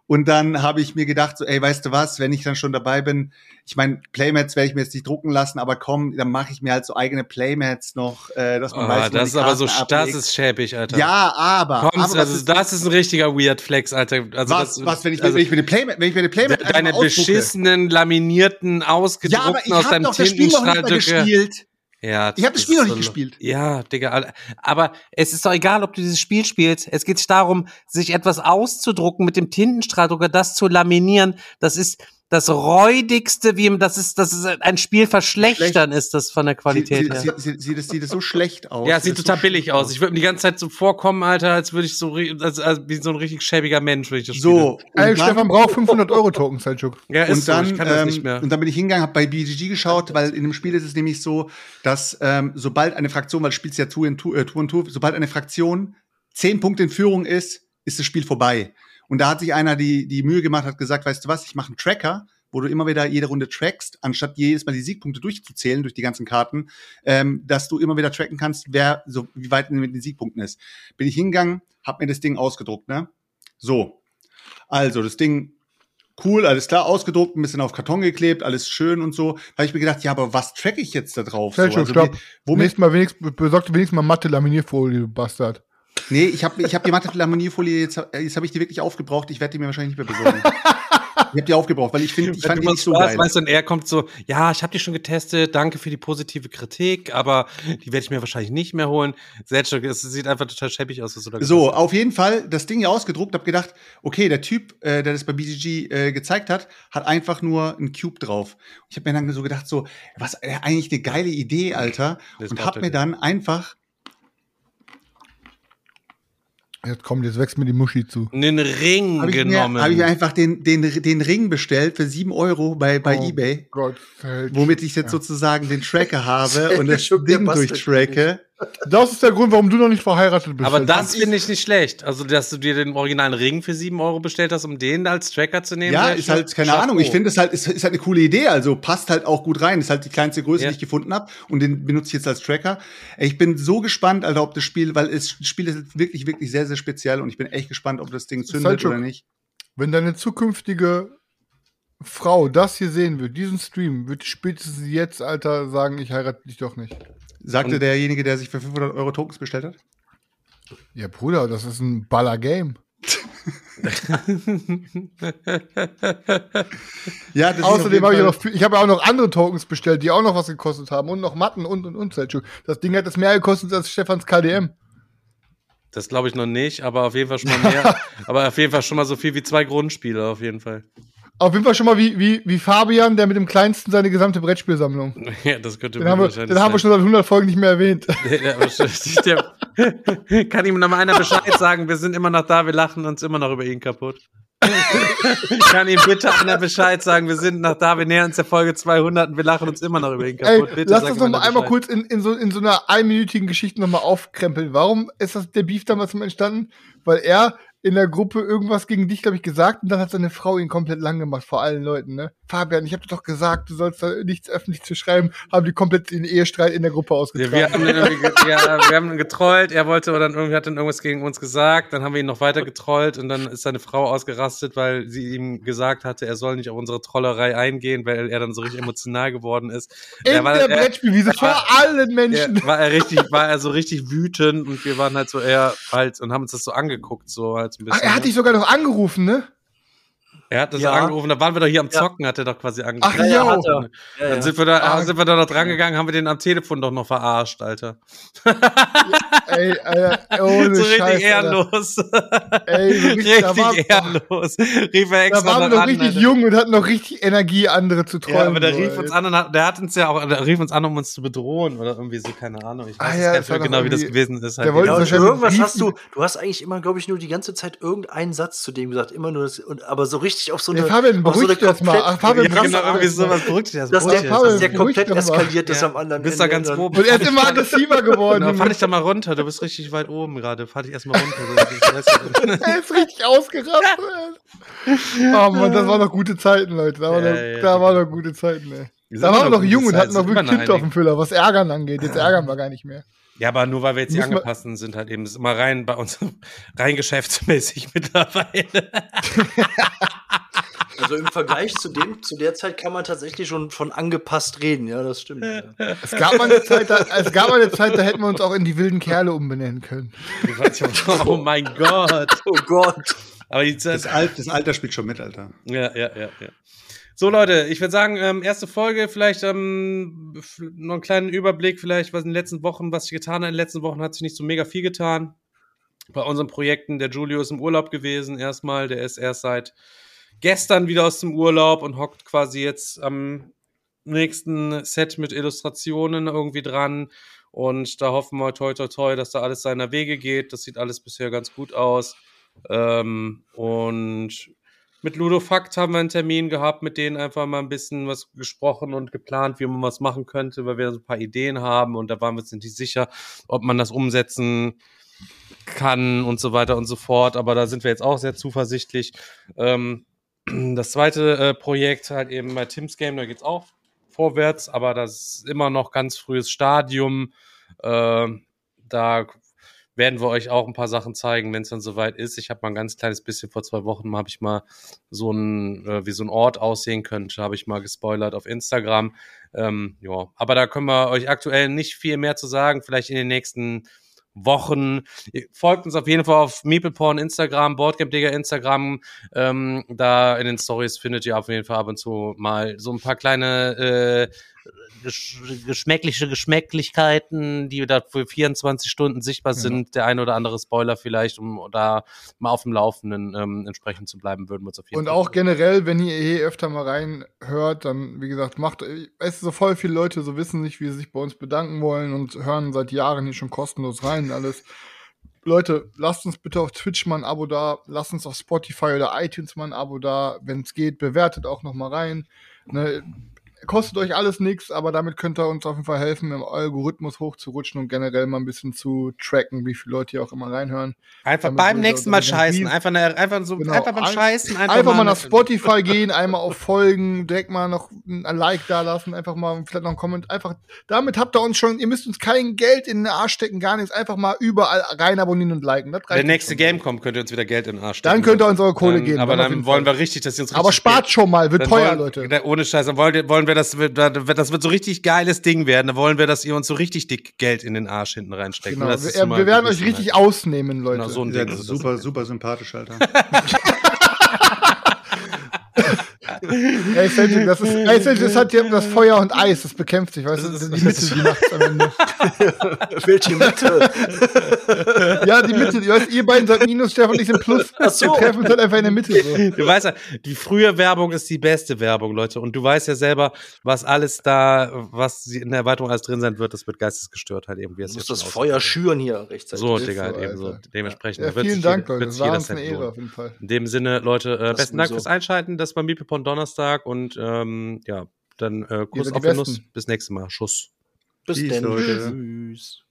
Und dann habe ich mir gedacht, so, ey, weißt du was, wenn ich dann schon dabei bin, ich meine, Playmats werde ich mir jetzt nicht drucken lassen, aber komm, dann mache ich mir halt so eigene Playmats noch, äh, dass man oh, weiß, das ist aber so, ablegt. Das ist schäbig, Alter. Ja, aber. Kommst, aber also, ist, das ist ein richtiger Weird Flex, Alter. Also, was, das, was, wenn ich, also, wenn ich mir den Playmat, wenn ich mir den Playmat einfach deine ausdrucke. Beschissenen, laminierten, ausgedruckten ja, aber aus deinem Tintenstrahldrücker. Ja, ich habe das Spiel noch nicht so gespielt. Ja, Digga. Aber es ist doch egal, ob du dieses Spiel spielst. Es geht darum, sich etwas auszudrucken mit dem Tintenstrahldrucker, das zu laminieren. Das ist das räudigste, wie das ist, das ist ein Spiel verschlechtern, ist das von der Qualität sie, sie, her. Sie, sie, sie, das sieht es so schlecht aus. Ja, es sieht total so billig aus. aus. Ich würde mir die ganze Zeit so vorkommen, Alter, als würde ich so, als, als, wie so ein richtig schäbiger Mensch, würde ich das so spielen. Ey, Stefan braucht fünfhundert Euro Token, Selçuk. Ja, ist und dann, so, ich kann ähm, das nicht mehr. Und dann bin ich hingegangen, habe bei B G G geschaut, weil in dem Spiel ist es nämlich so, dass ähm, sobald eine Fraktion, weil du spielst ja Tour in Tour, äh, Tour in Tour, sobald eine Fraktion zehn Punkte in Führung ist, ist das Spiel vorbei. Und da hat sich einer die, die Mühe gemacht, hat gesagt, weißt du was, ich mache einen Tracker, wo du immer wieder jede Runde trackst, anstatt jedes Mal die Siegpunkte durchzuzählen durch die ganzen Karten, ähm, dass du immer wieder tracken kannst, wer so wie weit mit den Siegpunkten ist. Bin ich hingegangen, hab mir das Ding ausgedruckt, ne? So. Also, das Ding, cool, alles klar, ausgedruckt, ein bisschen auf Karton geklebt, alles schön und so. Da habe ich mir gedacht, ja, aber was tracke ich jetzt da drauf? Selçuk, so, also, stopp. Womit? Nächstes Mal wenigstens, besorgte wenigstens mal Matte Laminierfolie, du Bastard. Nee, ich habe ich hab die Matte-Laminierfolie, jetzt, jetzt habe ich die wirklich aufgebraucht. Ich werde die mir wahrscheinlich nicht mehr besorgen. Ich habe die aufgebraucht, weil ich finde, ich fand die nicht so geil. Weißt du, und er kommt so, ja, ich habe die schon getestet, danke für die positive Kritik, aber die werde ich mir wahrscheinlich nicht mehr holen. Selçuk, es sieht einfach total schäbig aus, was du da gesagt hast. So, auf jeden Fall, das Ding hier ausgedruckt, habe gedacht, okay, der Typ, äh, der das bei B G G äh, gezeigt hat, hat einfach nur einen Cube drauf. Ich habe mir dann so gedacht, so, was, äh, eigentlich eine geile Idee, Alter. Das und habe mir dann einfach Jetzt komm, jetzt wächst mir die Muschi zu. Einen Ring hab genommen. Habe ich einfach den, den, den Ring bestellt für sieben Euro bei, bei oh eBay. Gott, womit ich jetzt ja. sozusagen den Tracker habe und das Ding durchtracke. Das ist der Grund, warum du noch nicht verheiratet bist. Aber das finde ich nicht schlecht. Also, dass du dir den originalen Ring für sieben Euro bestellt hast, um den als Tracker zu nehmen. Ja, ist halt, keine Ahnung. Ich finde, es halt, ist, ist halt eine coole Idee. Also, passt halt auch gut rein. Ist halt die kleinste Größe, ja. die ich gefunden habe. Und den benutze ich jetzt als Tracker. Ich bin so gespannt, Alter, ob das Spiel, weil es, das Spiel ist wirklich, wirklich sehr, sehr speziell. Und ich bin echt gespannt, ob das Ding zündet halt oder nicht. Wenn deine zukünftige Frau das hier sehen wird, diesen Stream, wird spätestens jetzt, Alter, sagen, ich heirate dich doch nicht. Sagte und derjenige, der sich für fünfhundert Euro Tokens bestellt hat? Ja, Bruder, das ist ein Baller-Game. Ja, außerdem habe ich, noch, ich hab ja auch noch andere Tokens bestellt, die auch noch was gekostet haben. Und noch Matten und, und, und. Selçuk. Das Ding hat das mehr gekostet als Stefans K D M. Das glaube ich noch nicht, aber auf jeden Fall schon mal mehr. Aber auf jeden Fall schon mal so viel wie zwei Grundspiele, auf jeden Fall. Auf jeden Fall schon mal wie, wie, wie Fabian, der mit dem Kleinsten seine gesamte Brettspielsammlung. Ja, das könnte den wir wahrscheinlich sein. Den haben wir schon seit hundert Folgen nicht mehr erwähnt. Kann ihm noch mal einer Bescheid sagen, wir sind immer noch da, wir lachen uns immer noch über ihn kaputt. Kann ihm bitte einer Bescheid sagen, wir sind noch da, wir nähern uns der Folge zweihundert und wir lachen uns immer noch über ihn kaputt. Ey, bitte, lass uns noch mal einmal kurz in, in, so, in so einer einminütigen Geschichte noch mal aufkrempeln. Warum ist das der Beef damals entstanden? Weil er in der Gruppe irgendwas gegen dich, glaube ich, gesagt und dann hat seine Frau ihn komplett lang gemacht, vor allen Leuten, ne? Fabian, ich habe dir doch gesagt, du sollst da nichts öffentlich zu schreiben, haben die komplett den Ehestreit in der Gruppe ausgetragen. Ja, wir haben ihn ge- ja, wir haben ihn getrollt, er wollte oder dann irgendwie hat dann irgendwas gegen uns gesagt, dann haben wir ihn noch weiter getrollt und dann ist seine Frau ausgerastet, weil sie ihm gesagt hatte, er soll nicht auf unsere Trollerei eingehen, weil er dann so richtig emotional geworden ist. In er war, der er, Brettspielwiese, vor allen Menschen. Er, war er richtig, war er so richtig wütend und wir waren halt so eher halt und haben uns das so angeguckt, so halt. Bisschen, Ach, er hat dich sogar noch angerufen, ne? Er hat das ja. angerufen, da waren wir doch hier am Zocken, ja. hat er doch quasi angerufen. Ach ja, ja, hat er. ja, ja. Dann sind wir da, ah, sind wir da noch dran gegangen, haben wir den am Telefon doch noch verarscht, Alter. Ja, ey, Alter, ohne so richtig Scheiß, ehrenlos. Ey, so richtig, richtig war, ehrenlos. Rief er extra da waren wir noch richtig Alter. jung und hatten noch richtig Energie, andere zu träumen. Ja, aber der rief ey. uns an und hat, der hat uns ja auch, der rief uns an, um uns zu bedrohen oder irgendwie so, keine Ahnung. Ich weiß ah, ja, nicht ganz genau, wie das gewesen ist. Halt. Der genau, so irgendwas riefen. hast du, du hast eigentlich immer, glaube ich, nur die ganze Zeit irgendeinen Satz zu dem gesagt, immer nur das, und, aber so richtig auf so eine, ja, Fabian, auf so eine komplett, mal. Ach, Fabian, ja, genau, irgendwie sowas beruhigt das. Dass der, Fabian, dass der komplett eskaliert ist ja. am anderen Ende. Da ganz oben. Und er ist immer aggressiver geworden. Genau, fand ich da mal runter, du bist richtig weit oben gerade. Fand ich erstmal runter. Er ist richtig ausgerastet. Oh Mann, das waren noch gute Zeiten, Leute. Da waren ja, noch, ja, da ja. war noch gute Zeiten, ey. Wir da waren wir noch jung und hatten noch wirklich Kind auf dem Füller, was Ärgern angeht. Jetzt ärgern wir gar nicht mehr. Ja, aber nur weil wir jetzt die Angepassten sind, halt eben. Das ist immer rein bei uns, rein geschäftsmäßig mittlerweile. Also im Vergleich zu dem, zu der Zeit kann man tatsächlich schon von angepasst reden, ja, das stimmt. Ja. Es gab mal eine Zeit, da, es gab mal eine Zeit, da hätten wir uns auch in die wilden Kerle umbenennen können. Oh mein Gott. Oh Gott. Aber die Zeit, das, Alter, das Alter spielt schon mit, Alter. Ja, ja, ja, ja. So, Leute, ich würde sagen, ähm, erste Folge, vielleicht ähm, noch einen kleinen Überblick, vielleicht was in den letzten Wochen, was ich getan habe. In den letzten Wochen hat sich nicht so mega viel getan. Bei unseren Projekten, der Julio ist im Urlaub gewesen erstmal, der ist erst seit gestern wieder aus dem Urlaub und hockt quasi jetzt am nächsten Set mit Illustrationen irgendwie dran. Und da hoffen wir toi toi toi, dass da alles seiner Wege geht. Das sieht alles bisher ganz gut aus. Ähm, und mit Ludofakt haben wir einen Termin gehabt, mit denen einfach mal ein bisschen was gesprochen und geplant, wie man was machen könnte, weil wir so ein paar Ideen haben und da waren wir uns nicht sicher, ob man das umsetzen kann und so weiter und so fort, aber da sind wir jetzt auch sehr zuversichtlich. Ähm, das zweite äh, Projekt halt eben bei Tim's Game, da geht's auch vorwärts, aber das ist immer noch ganz frühes Stadium. Äh, da werden wir euch auch ein paar Sachen zeigen, wenn es dann soweit ist. Ich habe mal ein ganz kleines bisschen, vor zwei Wochen habe ich mal so ein, äh, wie so ein Ort aussehen könnte, habe ich mal gespoilert auf Instagram. Ähm, ja, aber da können wir euch aktuell nicht viel mehr zu sagen, vielleicht in den nächsten Wochen. Ihr folgt uns auf jeden Fall auf Meeple Porn Instagram, Boardgame-Digger Instagram, ähm, da in den Stories findet ihr auf jeden Fall ab und zu mal so ein paar kleine äh, geschmäckliche Geschmäcklichkeiten, die da für vierundzwanzig Stunden sichtbar sind, ja. Der ein oder andere Spoiler vielleicht, um da mal auf dem Laufenden ähm, entsprechend zu bleiben, würden wir uns auf jeden Fall. Und auch generell, wenn ihr eh öfter mal reinhört, dann, wie gesagt, macht, es so voll viele Leute, so wissen nicht, wie sie sich bei uns bedanken wollen und hören seit Jahren hier schon kostenlos rein alles. Leute, lasst uns bitte auf Twitch mal ein Abo da, lasst uns auf Spotify oder iTunes mal ein Abo da, wenn es geht, bewertet auch noch mal rein, ne? Kostet euch alles nichts, aber damit könnt ihr uns auf jeden Fall helfen, im Algorithmus hochzurutschen und generell mal ein bisschen zu tracken, wie viele Leute hier auch immer reinhören. Einfach damit beim nächsten Mal scheißen. Einfach, eine, einfach, so, genau. einfach beim ein, Scheißen. Einfach, einfach mal nach Spotify gehen, einmal auf Folgen, direkt mal noch ein Like da lassen, einfach mal vielleicht noch einen Comment. Einfach, damit habt ihr uns schon, ihr müsst uns kein Geld in den Arsch stecken, gar nichts. Einfach mal überall rein abonnieren und liken. Das reicht. Wenn der nächste Game kommt, könnt ihr uns wieder Geld in den Arsch stecken. Dann könnt ihr uns eure Kohle geben. Aber dann wollen wir richtig, dass ihr uns richtig. Aber spart schon mal, wird teuer, Leute. Ohne Scheiß, dann wollt ihr, wollen wir das, das wird so richtig geiles Ding werden. Da wollen wir, dass ihr uns so richtig dick Geld in den Arsch hinten reinsteckt. Genau. Das wir wir werden euch richtig halt ausnehmen, Leute. Genau, so ein Ding, super, das super sympathisch, Alter. Ey, Selçuk, das, ist, das hat hier das Feuer und Eis, das bekämpft sich, weißt du? Das ist die Mitte, die macht's am Ende. Welche Mitte? Ja, die Mitte, ihr, weißt, ihr beiden seid Minus, Stefan und ich sind Plus. So. Wir treffen uns halt einfach in der Mitte. So. Du weißt ja, die frühe Werbung ist die beste Werbung, Leute. Und du weißt ja selber, was alles da, was in der Erweiterung alles drin sein wird, das wird geistesgestört halt eben. Wie du musst das Feuer schüren hier rechtzeitig. So, Digga, halt eben so. Dementsprechend. Ja, vielen Dank, jeder, Leute. Das war uns eine Ehre auf jeden Fall. In dem Sinne, Leute, äh, besten Dank so. fürs Einschalten, dass beim Meeple Porn Donnerstag und ähm, ja, dann äh, Kuss auf den Nuss. Bis nächstes Mal. Schuss. Bis dann. Tschüss.